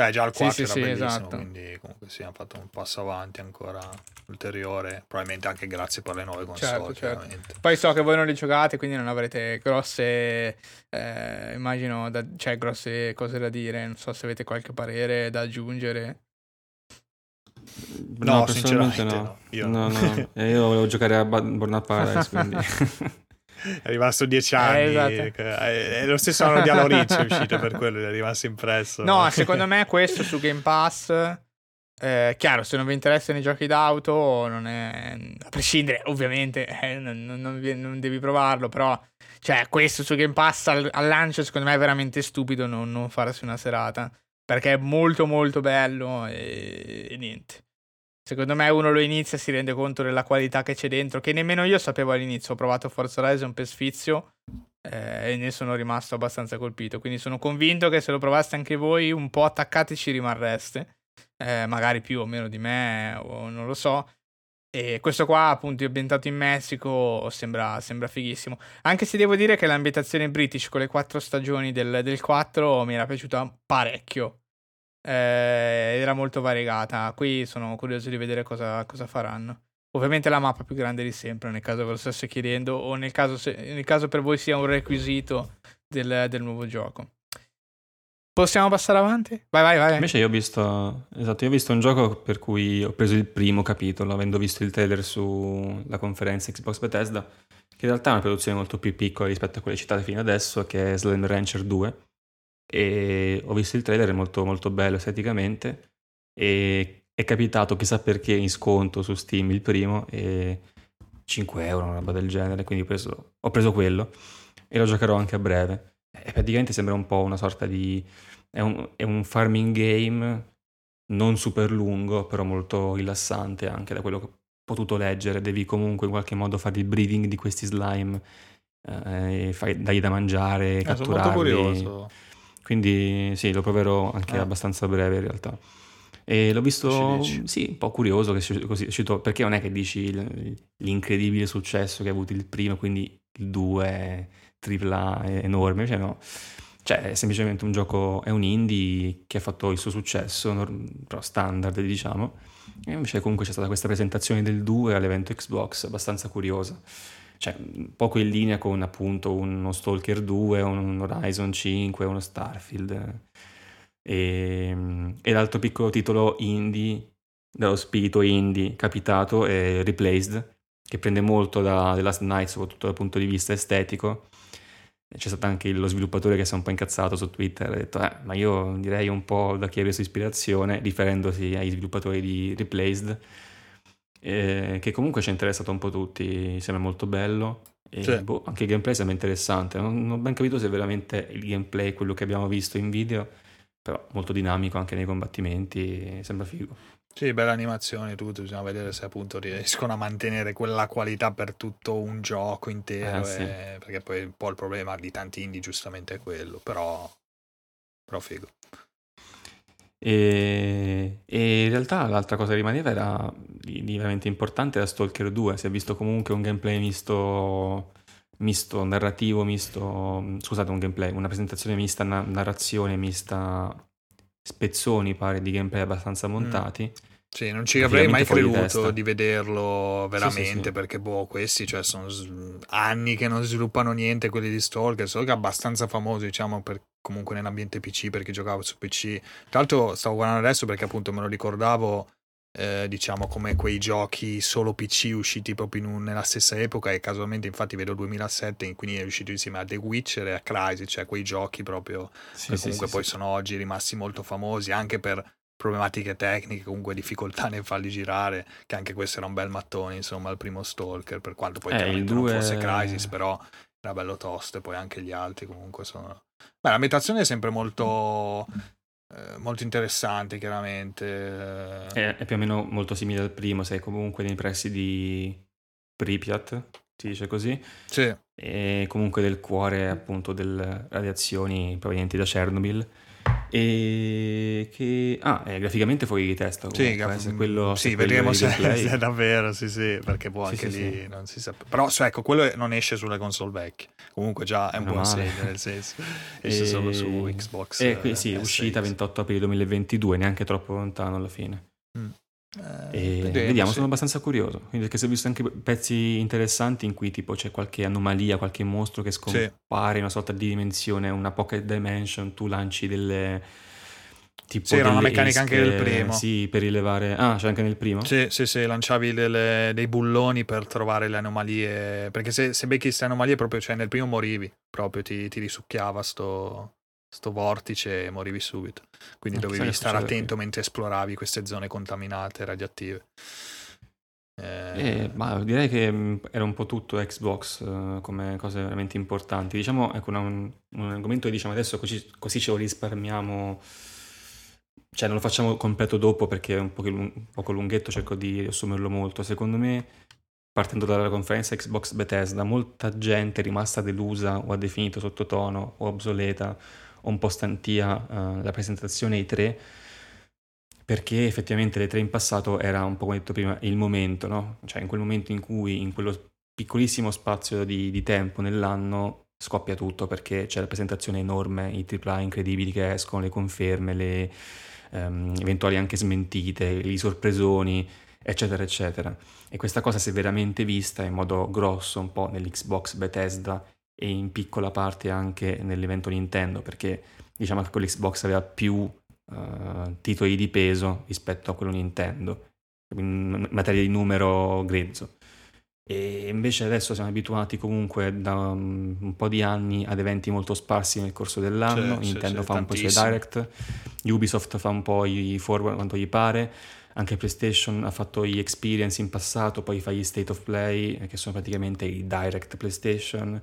beh già al quattro sì, era sì, bellissimo, esatto. Quindi comunque sì, hanno fatto un passo avanti ancora ulteriore, probabilmente anche grazie per le nuove console, certo, certo. Poi so che voi non li giocate, quindi non avrete grosse eh, immagino da, cioè grosse cose da dire, non so se avete qualche parere da aggiungere. No, no, sinceramente no. no. Io no, no. E io volevo giocare a Burnout Paradise, quindi è rimasto dieci anni. Eh, esatto. È lo stesso anno di Halo Reach è uscito, per quello è rimasto impresso. No, secondo me questo su Game Pass, eh, chiaro, se non vi interessano i giochi d'auto, non è a prescindere, ovviamente eh, non, non, non devi provarlo, però cioè questo su Game Pass al, al lancio secondo me è veramente stupido non, non farsi una serata, perché è molto molto bello e, e niente. Secondo me uno lo inizia e si rende conto della qualità che c'è dentro, che nemmeno io sapevo all'inizio. Ho provato Forza Horizon per sfizio eh, e ne sono rimasto abbastanza colpito, quindi sono convinto che se lo provaste anche voi un po' attaccati ci rimarreste, eh, magari più o meno di me o non lo so. E questo qua appunto ambientato in Messico sembra, sembra fighissimo, anche se devo dire che l'ambientazione british con le quattro stagioni del, del quattro mi era piaciuta parecchio. Eh, era molto variegata. Qui sono curioso di vedere cosa, cosa faranno. Ovviamente la mappa più grande di sempre, nel caso ve lo stesse chiedendo, o nel caso, se, nel caso per voi sia un requisito del, del nuovo gioco. Possiamo passare avanti? Vai, vai, vai. Invece io ho visto, esatto, io ho visto un gioco per cui ho preso il primo capitolo, avendo visto il trailer sulla conferenza Xbox Bethesda, che in realtà è una produzione molto più piccola rispetto a quelle citate fino adesso, che è Slender Rancher due, e ho visto il trailer, è molto molto bello esteticamente, e è capitato chissà perché in sconto su Steam il primo, e cinque euro, una roba del genere, quindi ho preso, ho preso quello e lo giocherò anche a breve. E praticamente sembra un po' una sorta di... è un, è un farming game non super lungo, però molto rilassante anche da quello che ho potuto leggere. Devi comunque in qualche modo fare il breeding di questi slime, eh, fai, dagli da mangiare, eh, catturarli. Sono molto curioso. Quindi sì, lo proverò anche ah. abbastanza breve in realtà. E l'ho visto sì, un po' curioso che sia così uscito, perché non è che dici l'incredibile successo che ha avuto il primo, quindi il due tripla enorme, cioè no, cioè è semplicemente un gioco, è un indie che ha fatto il suo successo, però standard diciamo, e invece comunque c'è stata questa presentazione del due all'evento Xbox abbastanza curiosa, cioè poco in linea con appunto uno Stalker due, un Horizon cinque, uno Starfield, e, e l'altro piccolo titolo indie, dallo spirito indie capitato, è Replaced, che prende molto da The Last Night soprattutto dal punto di vista estetico. C'è stato anche lo sviluppatore che si è un po' incazzato su Twitter, ha detto eh, ma io direi un po' da chi ha preso ispirazione, riferendosi ai sviluppatori di Replaced, eh, che comunque ci è interessato un po' tutti, sembra molto bello, e sì. boh, anche il gameplay sembra interessante, non, non ho ben capito se veramente il gameplay è quello che abbiamo visto in video, però molto dinamico anche nei combattimenti, sembra figo. Sì, belle animazioni, tutto, bisogna vedere se appunto riescono a mantenere quella qualità per tutto un gioco intero, eh, sì. e... perché poi un po' il problema di tanti indie giustamente è quello, però, però figo. E... e in realtà l'altra cosa che rimaneva era di veramente importante era Stalker due, si è visto comunque un gameplay misto, misto narrativo, misto, scusate un gameplay, una presentazione mista, na- narrazione mista... spezzoni pare di gameplay abbastanza montati. Mm. Sì, non ci avrei mai creduto di vederlo veramente, sì, sì, sì. perché boh, questi cioè sono anni che non sviluppano niente, quelli di Stalker, sono abbastanza famosi diciamo per, comunque nell'ambiente P C, perché giocavo su P C. Tra l'altro stavo guardando adesso perché appunto me lo ricordavo, eh, diciamo come quei giochi solo P C usciti proprio in un, nella stessa epoca, e casualmente infatti vedo duemilasette, quindi è uscito insieme a The Witcher e a Crysis, cioè quei giochi proprio sì, che sì, comunque sì, poi sì. sono oggi rimasti molto famosi anche per problematiche tecniche, comunque difficoltà nel farli girare, che anche questo era un bel mattone insomma al primo Stalker, per quanto poi eh, chiaramente due... non fosse Crysis, però era bello tosto, e poi anche gli altri comunque sono... Beh, l'ambientazione è sempre molto... molto interessante chiaramente, è, è più o meno molto simile al primo, sei comunque nei pressi di Pripyat, si dice così, sì. e comunque del cuore appunto delle radiazioni provenienti da Chernobyl, e che ah è graficamente fuori di testa comunque, sì, graf- se quello, sì se vedremo se, se è davvero sì sì perché può anche sì, lì sì. non si sa, però cioè, ecco quello non esce sulle console vecchie, comunque già è un ah, buon segno, nel senso esce e... solo su Xbox e qui, sì, uscita ventotto aprile duemilaventidue, neanche troppo lontano alla fine. mm. eh, e vediamo, vediamo sì. Sono abbastanza curioso, quindi, perché si è visto anche pezzi interessanti in cui tipo c'è qualche anomalia, qualche mostro che scompare sì. in una sorta di dimensione, una pocket dimension, tu lanci delle tipo sì, era una meccanica esche, anche del primo sì per rilevare ah c'è anche nel primo sì sì sì lanciavi delle, dei bulloni per trovare le anomalie, perché se, se becchi queste anomalie proprio cioè nel primo morivi proprio, ti, ti risucchiava sto sto vortice e morivi subito, quindi ah, dovevi stare attento qui. mentre esploravi queste zone contaminate radioattive. eh, eh, ma direi che era un po' tutto Xbox, eh, come cose veramente importanti diciamo, ecco una, un, un argomento che diciamo adesso così, così ce lo risparmiamo, cioè non lo facciamo completo dopo perché è un po' un poco lunghetto, cerco di riassumerlo molto. Secondo me, partendo dalla conferenza Xbox Bethesda, molta gente è rimasta delusa o ha definito sottotono o obsoleta o un po' stantia uh, la presentazione E tre, perché effettivamente l'E tre in passato era un po' come detto prima il momento, no? Cioè in quel momento in cui in quello piccolissimo spazio di, di tempo nell'anno scoppia tutto, perché c'è la presentazione enorme, i tripla incredibili che escono, le conferme, le Um, eventuali anche smentite, i sorpresoni eccetera eccetera, e questa cosa si è veramente vista in modo grosso un po' nell'Xbox Bethesda e in piccola parte anche nell'evento Nintendo, perché diciamo che quell'Xbox aveva più uh, titoli di peso rispetto a quello Nintendo in materia di numero grezzo, e invece adesso siamo abituati comunque da un po' di anni ad eventi molto sparsi nel corso dell'anno. C'è, Nintendo c'è, fa un po' i suoi direct, Ubisoft fa un po' i forward quanto gli pare, anche PlayStation ha fatto gli experience in passato, poi fa gli state of play che sono praticamente i direct PlayStation.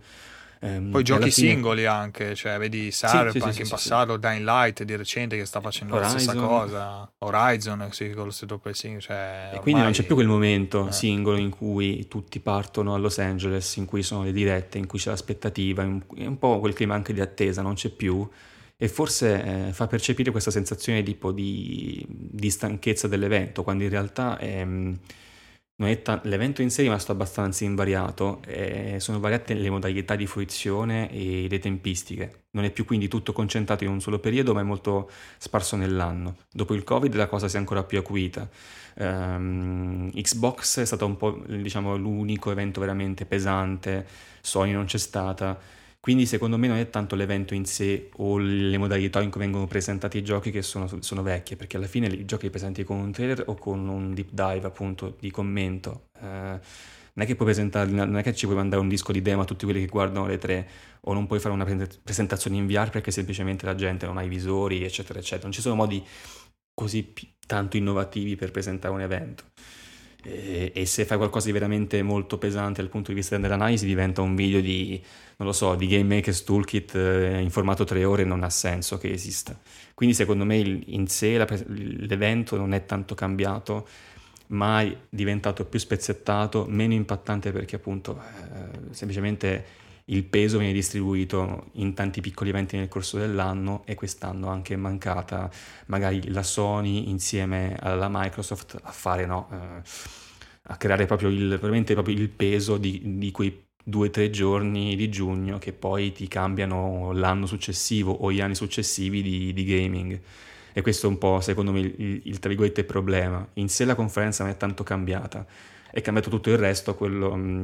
Um, poi giochi fine... singoli anche, cioè vedi Cyberpunk sì, sì, anche sì, in sì, passato sì. Dying Light di recente che sta facendo Horizon. La stessa cosa, Horizon sì, con lo stesso pressing, cioè, e quindi ormai... non c'è più quel momento eh. singolo in cui tutti partono a Los Angeles, in cui sono le dirette, in cui c'è l'aspettativa, è un po' quel clima anche di attesa, non c'è più, e forse eh, fa percepire questa sensazione tipo di, di stanchezza dell'evento, quando in realtà è Non è t- l'evento in sé è rimasto abbastanza invariato, eh, sono variate le modalità di fruizione e le tempistiche, non è più quindi tutto concentrato in un solo periodo ma è molto sparso nell'anno. Dopo il Covid la cosa si è ancora più acuita. um, Xbox è stato un po' diciamo l'unico evento veramente pesante, Sony non c'è stata, quindi secondo me non è tanto l'evento in sé o le modalità in cui vengono presentati i giochi che sono, sono vecchie, perché alla fine i giochi presenti con un trailer o con un deep dive appunto di commento eh, non è che puoi presentarli, non è che ci puoi mandare un disco di demo a tutti quelli che guardano le tre, o non puoi fare una presentazione in V R perché semplicemente la gente non ha i visori eccetera eccetera, non ci sono modi così tanto innovativi per presentare un evento. E, e se fai qualcosa di veramente molto pesante dal punto di vista dell'analisi diventa un video di, non lo so, di Game Maker's Toolkit eh, in formato tre ore, non ha senso che esista. Quindi secondo me il, in sé la, l'evento non è tanto cambiato, ma è diventato più spezzettato, meno impattante, perché appunto eh, semplicemente il peso viene distribuito in tanti piccoli eventi nel corso dell'anno, e quest'anno anche è mancata magari la Sony insieme alla Microsoft a fare, no, eh, a creare proprio il, veramente proprio il peso di, di quei due o tre giorni di giugno che poi ti cambiano l'anno successivo o gli anni successivi di, di gaming. E questo è un po' secondo me il, il tra virgolette problema. In sé la conferenza non è tanto cambiata, è cambiato tutto il resto, quello mh,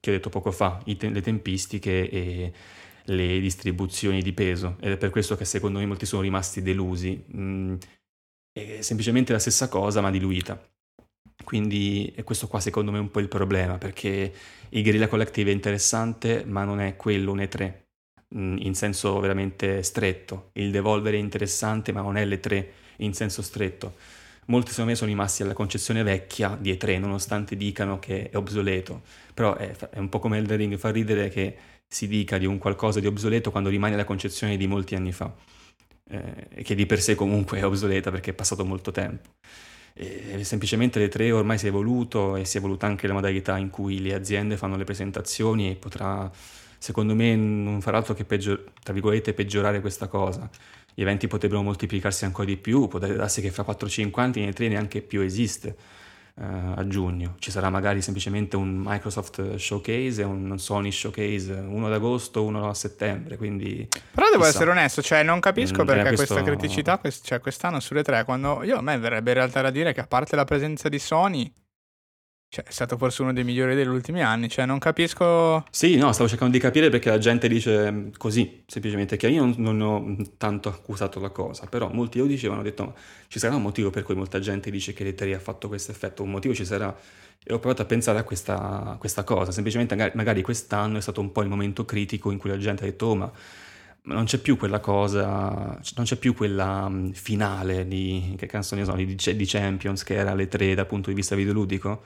che ho detto poco fa, te- le tempistiche e le distribuzioni di peso, ed è per questo che secondo me molti sono rimasti delusi. Mm, è semplicemente la stessa cosa ma diluita, quindi è questo qua secondo me un po' il problema, perché il Guerrilla Collective è interessante ma non è quello un E tre mm, in senso veramente stretto, il Devolver è interessante ma non è l'E tre in senso stretto. Molti secondo me sono rimasti alla concezione vecchia di E tre, nonostante dicano che è obsoleto, però è, è un po' come Elden Ring, fa ridere che si dica di un qualcosa di obsoleto quando rimane la concezione di molti anni fa, eh, che di per sé comunque è obsoleta perché è passato molto tempo. E semplicemente l'E tre ormai si è evoluto, e si è evoluta anche la modalità in cui le aziende fanno le presentazioni, e potrà, secondo me, non farà altro che peggior- tra virgolette peggiorare questa cosa. Gli eventi potrebbero moltiplicarsi ancora di più, può darsi che fra quattro cinque anni E tre neanche più esiste. Uh, a giugno ci sarà magari semplicemente un Microsoft Showcase e un Sony Showcase, uno ad agosto, uno a settembre, quindi però devo chissà. essere onesto, cioè non capisco mm, perché questo... questa criticità quest- cioè quest'anno sulle tre, quando io a me verrebbe in realtà da dire che a parte la presenza di Sony, cioè, è stato forse uno dei migliori degli ultimi anni, cioè non capisco... Sì, no, stavo cercando di capire perché la gente dice così, semplicemente, che io non, non ho tanto accusato la cosa, però molti lo dicevano, ho detto, ma ci sarà un motivo per cui molta gente dice che l'E tre ha fatto questo effetto, un motivo ci sarà, e ho provato a pensare a questa, questa cosa, semplicemente magari, magari quest'anno è stato un po' il momento critico in cui la gente ha detto, oh, ma non c'è più quella cosa, non c'è più quella finale di, che canzoni sono, di, di Champions, che era l'E tre dal punto di vista videoludico,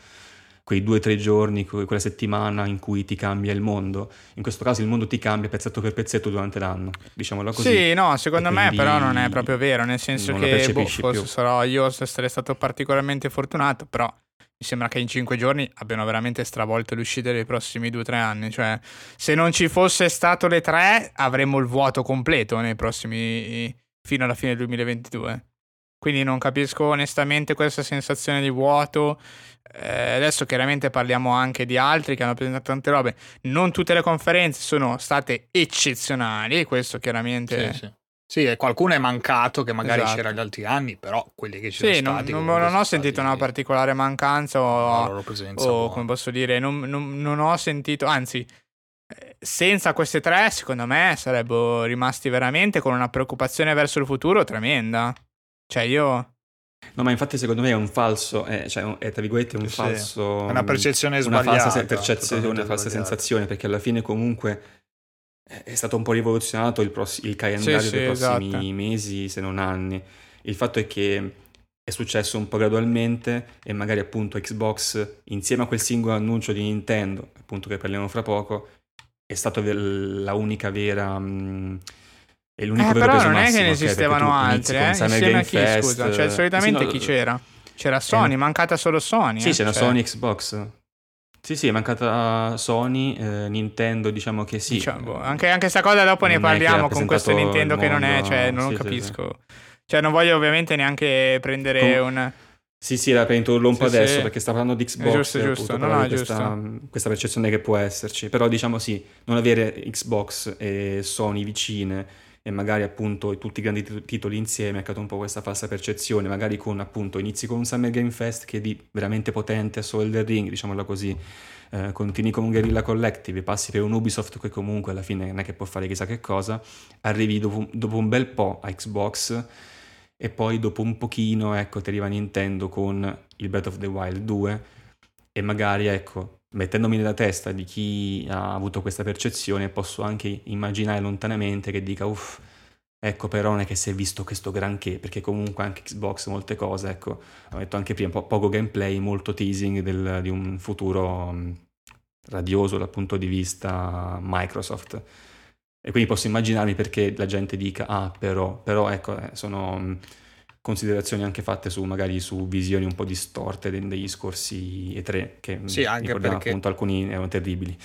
quei due o tre giorni, quella settimana in cui ti cambia il mondo. In questo caso il mondo ti cambia pezzetto per pezzetto durante l'anno, diciamola così. Sì, no, secondo me però non è proprio vero, nel senso che boh, forse sarò io sarei stato particolarmente fortunato, però mi sembra che in cinque giorni abbiano veramente stravolto l'uscita dei prossimi due o tre anni, cioè se non ci fosse stato le tre avremmo il vuoto completo nei prossimi, fino alla fine del duemilaventidue. Quindi non capisco onestamente questa sensazione di vuoto. Eh, adesso chiaramente parliamo anche di altri che hanno presentato tante robe, non tutte le conferenze sono state eccezionali, questo chiaramente... Sì, sì. Sì, e qualcuno è mancato che magari esatto. c'era gli altri anni, però quelli che ci sì, sono stati... Non, non, non ho sentito una particolare mancanza o, loro presenza, o come posso dire, non, non, non ho sentito, anzi, senza queste tre secondo me sarebbero rimasti veramente con una preoccupazione verso il futuro tremenda. Cioè io... No, ma infatti secondo me è un falso, è, cioè è tra virgolette un sì, falso, una percezione sbagliata, una falsa percezione, una falsa sensazione, perché alla fine comunque è stato un po' rivoluzionato il, pross- il calendario sì, dei sì, prossimi esatto. mesi, se non anni. Il fatto è che è successo un po' gradualmente e magari appunto Xbox, insieme a quel singolo annuncio di Nintendo, appunto che parliamo fra poco, è stata la unica vera... Mh, è l'unico eh, vero però non massimo, è che ne esistevano altri, eh? Insieme a chi, Fest, scusa? Cioè, solitamente sì, no, chi c'era? C'era Sony, è mancata solo Sony. Sì, eh, c'era cioè. Sony, Xbox. Sì, sì, è mancata Sony, eh, Nintendo, diciamo che sì. Diciamo, anche, anche sta cosa dopo non ne parliamo con questo Nintendo mondo, che non è, cioè non sì, capisco. Sì, sì. Cioè non voglio ovviamente neanche prendere com- un... Sì, sì, la introdurlo un po' sì, adesso sì. perché sta parlando di Xbox. È giusto, giusto. No, no, questa, giusto. Questa percezione che può esserci. Però diciamo sì, non avere Xbox e Sony vicine... e magari appunto tutti i grandi titoli insieme è caduto un po' questa falsa percezione, magari con appunto inizi con un Summer Game Fest che è di veramente potente, solo Elden Ring, diciamola così, eh, continui con un Guerrilla Collective, passi per un Ubisoft che comunque alla fine non è che può fare chissà che cosa, arrivi dopo, dopo un bel po' a Xbox e poi dopo un pochino ecco ti arriva Nintendo con il Breath of the Wild due e magari ecco mettendomi nella testa di chi ha avuto questa percezione, posso anche immaginare lontanamente che dica uff, ecco però non è che si è visto questo granché, perché comunque anche Xbox molte cose, ecco, ho detto anche prima, po- poco gameplay, molto teasing del, di un futuro mh, radioso dal punto di vista Microsoft. E quindi posso immaginarmi perché la gente dica ah però, però ecco, eh, sono... Mh, considerazioni anche fatte su magari su visioni un po' distorte degli scorsi E tre che sì, anche perché appunto alcuni erano terribili,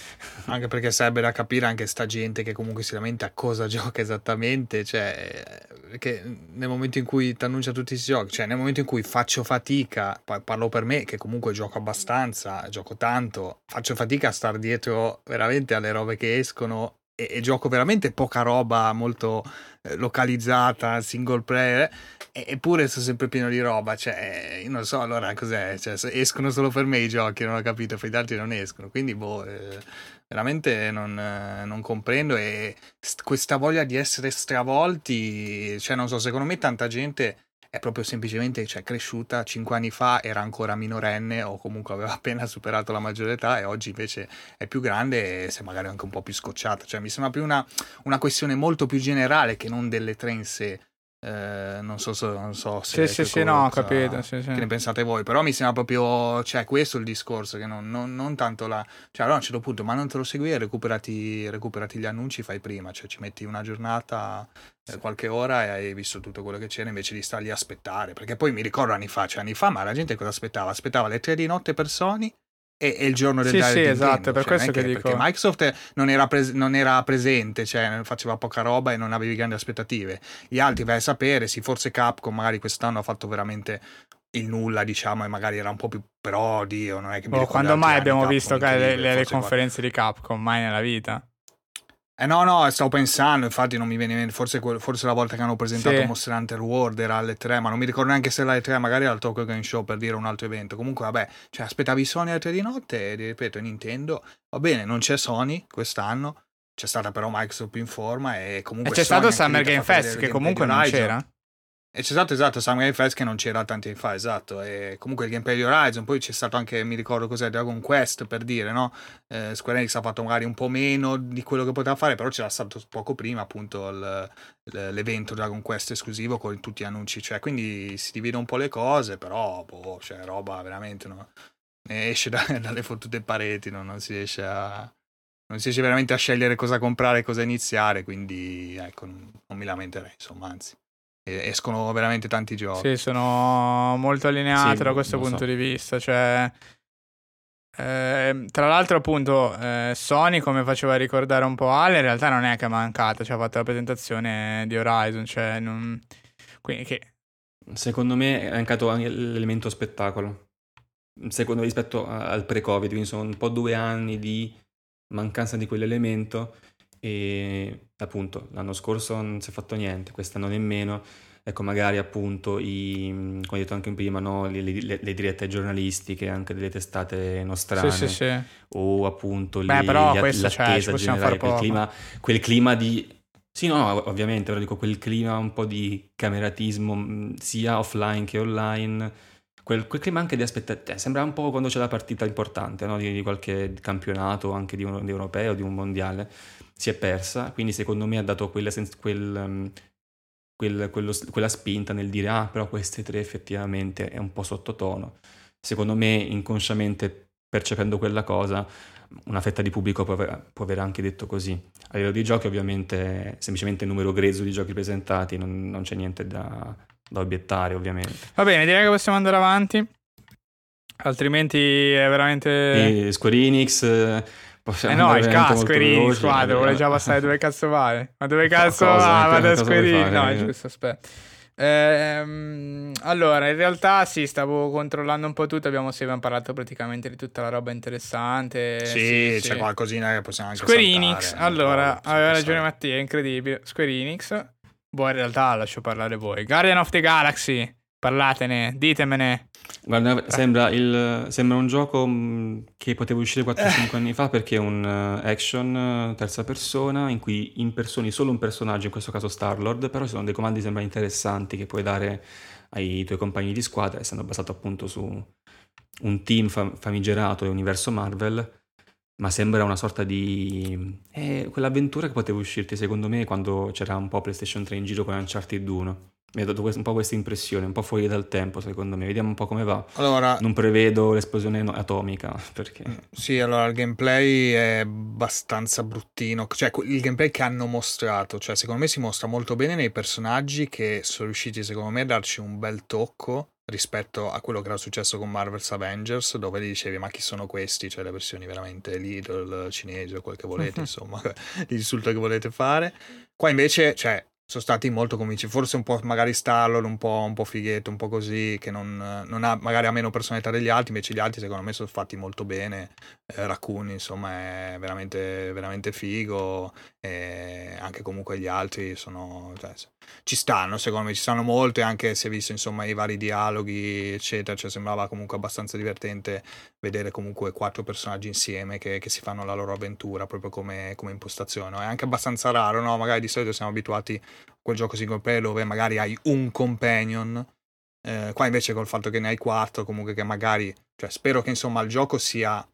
anche perché sarebbe da capire anche sta gente che comunque si lamenta a cosa gioca esattamente, cioè perché nel momento in cui ti annuncia tutti i giochi, cioè nel momento in cui faccio fatica, parlo per me che comunque gioco abbastanza, gioco tanto, faccio fatica a star dietro veramente alle robe che escono e, e gioco veramente poca roba molto localizzata, single player, eppure sono sempre pieno di roba, cioè io non so allora cos'è, cioè, escono solo per me i giochi, non ho capito, per gli altri non escono, quindi boh, eh, veramente non, eh, non comprendo e st- questa voglia di essere stravolti, cioè non so, secondo me tanta gente è proprio semplicemente cioè, cresciuta cinque anni fa, era ancora minorenne o comunque aveva appena superato la maggiore età e oggi invece è più grande e se magari anche un po' più scocciata, cioè mi sembra più una, una questione molto più generale che non delle tre in sé. Eh, non so, so, non so se sì, sì, no, ho capito, sì, sì. Che ne pensate voi, però mi sembra proprio cioè questo il discorso, che non, non, non tanto la cioè allora a un certo punto ma non te lo segui, recuperati, recuperati gli annunci, fai prima, cioè ci metti una giornata, sì. eh, qualche ora e hai visto tutto quello che c'era invece di star lì a aspettare, perché poi mi ricordo anni fa, cioè anni fa ma la gente cosa aspettava? Aspettava le tre di notte per Sony e, e il giorno del sì, sì, esatto, per cioè, questo che, che dico. Perché Microsoft non era, pres- non era presente, cioè faceva poca roba e non avevi grandi aspettative. Gli altri vai a sapere, sì, forse Capcom magari quest'anno ha fatto veramente il nulla, diciamo, e magari era un po' più però, Dio, non è che mi oh, quando mai abbiamo Capcom, visto le, le, le conferenze guarda. Di Capcom, mai nella vita. Eh no, no, stavo pensando, infatti non mi viene in mente, forse, forse la volta che hanno presentato sì. Monster Hunter World era alle tre, ma non mi ricordo neanche se era alle tre, magari era al Tokyo Game Show per dire un altro evento, comunque vabbè, cioè aspettavi Sony alle tre di notte e ripeto Nintendo, va bene, non c'è Sony quest'anno, c'è stata però Microsoft più in forma e comunque... E c'è Sony stato Summer Game Fest che comunque non c'era? E c'è stato esatto Summer Game Fest che non c'era tanti anni fa, esatto, e comunque il gameplay di Horizon, poi c'è stato anche, mi ricordo cos'è, Dragon Quest per dire, no? Eh, Square Enix ha fatto magari un po' meno di quello che poteva fare, però c'era stato poco prima appunto il, l'evento Dragon Quest esclusivo con tutti gli annunci, cioè quindi si dividono un po' le cose, però boh, cioè roba veramente no? Ne esce da, dalle fottute pareti, no? Non si riesce a... Non si riesce veramente a scegliere cosa comprare e cosa iniziare, quindi ecco, non, non mi lamenterei, insomma, anzi. Escono veramente tanti giochi. Sì, sono molto allineato sì, da questo punto so. di vista. Cioè, eh, tra l'altro, appunto, eh, Sony, come faceva ricordare un po' Ale, in realtà non è che è mancata. Cioè, ha fatto la presentazione di Horizon. Cioè, non... Quindi, che... Secondo me è mancato anche l'elemento spettacolo. Secondo me rispetto al pre-Covid, quindi sono un po' due anni di mancanza di quell'elemento. E appunto l'anno scorso non si è fatto niente, quest'anno nemmeno, ecco magari appunto i, come ho detto anche prima no, le, le, le dirette giornalistiche anche delle testate nostrane sì, sì, sì. o appunto Beh, le, però gli, l'attesa cioè, generale quel clima, quel clima di Sì, no, ovviamente, però dico quel clima un po' di cameratismo sia offline che online, quel, quel clima anche di aspettativa, sembra un po' quando c'è la partita importante, no? di, di qualche campionato, anche di un di europeo, di un mondiale, si è persa, quindi secondo me ha dato quella sen- quel, quel, quello, quella spinta nel dire ah, però queste tre effettivamente è un po' sottotono. Secondo me inconsciamente, percependo quella cosa, una fetta di pubblico può aver, può aver anche detto così. A livello di giochi ovviamente semplicemente il numero grezzo di giochi presentati, non, non c'è niente da, da obiettare ovviamente. Va bene, direi che possiamo andare avanti, altrimenti è veramente... E Square Enix... Eh no, il cazzo, Square Enix, guarda, vorrei già passare dove cazzo vai. Ma dove cazzo va? Vado a Square Enix. No, è giusto, aspetta. Ehm, allora, in realtà sì, stavo controllando un po' tutto. Abbiamo, sì, abbiamo parlato praticamente di tutta la roba interessante. Sì, sì, c'è sì. qualcosina che possiamo anche Square saltare, Enix, allora, aveva ragione Mattia, è incredibile. Square Enix. Boh, in realtà lascio parlare voi. Guardian of the Galaxy, parlatene, ditemene. Guarda, sembra, il, sembra un gioco che poteva uscire quattro cinque anni fa, perché è un action terza persona in cui impersoni solo un personaggio, in questo caso Star-Lord, però ci sono dei comandi sembra interessanti che puoi dare ai tuoi compagni di squadra, essendo basato appunto su un team famigerato e universo Marvel, ma sembra una sorta di... Eh, quell'avventura che poteva uscirti secondo me quando c'era un po' PlayStation tre in giro con Uncharted uno. Mi ha dato un po' questa impressione, un po' fuori dal tempo secondo me. Vediamo un po' come va. Allora, non prevedo l'esplosione atomica, perché sì, allora il gameplay è abbastanza bruttino, cioè il gameplay che hanno mostrato, cioè secondo me si mostra molto bene nei personaggi, che sono riusciti secondo me a darci un bel tocco rispetto a quello che era successo con Marvel's Avengers, dove gli dicevi ma chi sono questi, cioè le versioni veramente Lidl, cinese o quel che volete, insomma l'insulto che volete fare. Qua invece, cioè, sono stati molto convinti, forse un po' magari Star-Lord, un po', un po' fighetto, un po' così, che non, non ha magari ha meno personalità degli altri, invece gli altri secondo me sono fatti molto bene. eh, Raccoon insomma è veramente veramente figo, e anche comunque gli altri sono, cioè, ci stanno, secondo me ci stanno molto, e anche si è visto insomma i vari dialoghi eccetera, cioè sembrava comunque abbastanza divertente vedere comunque quattro personaggi insieme che, che si fanno la loro avventura, proprio come, come impostazione, no? È anche abbastanza raro, no? Magari di solito siamo abituati quel gioco single player dove magari hai un companion, eh, qua invece col fatto che ne hai quattro, comunque che magari, cioè spero che insomma il gioco sia,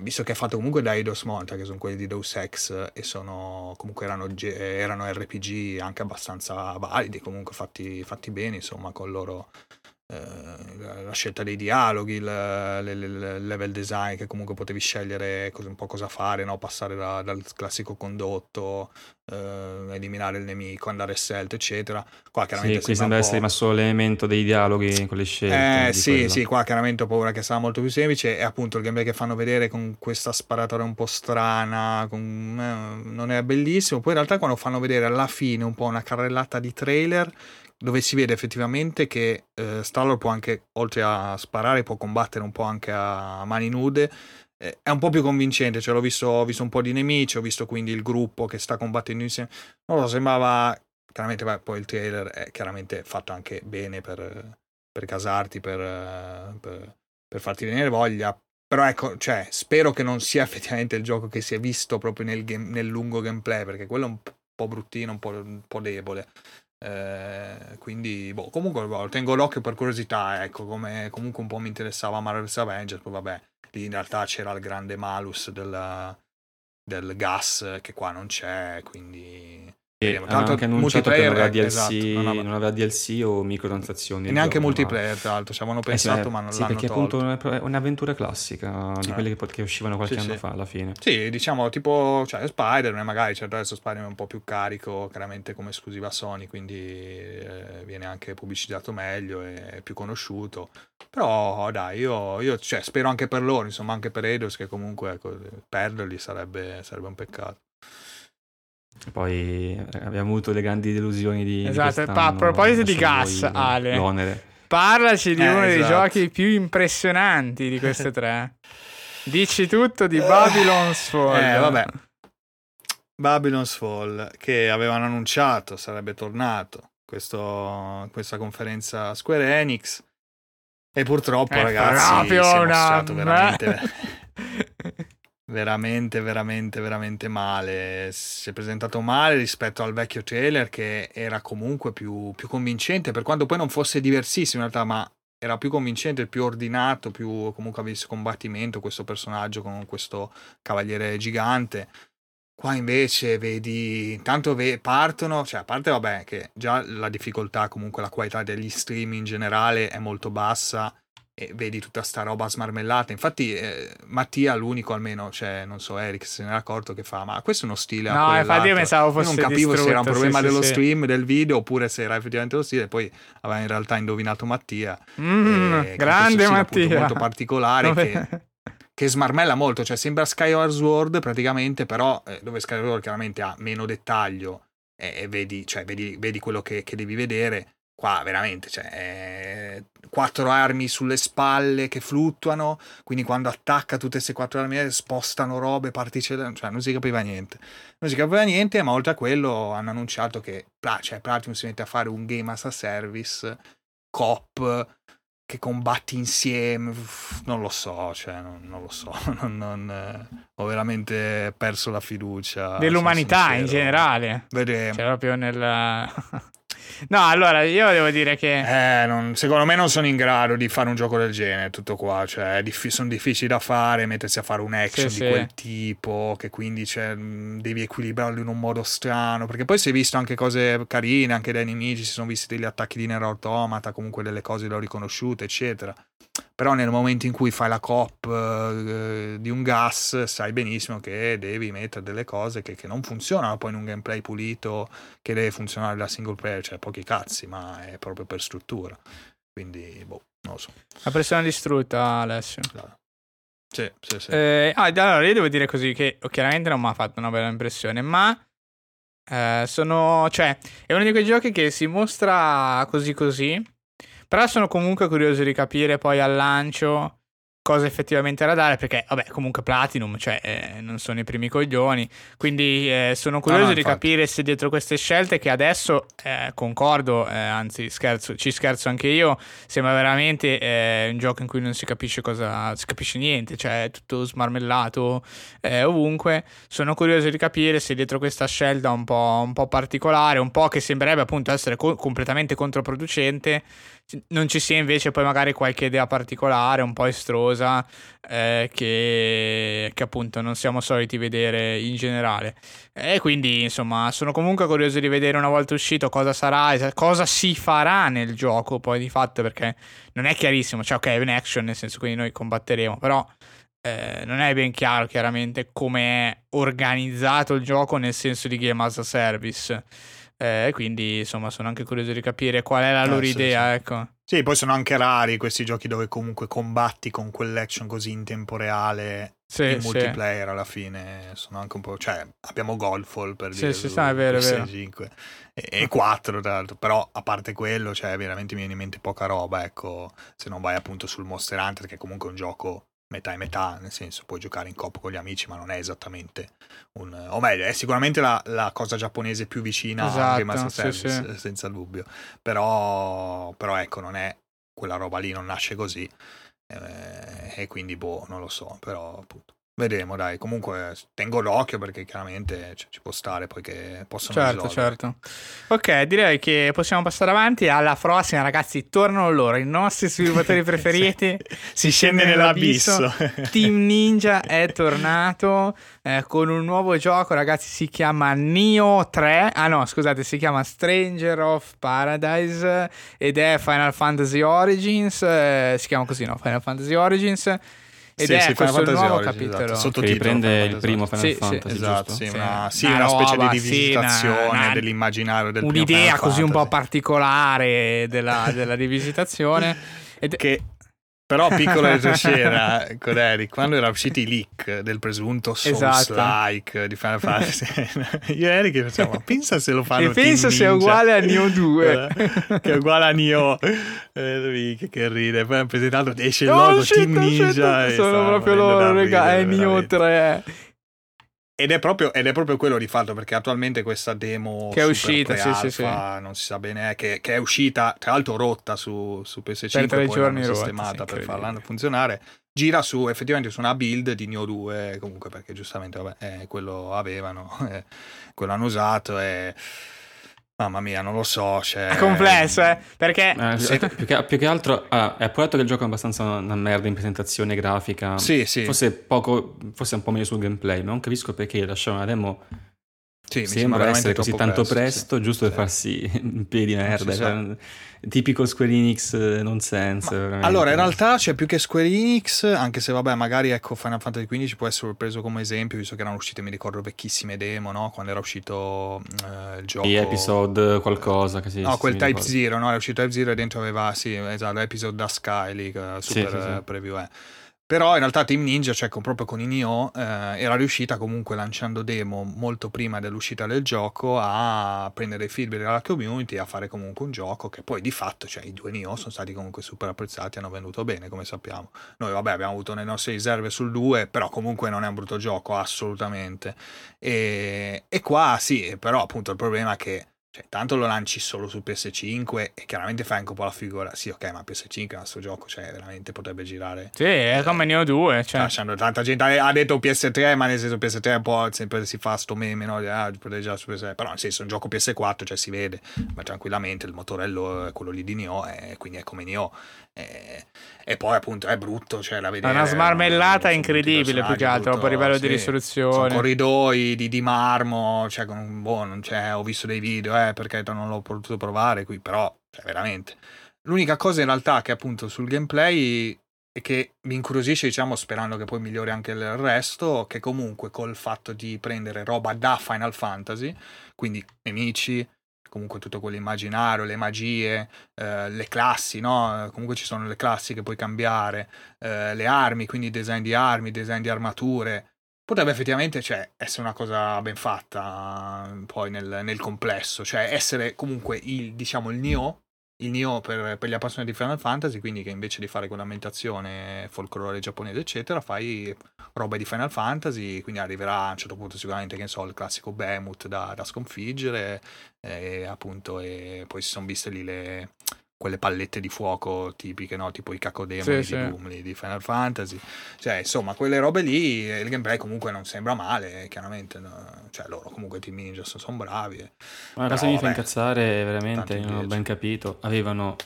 visto che è fatto comunque da Eidos Montreal, che sono quelli di Deus Ex, e sono comunque erano, erano R P G anche abbastanza validi, comunque fatti, fatti bene insomma, con loro, eh, la scelta dei dialoghi, il, il, il level design, che comunque potevi scegliere un po' cosa fare, no? Passare da, dal classico condotto, eh, eliminare il nemico, andare stealth eccetera. Qua chiaramente sì, qui sembra essere rimasto solo l'elemento dei dialoghi con le scelte, eh, sì, sì, qua chiaramente ho paura che sarà molto più semplice, e appunto il gameplay che fanno vedere con questa sparatoria un po' strana con... eh, non è bellissimo. Poi in realtà quando fanno vedere alla fine un po' una carrellata di trailer dove si vede effettivamente che eh, Star-Lord può anche, oltre a sparare, può combattere un po' anche a mani nude, eh, è un po' più convincente, cioè l'ho visto, ho visto un po' di nemici, ho visto quindi il gruppo che sta combattendo insieme, non lo sembrava, chiaramente beh, poi il trailer è chiaramente fatto anche bene per, per casarti, per, per, per farti venire voglia, però ecco, cioè, spero che non sia effettivamente il gioco che si è visto proprio nel, game, nel lungo gameplay, perché quello è un po' bruttino, un po', un po' debole. Eh, quindi boh, comunque boh, tengo l'occhio per curiosità, ecco, come comunque un po' mi interessava Marvel's Avengers, poi vabbè lì in realtà c'era il grande malus del, del gas che qua non c'è, quindi eh, tanto anche annunciato che non aveva D L C, esatto, non, aveva... non aveva D L C o microtransazioni e neanche gioco, multiplayer ma... tra l'altro ci avevano pensato, eh, sì, ma non sì, l'hanno perché tolto, appunto è un'avventura classica di eh. quelle che, che uscivano qualche sì, anno sì. fa alla fine, sì, diciamo tipo, cioè, Spider-Man magari, certo adesso Spider-Man è un po' più carico chiaramente come esclusiva Sony, quindi eh, viene anche pubblicizzato meglio e è più conosciuto, però dai, io, io cioè, spero anche per loro insomma, anche per Eidos, che comunque ecco, perderli sarebbe, sarebbe un peccato. Poi abbiamo avuto le grandi delusioni di esatto, di a proposito di gas, voi, Ale, l'onere. Parlaci di eh, uno esatto. dei giochi più impressionanti di queste tre. Dici tutto di Babylon's Fall. Eh, vabbè. Babylon's Fall, che avevano annunciato sarebbe tornato questo, questa conferenza Square Enix, e purtroppo eh, ragazzi si è mostrato una... veramente veramente veramente veramente male. Si è presentato male rispetto al vecchio trailer, che era comunque più, più convincente, per quanto poi non fosse diversissimo in realtà, ma era più convincente, più ordinato, più comunque avesse combattimento questo personaggio con questo cavaliere gigante. Qua invece vedi, intanto ve- partono, cioè a parte vabbè che già la difficoltà, comunque la qualità degli stream in generale è molto bassa, e vedi tutta sta roba smarmellata. Infatti eh, Mattia, l'unico almeno, cioè non so Eric se ne era accorto, che fa ma questo è uno stile no, infatti io pensavo fosse io non capivo se era un problema sì, dello sì, stream sì. del video, oppure se era effettivamente lo stile. Poi aveva in realtà indovinato Mattia, mm, eh, grande Mattia, appunto, molto particolare che, che smarmella molto, cioè sembra Skyward Sword praticamente, però eh, dove Skyward Sword chiaramente ha meno dettaglio e eh, vedi, cioè, vedi, vedi quello che, che devi vedere. Qua veramente, cioè, eh, quattro armi sulle spalle che fluttuano, quindi quando attacca tutte queste quattro armi spostano robe, particelle, cioè non si capiva niente. Non si capiva niente, ma oltre a quello hanno annunciato che cioè, Platinum si mette a fare un game as a service, co-op, che combatti insieme, non lo so, cioè non, non lo so, non, non, eh, ho veramente perso la fiducia. Dell'umanità in generale. Vedremo. Cioè proprio nel... No, allora io devo dire che eh, non, secondo me non sono in grado di fare un gioco del genere, tutto qua, cioè dif- sono difficili da fare, mettersi a fare un action sì, di sì. quel tipo, che quindi cioè, devi equilibrarlo in un modo strano, perché poi si è visto anche cose carine anche dai nemici, si sono visti degli attacchi di Nier Automata, comunque delle cose le ho riconosciute eccetera, però nel momento in cui fai la cop eh, di un gas sai benissimo che devi mettere delle cose che, che non funzionano poi in un gameplay pulito che deve funzionare da single player, cioè pochi cazzi, ma è proprio per struttura, quindi boh, non lo so. La pressione distrutta, Alessio. Allora. Sì, sì, sì. Eh, allora io devo dire così che chiaramente non mi ha fatto una bella impressione, ma eh, sono, cioè è uno di quei giochi che si mostra così così, però sono comunque curioso di capire poi al lancio cosa effettivamente era da dare, perché vabbè comunque Platinum, cioè eh, non sono i primi coglioni, quindi eh, sono curioso no, no, di infatti. capire se dietro queste scelte, che adesso eh, concordo, eh, anzi scherzo, ci scherzo anche io, sembra veramente eh, un gioco in cui non si capisce cosa, si capisce niente, cioè è tutto smarmellato eh, ovunque. Sono curioso di capire se dietro questa scelta un po', un po' particolare, un po' che sembrerebbe appunto essere co- completamente controproducente, non ci sia invece poi magari qualche idea particolare un po' estrosa eh, che, che appunto non siamo soliti vedere in generale, e quindi insomma sono comunque curioso di vedere una volta uscito cosa sarà, cosa si farà nel gioco poi di fatto, perché non è chiarissimo, cioè ok è un action nel senso quindi noi combatteremo, però eh, non è ben chiaro chiaramente come è organizzato il gioco nel senso di game as a service. Eh, quindi insomma sono anche curioso di capire qual è la loro eh, sì, idea sì. Ecco. Sì, poi sono anche rari questi giochi dove comunque combatti con quell'action così in tempo reale sì, in sì. multiplayer alla fine sono anche un po', cioè abbiamo Godfall per sì, dire sì, sì, è vero, è vero. cinque e, e quattro tra l'altro, però a parte quello cioè veramente mi viene in mente poca roba, ecco, se non vai appunto sul Monster Hunter che è comunque un gioco metà e metà, nel senso puoi giocare in coop con gli amici, ma non è esattamente un, o meglio è sicuramente la, la cosa giapponese più vicina esatto, anche Master Service sì, sì. senza dubbio, però però ecco non è quella roba lì, non nasce così eh, e quindi boh non lo so, però appunto vedremo dai, comunque tengo l'occhio perché chiaramente cioè, ci può stare poi che possono certo risolvere. certo ok direi che possiamo passare avanti alla prossima, ragazzi, tornano loro i nostri sviluppatori preferiti sì. si scende nell'abisso, nell'abisso. Team Ninja è tornato eh, con un nuovo gioco, ragazzi, si chiama Nioh tre, ah no scusate si chiama Stranger of Paradise ed è Final Fantasy Origins, eh, si chiama così no Final Fantasy Origins ed sì, è sì, questo Fantasy nuovo Origins, capitolo esatto. sottotitolo riprende il primo Final sì, Fantasy sì, esatto, sì, sì. Una, sì, una, una roba, specie di rivisitazione sì, una, dell'immaginario del un'idea primo Final così Fantasy. Un po' particolare della, della rivisitazione ed... che però piccola retroscena con Eric, quando era uscito i leak del presunto Souls-like esatto. di Final Fantasy io e Eric facciamo ma pensa se lo fanno e pensa se è uguale a Nioh due che è uguale a Nioh eh, che ride, poi hanno presentato esce il logo oh, Team Ninja sono proprio loro, raga, è Nioh tre Ed è proprio, ed è proprio quello di fatto, perché attualmente questa demo che è uscita, sì, alfa, sì, sì. non si sa bene, che, che è uscita, tra l'altro rotta su, su P S cinque, per tre poi giorni rotta, sistemata sì, per farla funzionare, gira su effettivamente su una build di Nioh due, comunque, perché giustamente vabbè, eh, quello avevano, eh, quello hanno usato e... Mamma mia, non lo so, c'è... È complesso, eh? Perché... Eh, sì. più, che, più che altro... Ah, è appurato che il gioco è abbastanza una merda in presentazione grafica. Sì, sì. Forse poco... Forse un po' meglio sul gameplay, ma non capisco perché lasciare una demo... Sì, sembra essere così tanto presto, presto sì, giusto sì. per farsi un piede di merda, sì, cioè, sì. tipico Square Enix nonsense. Ma, allora in realtà c'è cioè, più che Square Enix, anche se vabbè magari ecco Final Fantasy quindici può essere preso come esempio, visto che erano uscite, mi ricordo, vecchissime demo, no? Quando era uscito eh, il gioco The Episode qualcosa che si, no quel Type Zero, no? Era uscito Type Zero e dentro aveva sì esatto Episode da Sky League, super sì, sì, sì. preview eh. Però in realtà Team Ninja, cioè con, proprio con i Nioh, eh, era riuscita comunque, lanciando demo molto prima dell'uscita del gioco, a prendere i feedback dalla community, a fare comunque un gioco che poi di fatto, cioè i due Nioh sono stati comunque super apprezzati, hanno venduto bene, come sappiamo. Noi vabbè abbiamo avuto le nostre riserve sul due, però comunque non è un brutto gioco, assolutamente. E, e qua sì, però appunto il problema è che, cioè, tanto lo lanci solo su P S cinque e chiaramente fai anche un po' la figura, sì ok, ma P S cinque è un suo gioco, cioè veramente potrebbe girare, sì è come Nioh due, cioè lasciando tanta gente ha detto P S tre, ma nel senso P S tre un po' sempre si fa sto meme, no? Ah, potrebbe girare su P S tre, però nel senso un gioco P S quattro, cioè si vede ma tranquillamente, il motorello è quello lì di Nioh, eh, quindi è come Nioh, eh, e poi appunto è brutto, cioè la vedere è una smarmellata, no? Incredibile, più che altro brutto, a livello sì, di risoluzione sono corridoi di, di marmo, cioè con, boh, non c'è, ho visto dei video, eh, perché non l'ho potuto provare qui, però cioè, veramente l'unica cosa in realtà che appunto sul gameplay e che mi incuriosisce, diciamo, sperando che poi migliori anche il resto, che comunque col fatto di prendere roba da Final Fantasy, quindi nemici, comunque tutto quell'immaginario, le magie, eh, le classi, no? Comunque ci sono le classi che puoi cambiare, eh, le armi, quindi design di armi, design di armature, potrebbe effettivamente, cioè, essere una cosa ben fatta poi nel, nel complesso, cioè essere comunque il, diciamo, il Nioh, il Nioh per, per gli appassionati di Final Fantasy, quindi che invece di fare quell'ambientazione folklore giapponese eccetera, fai roba di Final Fantasy, quindi arriverà a un certo punto sicuramente, che ne so, il classico Behemoth da, da sconfiggere, e, appunto, e poi si sono viste lì le... quelle pallette di fuoco tipiche, no? Tipo i cacodemoni sì, di Doom, sì. di Final Fantasy, cioè insomma quelle robe lì. Il gameplay comunque non sembra male, chiaramente, no? Cioè loro comunque Team Ninja sono bravi, eh. Ma la cosa mi fa incazzare veramente, non ho ben capito, avevano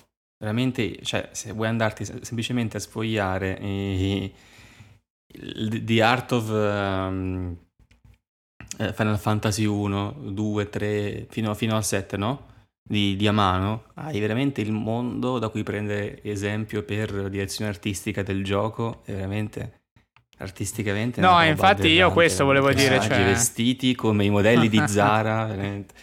veramente, cioè se vuoi andarti semplicemente a sfogliare i, i, The Art of um, Final Fantasy uno, due, tre fino, fino al sette, no? Di, di Amano, hai veramente il mondo da cui prendere esempio per la direzione artistica del gioco, è veramente artisticamente no, infatti io questo volevo dire, cioè vestiti come i modelli di Zara veramente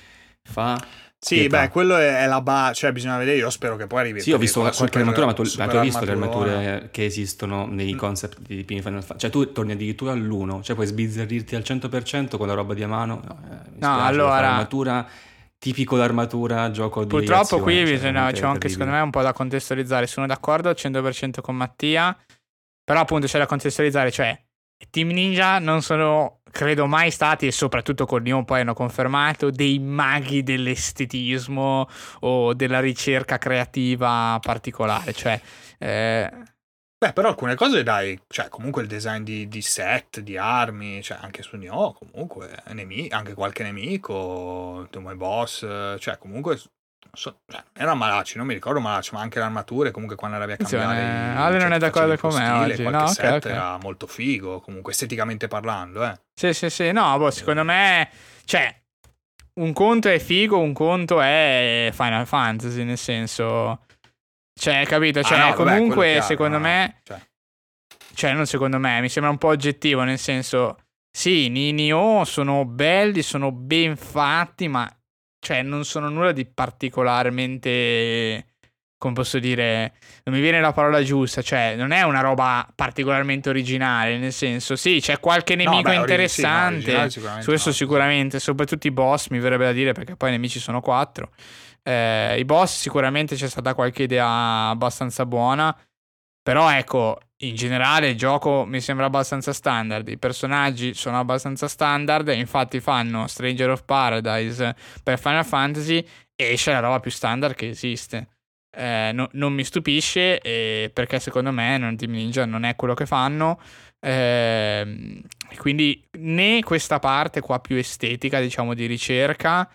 fa sì pietà. Beh, quello è la base, cioè bisogna vedere, io spero che poi arrivi, sì, ho visto qualche super, armatura, ma tu, ma tu hai visto le armature che esistono nei concept di Final Fantasy, cioè tu torni addirittura all'uno, cioè puoi sbizzarrirti al cento per cento con la roba di Amano, no, eh, mi spiace, no allora l'armatura tipico l'armatura, gioco di purtroppo azione, qui bisogna, cioè, c'è anche secondo me un po' da contestualizzare, sono d'accordo al cento per cento con Mattia, però appunto c'è da contestualizzare, cioè Team Ninja non sono, credo, mai stati, e soprattutto con Nioh poi hanno confermato, dei maghi dell'estetismo o della ricerca creativa particolare, cioè eh... Beh, però alcune cose dai, cioè comunque il design di, di set, di armi, cioè anche su Nioh, comunque, nemi- anche qualche nemico, come boss, cioè comunque, so, cioè, era Malacci, non mi ricordo Malacci, ma anche le armature, comunque quando era via cambiare... Ale non è d'accordo con me oggi, no? Qualche set era molto figo, comunque esteticamente parlando, eh. Sì, sì, sì, no, boh, secondo me, cioè, un conto è figo, un conto è Final Fantasy, nel senso... Cioè, capito? Cioè, ah, no, comunque, vabbè, secondo chiaro, me... No, cioè. cioè, non secondo me, mi sembra un po' oggettivo, nel senso... Sì, i Nioh sono belli, sono ben fatti, ma... Cioè, non sono nulla di particolarmente... Come posso dire... Non mi viene la parola giusta, cioè, non è una roba particolarmente originale, nel senso... Sì, c'è qualche nemico no, beh, interessante, origine, sì, no, su questo no, sicuramente, sì. Soprattutto i boss, mi verrebbe da dire, perché poi i nemici sono quattro... Eh, i boss sicuramente c'è stata qualche idea abbastanza buona, però ecco in generale il gioco mi sembra abbastanza standard, i personaggi sono abbastanza standard, infatti fanno Stranger of Paradise per Final Fantasy e esce la roba più standard che esiste. Eh, no, non mi stupisce, eh, perché secondo me non, Team Ninja non è quello che fanno, eh, quindi né questa parte qua più estetica, diciamo, di ricerca,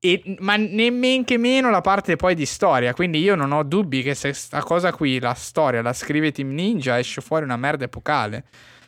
e, ma nemmeno che meno la parte poi di storia, quindi io non ho dubbi che se sta cosa qui, la storia, la scrive Team Ninja, esce fuori una merda epocale,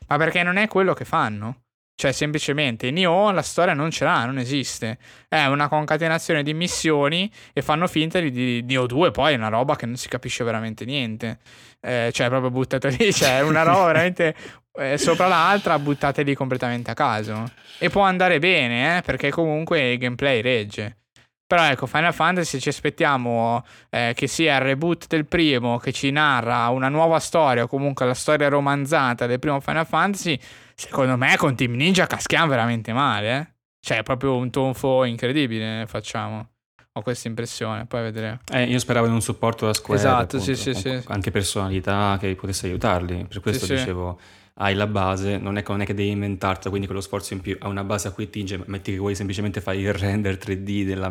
ma perché non è quello che fanno. Cioè, semplicemente, Nioh la storia non ce l'ha, non esiste. È una concatenazione di missioni e fanno finta di, di Nioh due, poi è una roba che non si capisce veramente niente. Eh, cioè, proprio buttata lì, cioè, una roba veramente eh, sopra l'altra, buttate lì completamente a caso. E può andare bene, eh, perché comunque il gameplay regge. Però ecco, Final Fantasy ci aspettiamo eh, che sia il reboot del primo, che ci narra una nuova storia, o comunque la storia romanzata del primo Final Fantasy. Secondo me con Team Ninja caschiamo veramente male, eh? Cioè è proprio un tonfo incredibile, facciamo. Ho questa impressione, poi vedremo. Eh, io speravo in un supporto da Square, esatto, appunto, sì, sì, sì, anche personalità che potesse aiutarli, per questo sì, dicevo... Sì. Hai la base, non è, non è che devi inventarti, quindi quello sforzo in più, hai una base a cui tinge, metti che vuoi semplicemente fare il render tre D della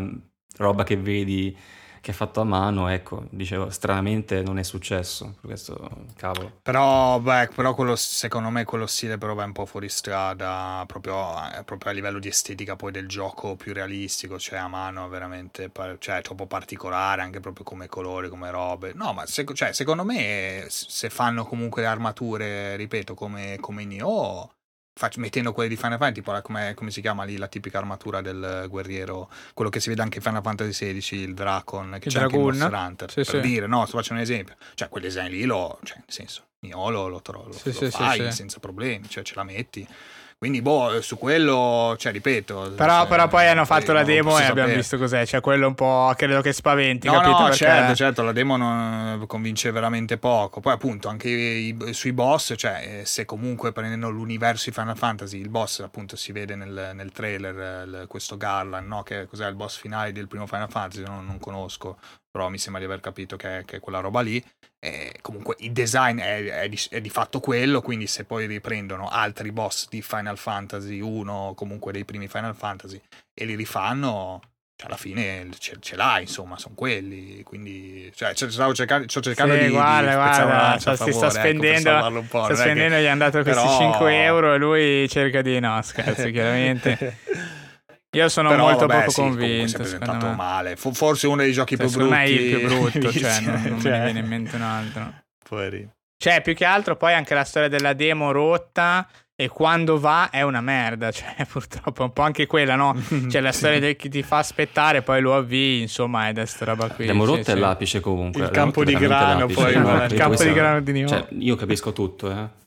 roba che vedi che è fatto a mano, ecco, dicevo, stranamente non è successo, per questo cavolo. Però, beh, però quello, secondo me quello stile però va un po' fuori strada, proprio, proprio a livello di estetica poi del gioco più realistico, cioè a mano veramente, cioè troppo particolare, anche proprio come colori, come robe. No, ma sec- cioè, secondo me se fanno comunque le armature, ripeto, come, come Nioh... mettendo quelle di Final Fantasy, tipo la, come, come si chiama lì la tipica armatura del guerriero, quello che si vede anche in Final Fantasy sedici, il Dracon, che il c'è Dragoon, anche in Monster Hunter, sì, per sì. dire, no, sto facendo un esempio, cioè quel design lì lo, cioè nel senso, io lo, lo, lo, sì, lo sì, fai sì, senza sì. problemi, cioè ce la metti, quindi boh, su quello, cioè ripeto, però, cioè, però poi hanno fatto eh, la demo e sapere. Abbiamo visto cos'è, cioè quello un po' credo che spaventi, no, capito? No, perché... certo, certo, la demo non convince veramente poco, poi appunto anche i, sui boss, cioè se comunque prendendo l'universo di Final Fantasy, il boss appunto si vede nel, nel trailer, il, questo Garland, no, che cos'è il boss finale del primo Final Fantasy, non, non conosco, però mi sembra di aver capito che è, che è quella roba lì. Eh, comunque il design è, è, di, è di fatto quello, quindi se poi riprendono altri boss di Final Fantasy uno, comunque dei primi Final Fantasy, e li rifanno, cioè alla fine ce, ce l'hai, insomma, sono quelli, quindi cioè, c- stavo cercando, sto cercando sì, di, guarda, di guarda, cioè, favore, si sta spendendo, ecco, sta spendendo che... gli è andato questi però... cinque euro e lui cerca di no, scherzo, chiaramente. Io sono però, molto vabbè, poco sì, convinto. Si è presentato me. male. Forse uno dei giochi cioè, più brutti. Non è il più brutto, cioè, non, non cioè. mi viene in mente un altro. Poverino. Cioè, più che altro, poi anche la storia della demo rotta. E quando va è una merda. Cioè, purtroppo, un po' anche quella, no? Cioè, la storia di chi ti fa aspettare, poi lo avvii. Insomma, è da sta roba qui. La demo rotta è l'apice, comunque. Il campo di grano, poi. Il campo di grano di Nioh. Cioè, io capisco tutto, eh.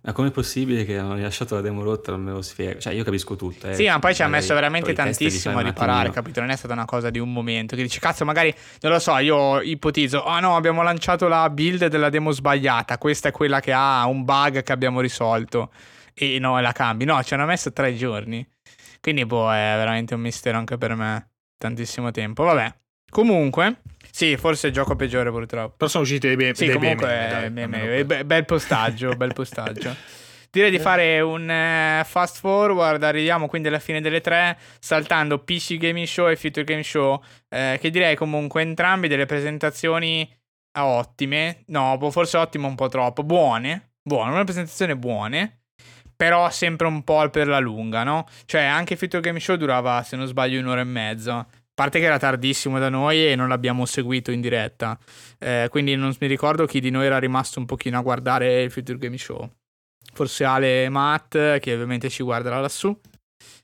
Ma com'è possibile che hanno rilasciato la demo rotta? Non me lo spiego. Cioè, io capisco tutto. Eh. Sì, ma poi ci ha messo veramente tantissimo a riparare, capito? Non è stata una cosa di un momento. Che dici, cazzo, magari, non lo so, io ipotizzo, ah no, abbiamo lanciato la build della demo sbagliata, questa è quella che ha un bug che abbiamo risolto. E no, la cambi. No, ci hanno messo tre giorni. Quindi, boh, è veramente un mistero anche per me. Tantissimo tempo. Vabbè. Comunque... Sì, forse il gioco peggiore purtroppo. Però sono usciti dei bei sì, comunque meme, dai, bel postaggio, bel postaggio. Direi di fare un fast forward, arriviamo quindi alla fine delle tre, saltando P C Gaming Show e Future Game Show, eh, che direi comunque entrambi delle presentazioni ottime, no, forse ottime un po' troppo, buone, buone, una presentazione buone, però sempre un po' per la lunga, no? Cioè anche Future Game Show durava, se non sbaglio, un'ora e mezza. A parte che era tardissimo da noi e non l'abbiamo seguito in diretta, eh, quindi non mi ricordo chi di noi era rimasto un pochino a guardare il Future Game Show, forse Ale e Matt, che ovviamente ci guarderà lassù.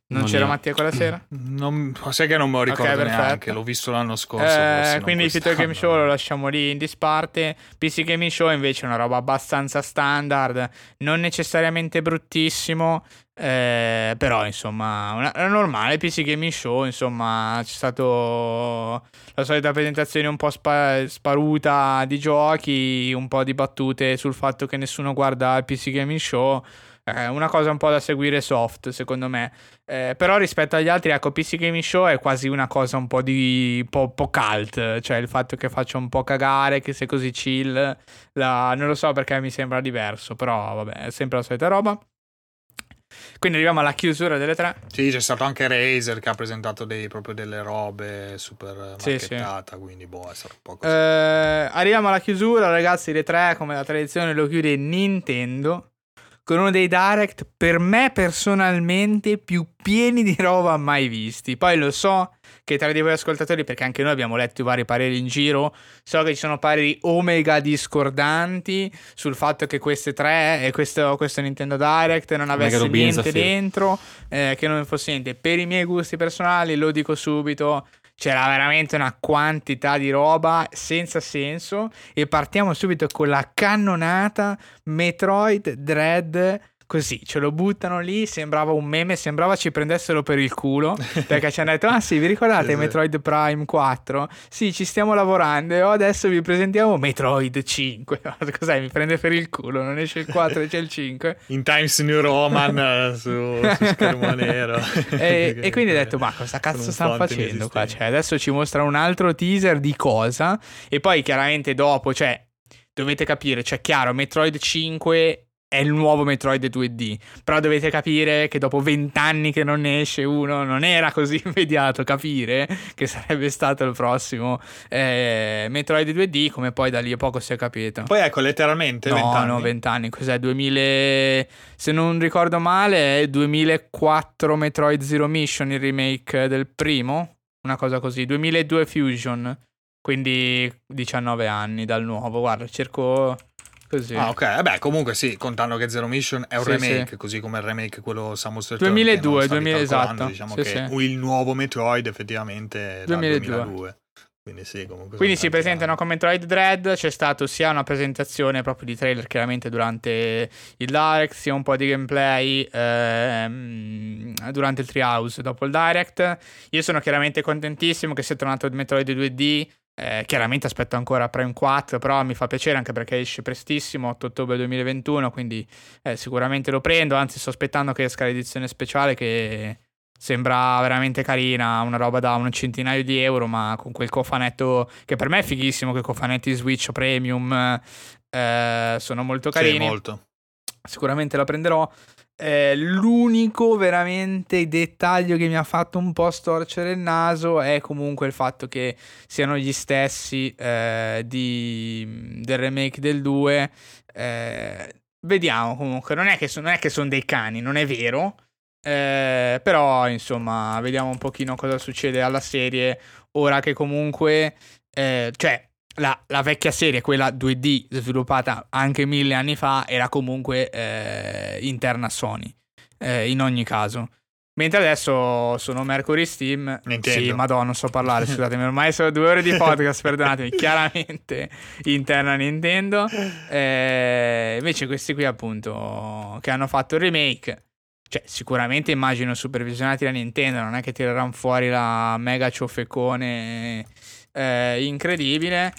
Non, non c'era Mattia quella sera? Non, sai che non me lo ricordo, okay, neanche, l'ho visto l'anno scorso, eh, quindi il Future Game Show lo lasciamo lì in disparte. P C Gaming Show invece è una roba abbastanza standard, non necessariamente bruttissimo, eh, però insomma una, una normale P C Gaming Show, insomma c'è stato la solita presentazione un po' spa, sparuta di giochi, un po' di battute sul fatto che nessuno guarda il P C Gaming Show. eh, una cosa un po' da seguire soft, secondo me, eh, però rispetto agli altri, ecco, P C Gaming Show è quasi una cosa un po' di un po', un po' cult, cioè il fatto che faccia un po' cagare, che sia così chill, la... non lo so perché mi sembra diverso, però vabbè, è sempre la solita roba. Quindi arriviamo alla chiusura delle tre. Sì, c'è stato anche Razer che ha presentato dei, proprio delle robe super marchettata, sì, sì. Quindi boh, è stato un po' così. Eh, arriviamo alla chiusura, ragazzi, le tre, come la tradizione, lo chiude Nintendo con uno dei direct per me personalmente più pieni di roba mai visti. Poi lo so che tra di voi ascoltatori, perché anche noi abbiamo letto i vari pareri in giro, so che ci sono pareri omega discordanti sul fatto che queste tre e questo, questo Nintendo Direct non avesse niente dentro, eh, che non fosse niente. Per i miei gusti personali, lo dico subito, c'era veramente una quantità di roba senza senso. E partiamo subito con la cannonata Metroid Dread. Così ce lo buttano lì, sembrava un meme, sembrava ci prendessero per il culo, perché ci hanno detto: ah sì, vi ricordate Metroid Prime quattro? Sì, ci stiamo lavorando e adesso vi presentiamo Metroid cinque. Cos'è? Mi prende per il culo, non esce il quattro e c'è il cinque. In Times New Roman su, su schermo nero. e, e quindi ho detto: ma cosa cazzo stanno facendo qua? Cioè, adesso ci mostra un altro teaser di cosa? E poi chiaramente dopo, cioè, dovete capire, cioè chiaro, Metroid cinque è il nuovo Metroid due D, però dovete capire che dopo vent'anni che non ne esce uno, non era così immediato capire che sarebbe stato il prossimo eh, Metroid due D, come poi da lì a poco si è capito. Poi ecco, letteralmente no, vent'anni. No, vent'anni, cos'è? duemila, se non ricordo male, è duemilaquattro Metroid Zero Mission, il remake del primo, una cosa così, duemiladue Fusion, quindi diciannove anni dal nuovo. Guarda, cerco... Così. Ah, ok, vabbè, comunque sì, contando che Zero Mission è un sì, remake, sì. Così come il remake quello Samus Returns duemiladue, duemila, esatto, diciamo sì, che sì. Il nuovo Metroid effettivamente è dal duemiladue. Quindi sì, comunque. Quindi si presentano anni. Con Metroid Dread, c'è stato sia una presentazione proprio di trailer chiaramente durante il Direct, sia un po' di gameplay ehm, durante il Treehouse dopo il Direct. Io sono chiaramente contentissimo che sia tornato Metroid due D. Eh, chiaramente aspetto ancora Prime quattro, però mi fa piacere anche perché esce prestissimo, otto ottobre duemilaventuno, quindi eh, sicuramente lo prendo, anzi sto aspettando che esca l'edizione speciale che sembra veramente carina, una roba da un centinaio di euro, ma con quel cofanetto che per me è fighissimo, che cofanetti Switch Premium eh, sono molto carini, sì, molto. Sicuramente la prenderò. Eh, l'unico veramente dettaglio che mi ha fatto un po' storcere il naso è comunque il fatto che siano gli stessi eh, di, del remake del due. Eh, vediamo, comunque non è che sono son dei cani, non è vero, eh, però insomma vediamo un pochino cosa succede alla serie ora che comunque eh, cioè La, la vecchia serie, quella due D sviluppata anche mille anni fa, era comunque eh, interna Sony eh, in ogni caso, mentre adesso sono Mercury Steam. Sì, madonna, non so parlare, scusatemi, ormai sono due ore di podcast, perdonatemi. Chiaramente interna Nintendo, eh, invece questi qui appunto che hanno fatto il remake, cioè sicuramente immagino supervisionati da Nintendo, non è che tireranno fuori la mega ciofecone Eh, incredibile,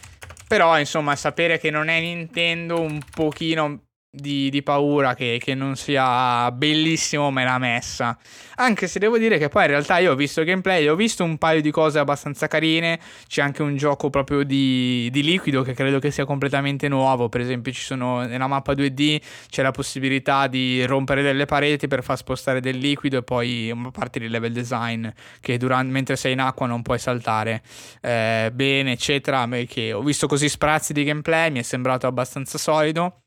però insomma sapere che non è Nintendo un pochino di, di paura che, che non sia bellissimo me l'ha messa, anche se devo dire che poi in realtà io ho visto il gameplay, ho visto un paio di cose abbastanza carine, c'è anche un gioco proprio di, di liquido che credo che sia completamente nuovo, per esempio ci sono nella mappa due D c'è la possibilità di rompere delle pareti per far spostare del liquido e poi a parte del level design che durante, mentre sei in acqua non puoi saltare eh, bene eccetera, perché ho visto così sprazzi di gameplay, mi è sembrato abbastanza solido.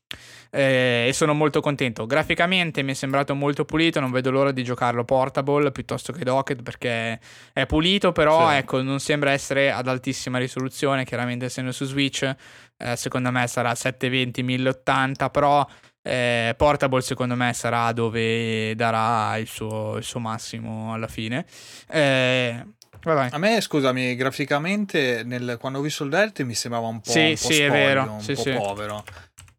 Eh, e sono molto contento. Graficamente mi è sembrato molto pulito, non vedo l'ora di giocarlo portable piuttosto che docket perché è pulito, però sì. Ecco, non sembra essere ad altissima risoluzione, chiaramente essendo su Switch eh, secondo me sarà settecentoventi mille ottanta, però eh, portable secondo me sarà dove darà il suo, il suo massimo alla fine. eh, Vai vai. A me, scusami, graficamente nel, quando ho visto il Direct mi sembrava un po', sì, un po' sì, spoglio, è vero. un sì, po' sì. povero.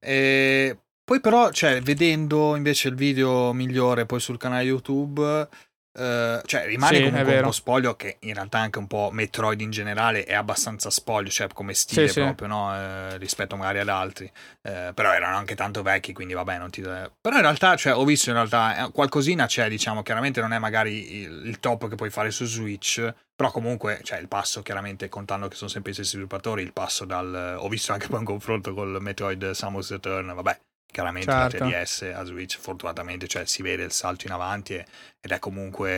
E poi però, cioè, vedendo invece il video migliore poi sul canale YouTube, Uh, cioè rimane sì, comunque un po' spoglio, che in realtà anche un po' Metroid in generale è abbastanza spoglio, cioè come stile sì, proprio sì. no eh, rispetto magari ad altri, eh, però erano anche tanto vecchi, quindi vabbè non ti... però in realtà cioè, ho visto in realtà qualcosina c'è, diciamo, chiaramente non è magari il, il top che puoi fare su Switch, però comunque cioè, il passo chiaramente, contando che sono sempre i stessi sviluppatori, il passo dal... ho visto anche poi un confronto col Metroid Samus Return, vabbè chiaramente certo. da tre D S a Switch, fortunatamente cioè, si vede il salto in avanti e, ed è comunque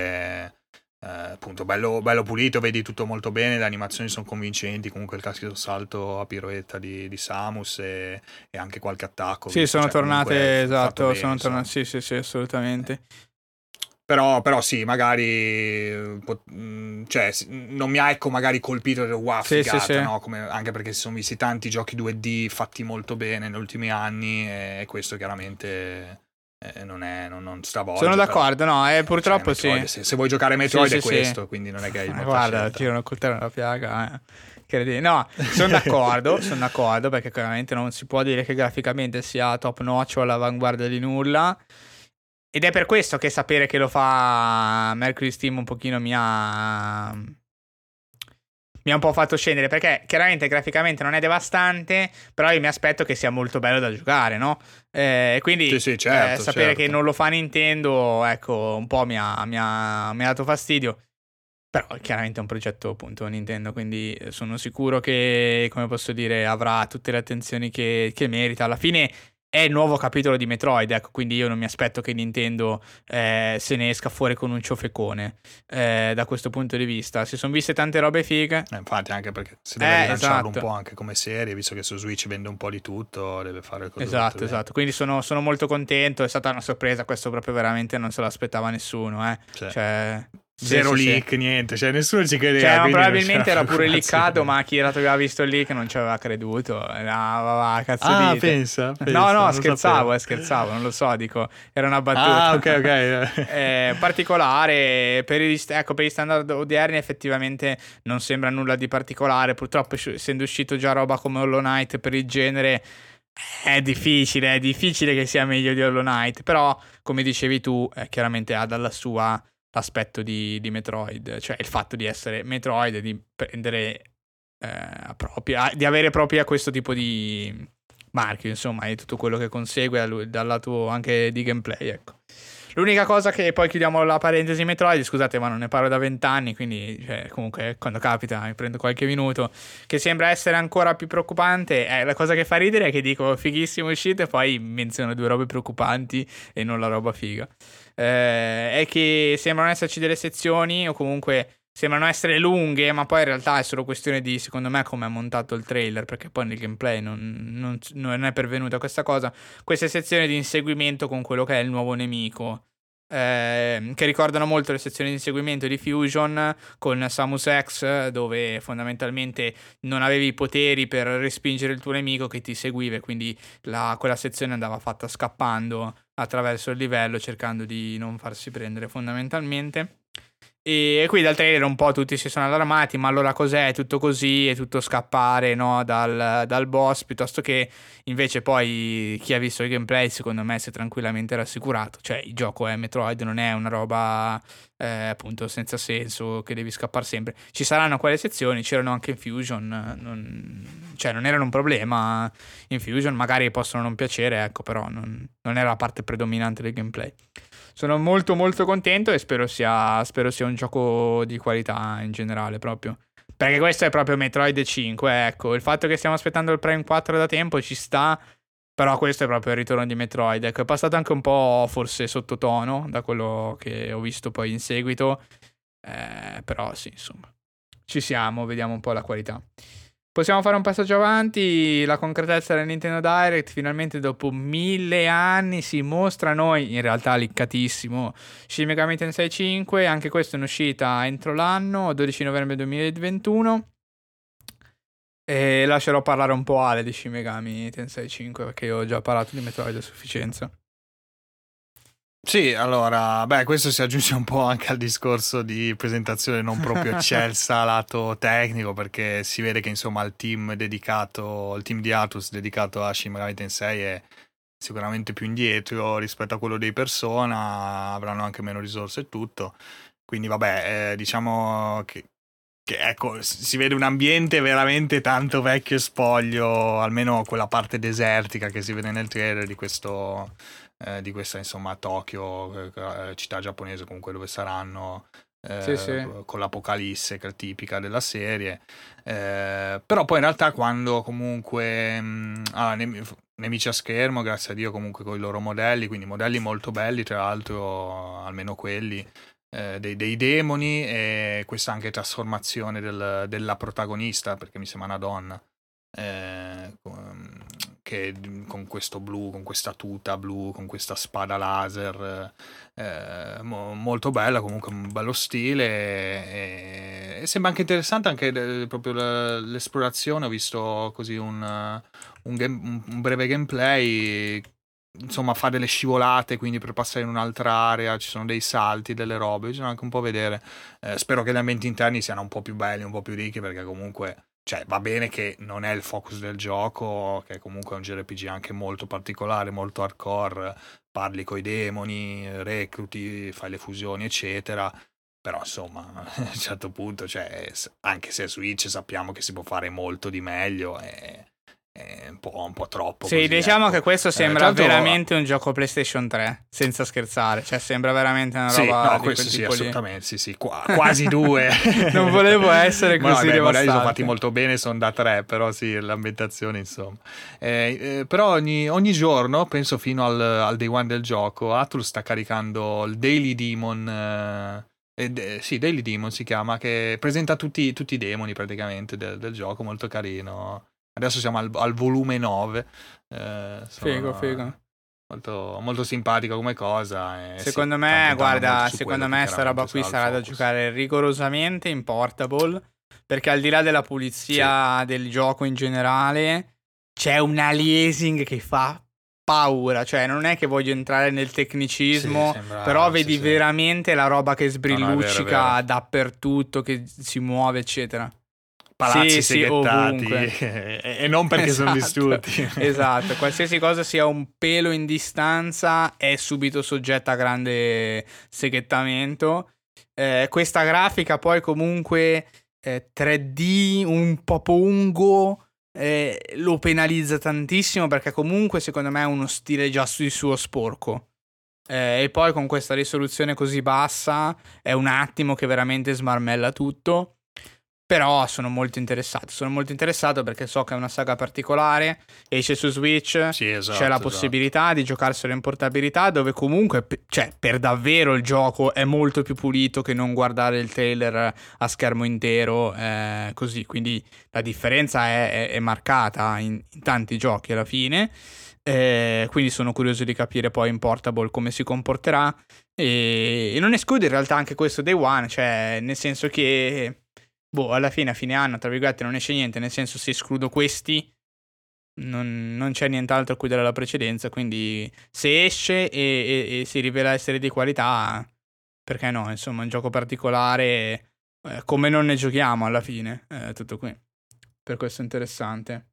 eh, appunto bello, bello pulito, vedi tutto molto bene, le animazioni sono convincenti, comunque il classico salto a piroetta di, di Samus e, e anche qualche attacco sì visto, sono cioè, tornate esatto bene, sono tornate sì sì sì assolutamente eh. Però, però sì, magari cioè, non mi ha ecco magari colpito del wow sì, figata, sì, sì. No? Come, anche perché si sono visti tanti giochi due D fatti molto bene negli ultimi anni e questo chiaramente eh, non è non, non stravolge. Sono d'accordo, però, no, eh, purtroppo cioè, Metroid, sì. Se, se vuoi giocare Metroid sì, è sì, questo, sì. Quindi non è che hai molta Guarda, scelta. Tirano il coltello nella piaga, eh. No, sono d'accordo, sono d'accordo, perché chiaramente non si può dire che graficamente sia top notch o all'avanguardia di nulla. Ed è per questo che sapere che lo fa Mercury Steam un pochino mi ha... mi ha un po' fatto scendere, perché chiaramente graficamente non è devastante, però io mi aspetto che sia molto bello da giocare, no? E eh, quindi sì, sì, certo, eh, sapere certo. che non lo fa Nintendo, ecco, un po' mi ha, mi ha, mi ha dato fastidio. Però chiaramente è un progetto appunto Nintendo, quindi sono sicuro che, come posso dire, avrà tutte le attenzioni che, che merita. Alla fine... è il nuovo capitolo di Metroid, ecco, quindi io non mi aspetto che Nintendo eh, se ne esca fuori con un ciofecone eh, da questo punto di vista. Si sono viste tante robe fighe. Eh, infatti, anche perché si deve eh, rilanciarlo esatto. un po' anche come serie, visto che su Switch vende un po' di tutto, deve fare il Esatto, esatto. Quindi sono, sono molto contento, è stata una sorpresa, questo proprio veramente non se l'aspettava nessuno, eh. Cioè... cioè... Zero sì, sì, leak, sì. niente, cioè nessuno ci credeva. Cioè, probabilmente era pure leakato, ma chi era che aveva visto il leak non ci aveva creduto. No, vabbè, cazzo ah, dite. Pensa, pensa. No, no, scherzavo, eh, scherzavo, non lo so, dico, era una battuta. Ah, ok, ok. eh, particolare, per gli, ecco, per gli standard odierni effettivamente non sembra nulla di particolare. Purtroppo, essendo uscito già roba come Hollow Knight per il genere, è difficile, è difficile che sia meglio di Hollow Knight. Però, come dicevi tu, eh, chiaramente ha dalla sua... l'aspetto di, di Metroid, cioè il fatto di essere Metroid, di prendere eh, a propria, di avere propria questo tipo di marchio, insomma, e tutto quello che consegue dal lato anche di gameplay, ecco. L'unica cosa che poi chiudiamo la parentesi Metroid, scusate ma non ne parlo da vent'anni, quindi cioè, comunque quando capita mi prendo qualche minuto, che sembra essere ancora più preoccupante, è la cosa che fa ridere, è che dico fighissimo uscite e poi menziono due robe preoccupanti e non la roba figa, eh, è che sembrano esserci delle sezioni o comunque sembrano essere lunghe, ma poi in realtà è solo questione di, secondo me, come è montato il trailer, perché poi nel gameplay non, non, non è pervenuta questa cosa, queste sezioni di inseguimento con quello che è il nuovo nemico, eh, che ricordano molto le sezioni di inseguimento di Fusion con Samus X, dove fondamentalmente non avevi i poteri per respingere il tuo nemico che ti seguiva, quindi la, quella sezione andava fatta scappando attraverso il livello, cercando di non farsi prendere fondamentalmente. E qui dal trailer un po' tutti si sono allarmati, ma allora cos'è? È tutto così, è tutto scappare, no? dal, dal boss, piuttosto che invece poi chi ha visto il gameplay secondo me si è tranquillamente rassicurato, cioè il gioco è Metroid, non è una roba eh, appunto senza senso che devi scappare sempre, ci saranno quelle sezioni, c'erano anche in Fusion, non, cioè non erano un problema in Fusion, magari possono non piacere, ecco, però non, non era la parte predominante del gameplay. Sono molto molto contento e spero sia, spero sia un gioco di qualità in generale proprio, perché questo è proprio Metroid cinque, ecco, il fatto che stiamo aspettando il Prime quattro da tempo ci sta, però questo è proprio il ritorno di Metroid, ecco, è passato anche un po' forse sottotono da quello che ho visto poi in seguito, eh, però sì, insomma, ci siamo, vediamo un po' la qualità. Possiamo fare un passaggio avanti, la concretezza del Nintendo Direct, finalmente dopo mille anni si mostra a noi, in realtà liccatissimo, Shin Megami Tensei cinque, anche questo è in uscita entro l'anno, dodici novembre duemilaventuno, e lascerò parlare un po' Ale di Shin Megami Tensei cinque, perché io ho già parlato di Metroid a sufficienza. Sì, allora, beh, questo si aggiunge un po' anche al discorso di presentazione non proprio eccelsa lato tecnico, perché si vede che insomma il team dedicato, il team di Atlus dedicato a Shin Megami Tensei è sicuramente più indietro rispetto a quello dei Persona, avranno anche meno risorse e tutto, quindi vabbè, eh, diciamo che, che ecco, si vede un ambiente veramente tanto vecchio e spoglio, almeno quella parte desertica che si vede nel trailer di questo eh, di questa insomma Tokyo, eh, città giapponese comunque dove saranno, eh, sì, sì. con l'apocalisse che è tipica della serie, eh, però poi in realtà quando comunque mh, ah, ne, nemici a schermo, grazie a Dio comunque con i loro modelli, quindi modelli molto belli tra l'altro, almeno quelli eh, dei, dei demoni, e questa anche trasformazione del, della protagonista, perché mi sembra una donna, eh, che con questo blu, con questa tuta blu, con questa spada laser, eh, mo, molto bella, comunque un bello stile, e, e sembra anche interessante anche de, proprio l'esplorazione. Ho visto così un... Un, game, un breve gameplay, insomma fa delle scivolate, quindi per passare in un'altra area ci sono dei salti, delle robe, bisogna anche un po' vedere, eh, spero che gli ambienti interni siano un po' più belli, un po' più ricchi, perché comunque cioè, va bene che non è il focus del gioco, che comunque è un gi erre pi gi anche molto particolare, molto hardcore, parli coi demoni, recluti, fai le fusioni eccetera, però insomma a un certo punto cioè, anche se Switch sappiamo che si può fare molto di meglio, e Un po', un po' troppo. Sì, così, diciamo ecco. Che questo sembra eh, veramente un gioco PlayStation tre, senza scherzare, cioè sembra veramente una sì, roba no, di questo quel sì, tipo assolutamente lì. Sì, sì, qua, quasi due. Non volevo essere così no, devastato. I sono fatti molto bene, sono da tre, però sì, l'ambientazione insomma. Eh, eh, però ogni, ogni giorno, penso fino al, al day one del gioco, Atlus sta caricando il Daily Demon. Eh, Eh, sì, Daily Demon si chiama, che presenta tutti, tutti i demoni praticamente del, del gioco, molto carino. Adesso siamo al, al volume nove, eh, figo figo molto, molto simpatico come cosa, eh, secondo sì, me guarda secondo me sta roba qui sarà da giocare rigorosamente in portable, perché al di là della pulizia sì. del gioco in generale c'è un aliasing che fa paura, cioè non è che voglio entrare nel tecnicismo, sì, sembra, però vedi sì, veramente sì. la roba che sbrilluccica no, no, è vero, è vero. dappertutto, che si muove eccetera, palazzi sì, seghettati sì, e non perché esatto, sono distrutti esatto, qualsiasi cosa sia un pelo in distanza è subito soggetta a grande seghettamento, eh, questa grafica poi comunque eh, tre D un po' pongo, eh, lo penalizza tantissimo, perché comunque secondo me è uno stile già di suo sporco, eh, e poi con questa risoluzione così bassa è un attimo che veramente smarmella tutto. Però sono molto interessato, sono molto interessato perché so che è una saga particolare, esce su Switch, sì, esatto, c'è la possibilità esatto. di giocarselo in portabilità, dove comunque, cioè, per davvero il gioco è molto più pulito che non guardare il trailer a schermo intero, eh, così, quindi la differenza è, è, è marcata in, in tanti giochi alla fine, eh, quindi sono curioso di capire poi in portable come si comporterà, e, e non escludo in realtà anche questo day one, cioè, nel senso che... Boh, alla fine, a fine anno, tra virgolette, non esce niente, nel senso se escludo questi, non, non c'è nient'altro a cui dare la precedenza, quindi se esce e, e, e si rivela essere di qualità, perché no, insomma, un gioco particolare, eh, come non ne giochiamo alla fine, eh, tutto qui, per questo è interessante.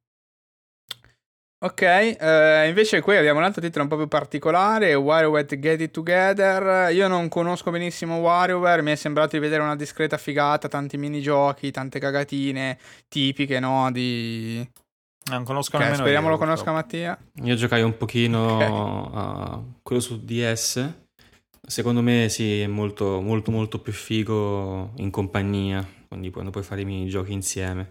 Ok, eh, invece qui abbiamo un altro titolo un po' più particolare, WarioWare Get It Together. Io non conosco benissimo WarioWare, mi è sembrato di vedere una discreta figata, tanti minigiochi, tante cagatine tipiche, no, di... Non conosco okay, nemmeno speriamo io, lo purtroppo. Conosca Mattia. Io giocai un pochino okay. a quello su D S, secondo me sì, è molto molto molto più figo in compagnia, quindi quando puoi fare i minigiochi insieme.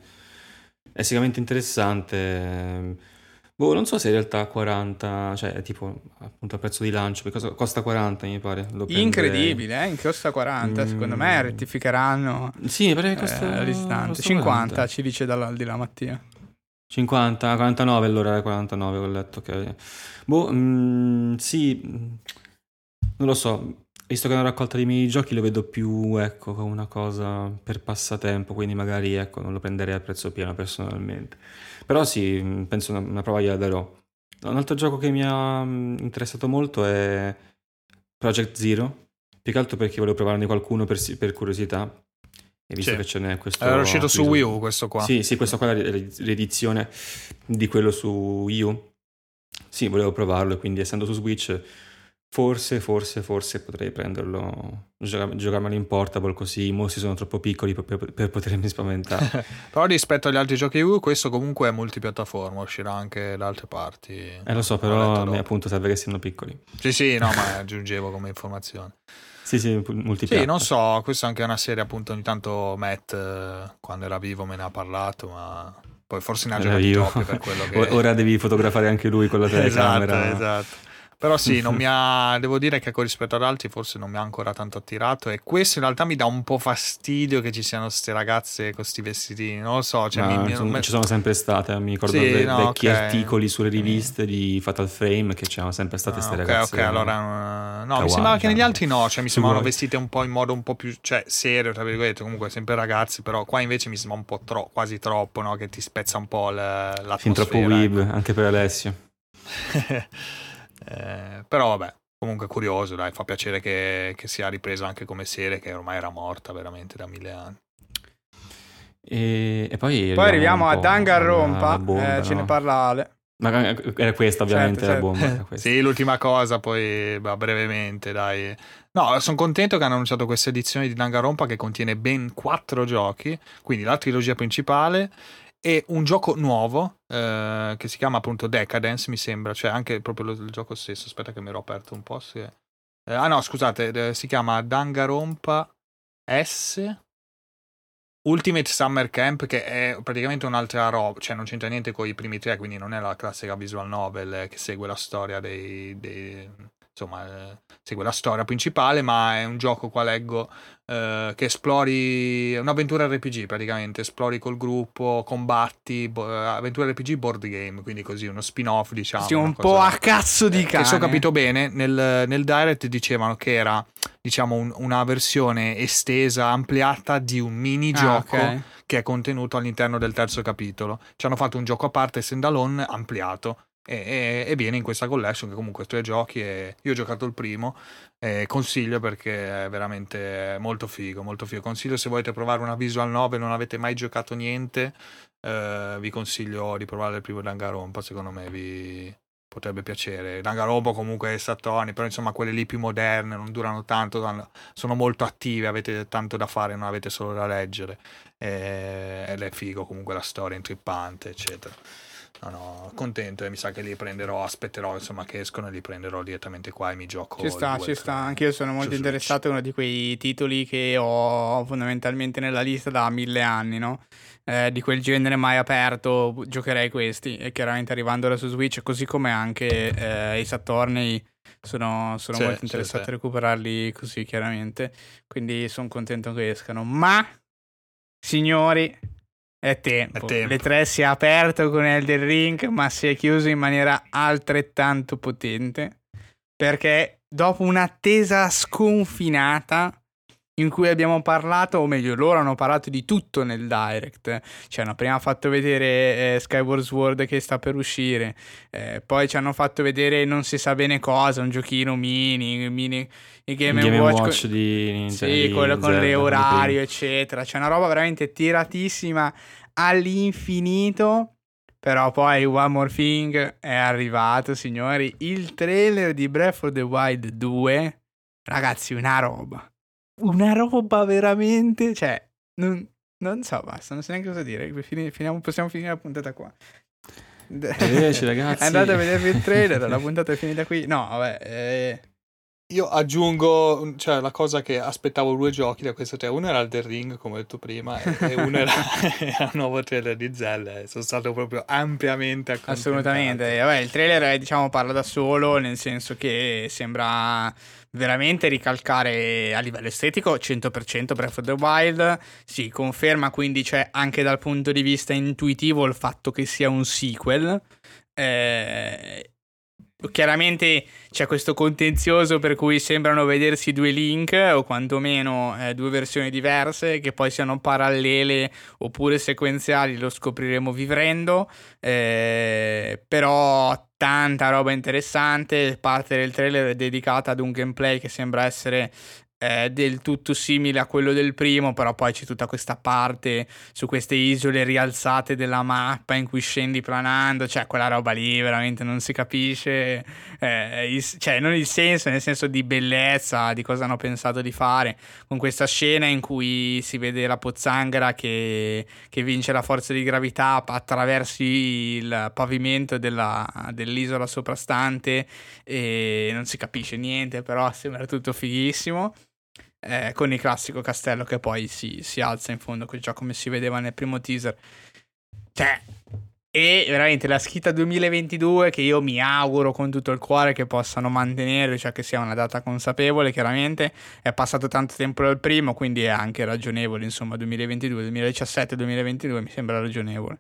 È sicuramente interessante... Boh, non so se in realtà quaranta, cioè tipo appunto a prezzo di lancio, perché costa quaranta mi pare. Lo Incredibile, eh, costa quaranta, mm. secondo me rettificheranno. Sì, perché costa, eh, l'istante. cinquanta ci dice dall'aldilà Mattia. cinquanta, quarantanove allora, era quarantanove ho letto che... Boh, mm, sì, non lo so, visto che è una raccolta di minigiochi lo vedo più, ecco, come una cosa per passatempo, quindi magari, ecco, non lo prenderei a prezzo pieno personalmente. Però sì, penso una, una prova gliela darò. Un altro gioco che mi ha interessato molto è Project Zero, più che altro perché volevo provarne qualcuno per, per curiosità, e visto sì. che ce n'è questo... Era uscito su Wii U questo qua. Sì, sì, questo qua è la riedizione di quello su Wii U, sì, volevo provarlo, quindi essendo su Switch forse, forse, forse potrei prenderlo, gioca- giocarmelo in portable, così i mostri sono troppo piccoli per, per, per potermi spaventare. Però rispetto agli altri giochi Wii U, questo comunque è multipiattaforma, uscirà anche da altre parti. Eh lo so, però mi appunto serve che siano piccoli. Sì, sì, no, ma aggiungevo come informazione. Sì, sì, multipiattaforma. Sì, non so, questa è anche una serie, appunto, ogni tanto Matt, quando era vivo, me ne ha parlato, ma poi forse ne ha giocati troppi per quello che... Ora devi fotografare anche lui con la telecamera. Esatto, esatto. Però sì, non mi ha, devo dire che rispetto ad altri forse non mi ha ancora tanto attirato, e questo in realtà mi dà un po' fastidio che ci siano queste ragazze con questi vestitini, non lo so, cioè, no, mi, sono, mi... ci sono sempre state, mi ricordo sì, ve- no, vecchi okay. articoli sulle riviste mm. di Fatal Frame che c'erano sempre state queste ah, okay, ragazze. Ok, allora no, kawaii, mi sembrava che negli altri no, cioè mi sembravano vestite un po' in modo un po' più, cioè, serio tra virgolette, comunque sempre ragazzi, però qua invece mi sembra un po' tro- quasi troppo, no, che ti spezza un po' l'atmosfera. Fin troppo weeb, ecco. Anche per Alessio. Eh, però vabbè, comunque curioso, dai, fa piacere che, che sia ripresa anche come serie che ormai era morta veramente da mille anni. E, e poi, poi arriviamo a Danganronpa, bomba, eh, no? Ce ne parla Ale. Ma era questa ovviamente, certo, certo. La bomba. Era sì, l'ultima cosa, poi bah, brevemente, dai. No, sono contento che hanno annunciato questa edizione di Danganronpa che contiene ben quattro giochi, quindi la trilogia principale e un gioco nuovo eh, che si chiama appunto Decadence, mi sembra, cioè anche proprio il gioco stesso, aspetta che me l'ho aperto un po', se... eh, ah no scusate eh, si chiama Danganronpa S Ultimate Summer Camp, che è praticamente un'altra roba, cioè non c'entra niente con i primi tre, quindi non è la classica visual novel che segue la storia dei, dei... insomma eh, segue la storia principale, ma è un gioco, qua leggo, eh, che esplori, un'avventura R P G praticamente, esplori col gruppo, combatti, bo- avventura R P G board game, quindi così uno spin-off, diciamo. Sì, un po' a cazzo di eh, cane. Se ho capito bene, nel, nel Direct dicevano che era, diciamo, un, una versione estesa, ampliata di un minigioco ah, okay. che è contenuto all'interno del terzo capitolo. Ci hanno fatto un gioco a parte, stand-alone, ampliato. E, e, e viene in questa collection che comunque tre giochi, e io ho giocato il primo e consiglio perché è veramente molto figo, molto figo. Consiglio se volete provare una visual novel, non avete mai giocato niente, eh, vi consiglio di provare il primo Danganronpa, secondo me vi potrebbe piacere. Danganronpa comunque è Saturni, però insomma quelle lì più moderne non durano tanto, sono molto attive, avete tanto da fare, non avete solo da leggere, eh, ed è figo comunque la storia, intrippante eccetera. No, no, contento, e mi sa che li prenderò, aspetterò insomma che escono e li prenderò direttamente qua e mi gioco. Ci sta, ci sta, anche io sono molto interessato, è uno di quei titoli che ho fondamentalmente nella lista da mille anni, no? Eh, di quel genere mai aperto, giocherei questi, e chiaramente arrivando su Switch, così come anche eh, i Saturni, sono, sono sì, molto interessato sì, sì. a recuperarli così chiaramente, quindi sono contento che escano, ma signori... È tempo. È tempo, le tre si è aperto con Elden Ring, ma si è chiuso in maniera altrettanto potente, perché dopo un'attesa sconfinata in cui abbiamo parlato, o meglio loro hanno parlato di tutto nel Direct, ci hanno prima fatto vedere eh, Skyward Sword che sta per uscire, eh, poi ci hanno fatto vedere non si sa bene cosa, un giochino mini, mini il Game, Game Watch, Watch con... di Nintendo, sì, quello con le orario eccetera, c'è una roba veramente tiratissima all'infinito. Però poi One More Thing è arrivato, signori, il trailer di Breath of the Wild due, ragazzi, una roba una roba veramente, cioè non, non so, basta, non so neanche cosa dire, Fini, finiamo, possiamo finire la puntata qua. Arrivederci ragazzi, andate a vedervi il trailer, la puntata è finita qui. No vabbè, eh. Io aggiungo, cioè, la cosa che aspettavo due giochi da questo, cioè, uno era Elden Ring come ho detto prima e uno era il nuovo trailer di Zelda, sono stato proprio ampiamente accontentato. Assolutamente, vabbè, il trailer è, diciamo, parla da solo, nel senso che sembra veramente ricalcare a livello estetico cento per cento Breath of the Wild, si conferma quindi, c'è anche dal punto di vista intuitivo il fatto che sia un sequel, eh, chiaramente c'è questo contenzioso per cui sembrano vedersi due Link, o quantomeno eh, due versioni diverse che poi siano parallele oppure sequenziali, lo scopriremo vivendo, eh, però tanta roba interessante. Parte del trailer è dedicata ad un gameplay che sembra essere eh, del tutto simile a quello del primo, però poi c'è tutta questa parte su queste isole rialzate della mappa in cui scendi planando, cioè quella roba lì veramente non si capisce eh, il, cioè non il senso, nel senso di bellezza, di cosa hanno pensato di fare con questa scena in cui si vede la pozzanghera che, che vince la forza di gravità attraverso il pavimento della, dell'isola soprastante e non si capisce niente, però sembra tutto fighissimo. Eh, con il classico castello che poi si, si alza in fondo, già come si vedeva nel primo teaser, cioè, e veramente la scritta duemilaventidue che io mi auguro con tutto il cuore che possano mantenere, cioè che sia una data consapevole. Chiaramente è passato tanto tempo dal primo, quindi è anche ragionevole, insomma, duemilaventidue, duemiladiciassette, duemilaventidue mi sembra ragionevole.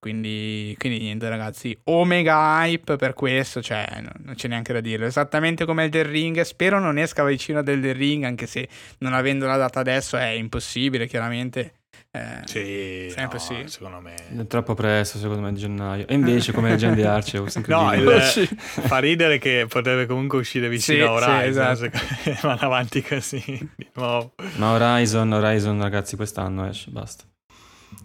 Quindi, quindi niente ragazzi, omega hype per questo, cioè no, non c'è neanche da dirlo, esattamente come il Elden Ring. Spero non esca vicino a Elden Ring, anche se non avendo la data adesso è impossibile chiaramente. Eh, sì, sempre no, sì, secondo me è troppo presto, secondo me, gennaio. E invece come Legend di Arceus no, il, fa ridere che potrebbe comunque uscire vicino sì, a Horizon, sì, esatto. Vanno avanti così di nuovo. No, Horizon, Horizon ragazzi quest'anno esce, basta.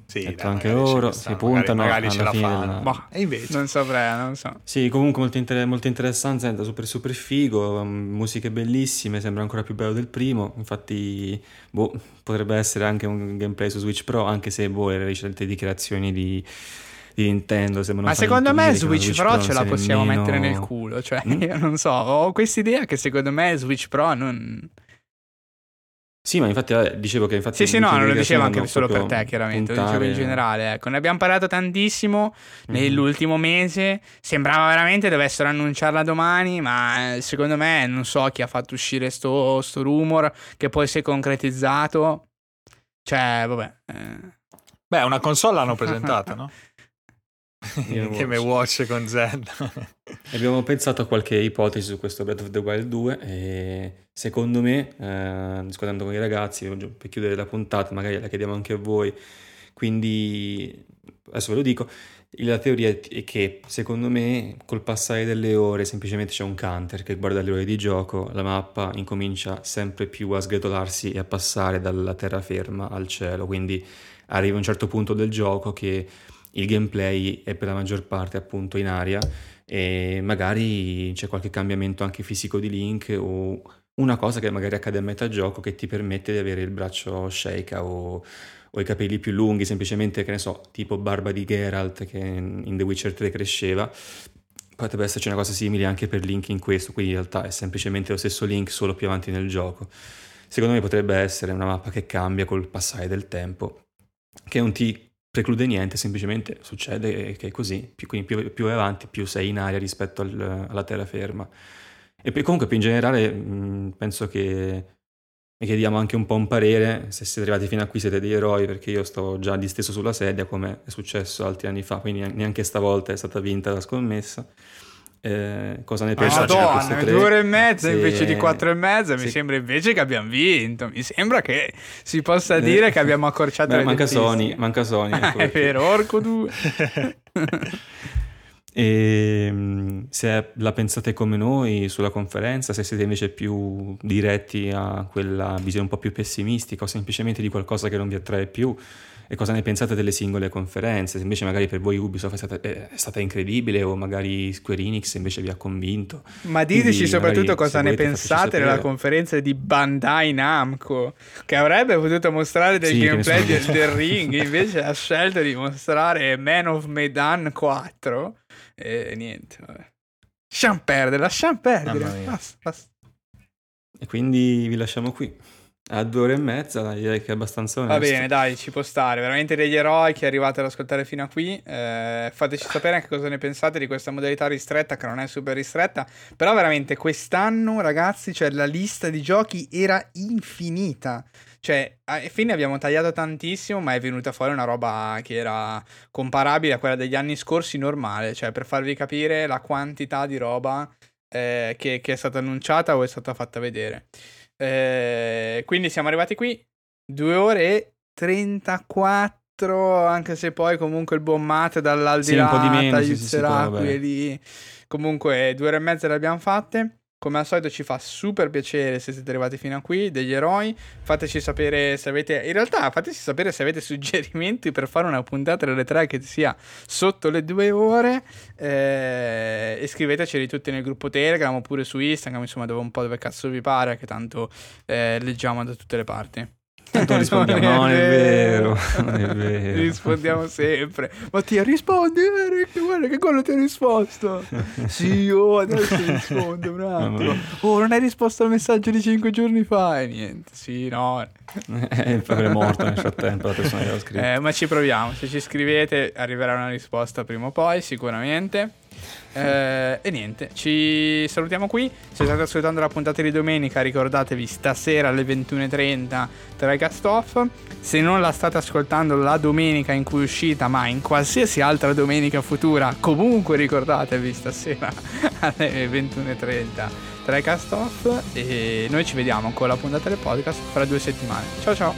Sì, dai, anche loro si puntano magari, magari alla ce fine la fanno. Boh, e invece non saprei, non so. Sì, comunque molto, inter- molto interessante, super super figo, musiche bellissime, sembra ancora più bello del primo. Infatti, boh, potrebbe essere anche un gameplay su Switch Pro, anche se boh, le recenti dichiarazioni di di Nintendo sembrano. Ma secondo me Switch, Switch Pro, Pro ce la possiamo nemmeno... mettere nel culo, cioè mm? io non so, ho questa idea che secondo me Switch Pro non Sì, ma infatti eh, dicevo che infatti Sì, sì, no, non lo dicevo anche solo per te, chiaramente, puntare... lo dicevo in generale, ecco. Ne abbiamo parlato tantissimo nell'ultimo mese, sembrava veramente dovessero annunciarla domani, ma secondo me non so chi ha fatto uscire sto, sto rumor che poi si è concretizzato. Cioè, vabbè. Eh. Beh, una console l'hanno presentata, no? Game Watch con Zelda. Abbiamo pensato a qualche ipotesi su questo Breath of the Wild due e secondo me, eh, discutendo con i ragazzi per chiudere la puntata, magari la chiediamo anche a voi, quindi adesso ve lo dico, la teoria è che secondo me col passare delle ore semplicemente c'è un counter che guarda le ore di gioco, la mappa incomincia sempre più a sgretolarsi e a passare dalla terraferma al cielo, quindi arriva un certo punto del gioco che il gameplay è per la maggior parte appunto in aria e magari c'è qualche cambiamento anche fisico di Link o una cosa che magari accade a metà gioco che ti permette di avere il braccio Sheikah o, o i capelli più lunghi, semplicemente, che ne so, tipo barba di Geralt che in The Witcher tre cresceva. Potrebbe esserci una cosa simile anche per Link in questo, quindi in realtà è semplicemente lo stesso Link solo più avanti nel gioco. Secondo me potrebbe essere una mappa che cambia col passare del tempo, che è un ti preclude niente, semplicemente succede che è così, quindi più, più avanti più sei in aria rispetto al, alla terraferma. E poi comunque più in generale mh, penso che mi chiediamo anche un po' un parere, se siete arrivati fino a qui siete degli eroi, perché io sto già disteso sulla sedia come è successo altri anni fa, quindi neanche stavolta è stata vinta la scommessa. Eh, cosa ne pensate? Madonna, due ore e mezza sì, invece di quattro e mezza sì. Mi sembra invece che abbiamo vinto, mi sembra che si possa dire eh. che abbiamo accorciato. Beh, le manca Sony, manca Sony ecco è vero, Orco due. E se la pensate come noi sulla conferenza, se siete invece più diretti a quella visione un po' più pessimistica o semplicemente di qualcosa che non vi attrae più, e cosa ne pensate delle singole conferenze, se invece magari per voi Ubisoft è stata, è stata incredibile o magari Square Enix invece vi ha convinto. Ma diteci soprattutto cosa ne pensate della conferenza di Bandai Namco, che avrebbe potuto mostrare del sì, gameplay del, del Ring, invece ha scelto di mostrare Man of Medan quattro e niente, vabbè. Lasciamo perdere, lasciamo perdere basta, basta. E quindi vi lasciamo qui a due ore e mezza, direi che è abbastanza onesto. Va bene, dai, ci può stare, veramente degli eroi che arrivate ad ascoltare fino a qui. Eh, fateci sapere anche cosa ne pensate di questa modalità ristretta, che non è super ristretta, però veramente quest'anno ragazzi, cioè la lista di giochi era infinita, cioè alla fine abbiamo tagliato tantissimo, ma è venuta fuori una roba che era comparabile a quella degli anni scorsi normale, cioè per farvi capire la quantità di roba eh, che, che è stata annunciata o è stata fatta vedere. Eh, quindi siamo arrivati qui, due ore e trentaquattro, anche se poi comunque il buon Matt dall'aldilà sì, un po' di meno, sì, sì, sì, poi, vabbè. Lì. Comunque due ore e mezza le abbiamo fatte. Come al solito ci fa super piacere se siete arrivati fino a qui, degli eroi. Fateci sapere se avete, in realtà fateci sapere se avete suggerimenti per fare una puntata delle tre che sia sotto le due ore, eh, e scriveteceli tutti nel gruppo Telegram oppure su Instagram, insomma dove un po' dove cazzo vi pare, che tanto eh, leggiamo da tutte le parti. Tanto rispondiamo, non è vero, non è vero. Rispondiamo sempre. Ma ti rispondi, Eric? Guarda che quello ti ha risposto. Sì, io adesso ti rispondo un attimo. Oh, non hai risposto al messaggio di cinque giorni fa. E niente, sì, no. È morto nel frattempo la persona che l'ha scritto. Eh, ma ci proviamo, se ci scrivete arriverà una risposta prima o poi, sicuramente. Eh, e niente, ci salutiamo qui. Se state ascoltando la puntata di domenica, ricordatevi stasera alle ventuno e trenta Tricast Off. Se non la state ascoltando la domenica in cui è uscita, ma in qualsiasi altra domenica futura, comunque ricordatevi stasera alle ventuno e trenta Tricast Off. E noi ci vediamo con la puntata del podcast fra due settimane. Ciao ciao.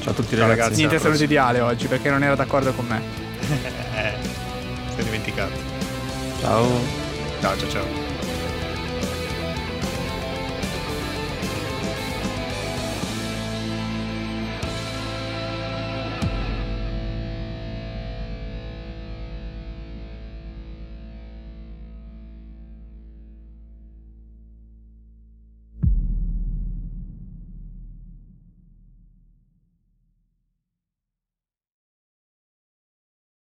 Ciao a tutti ragazzi, ragazzi. Niente saluto ideale oggi perché non era d'accordo con me. Dimenticato. Ciao. Ciao ciao ciao.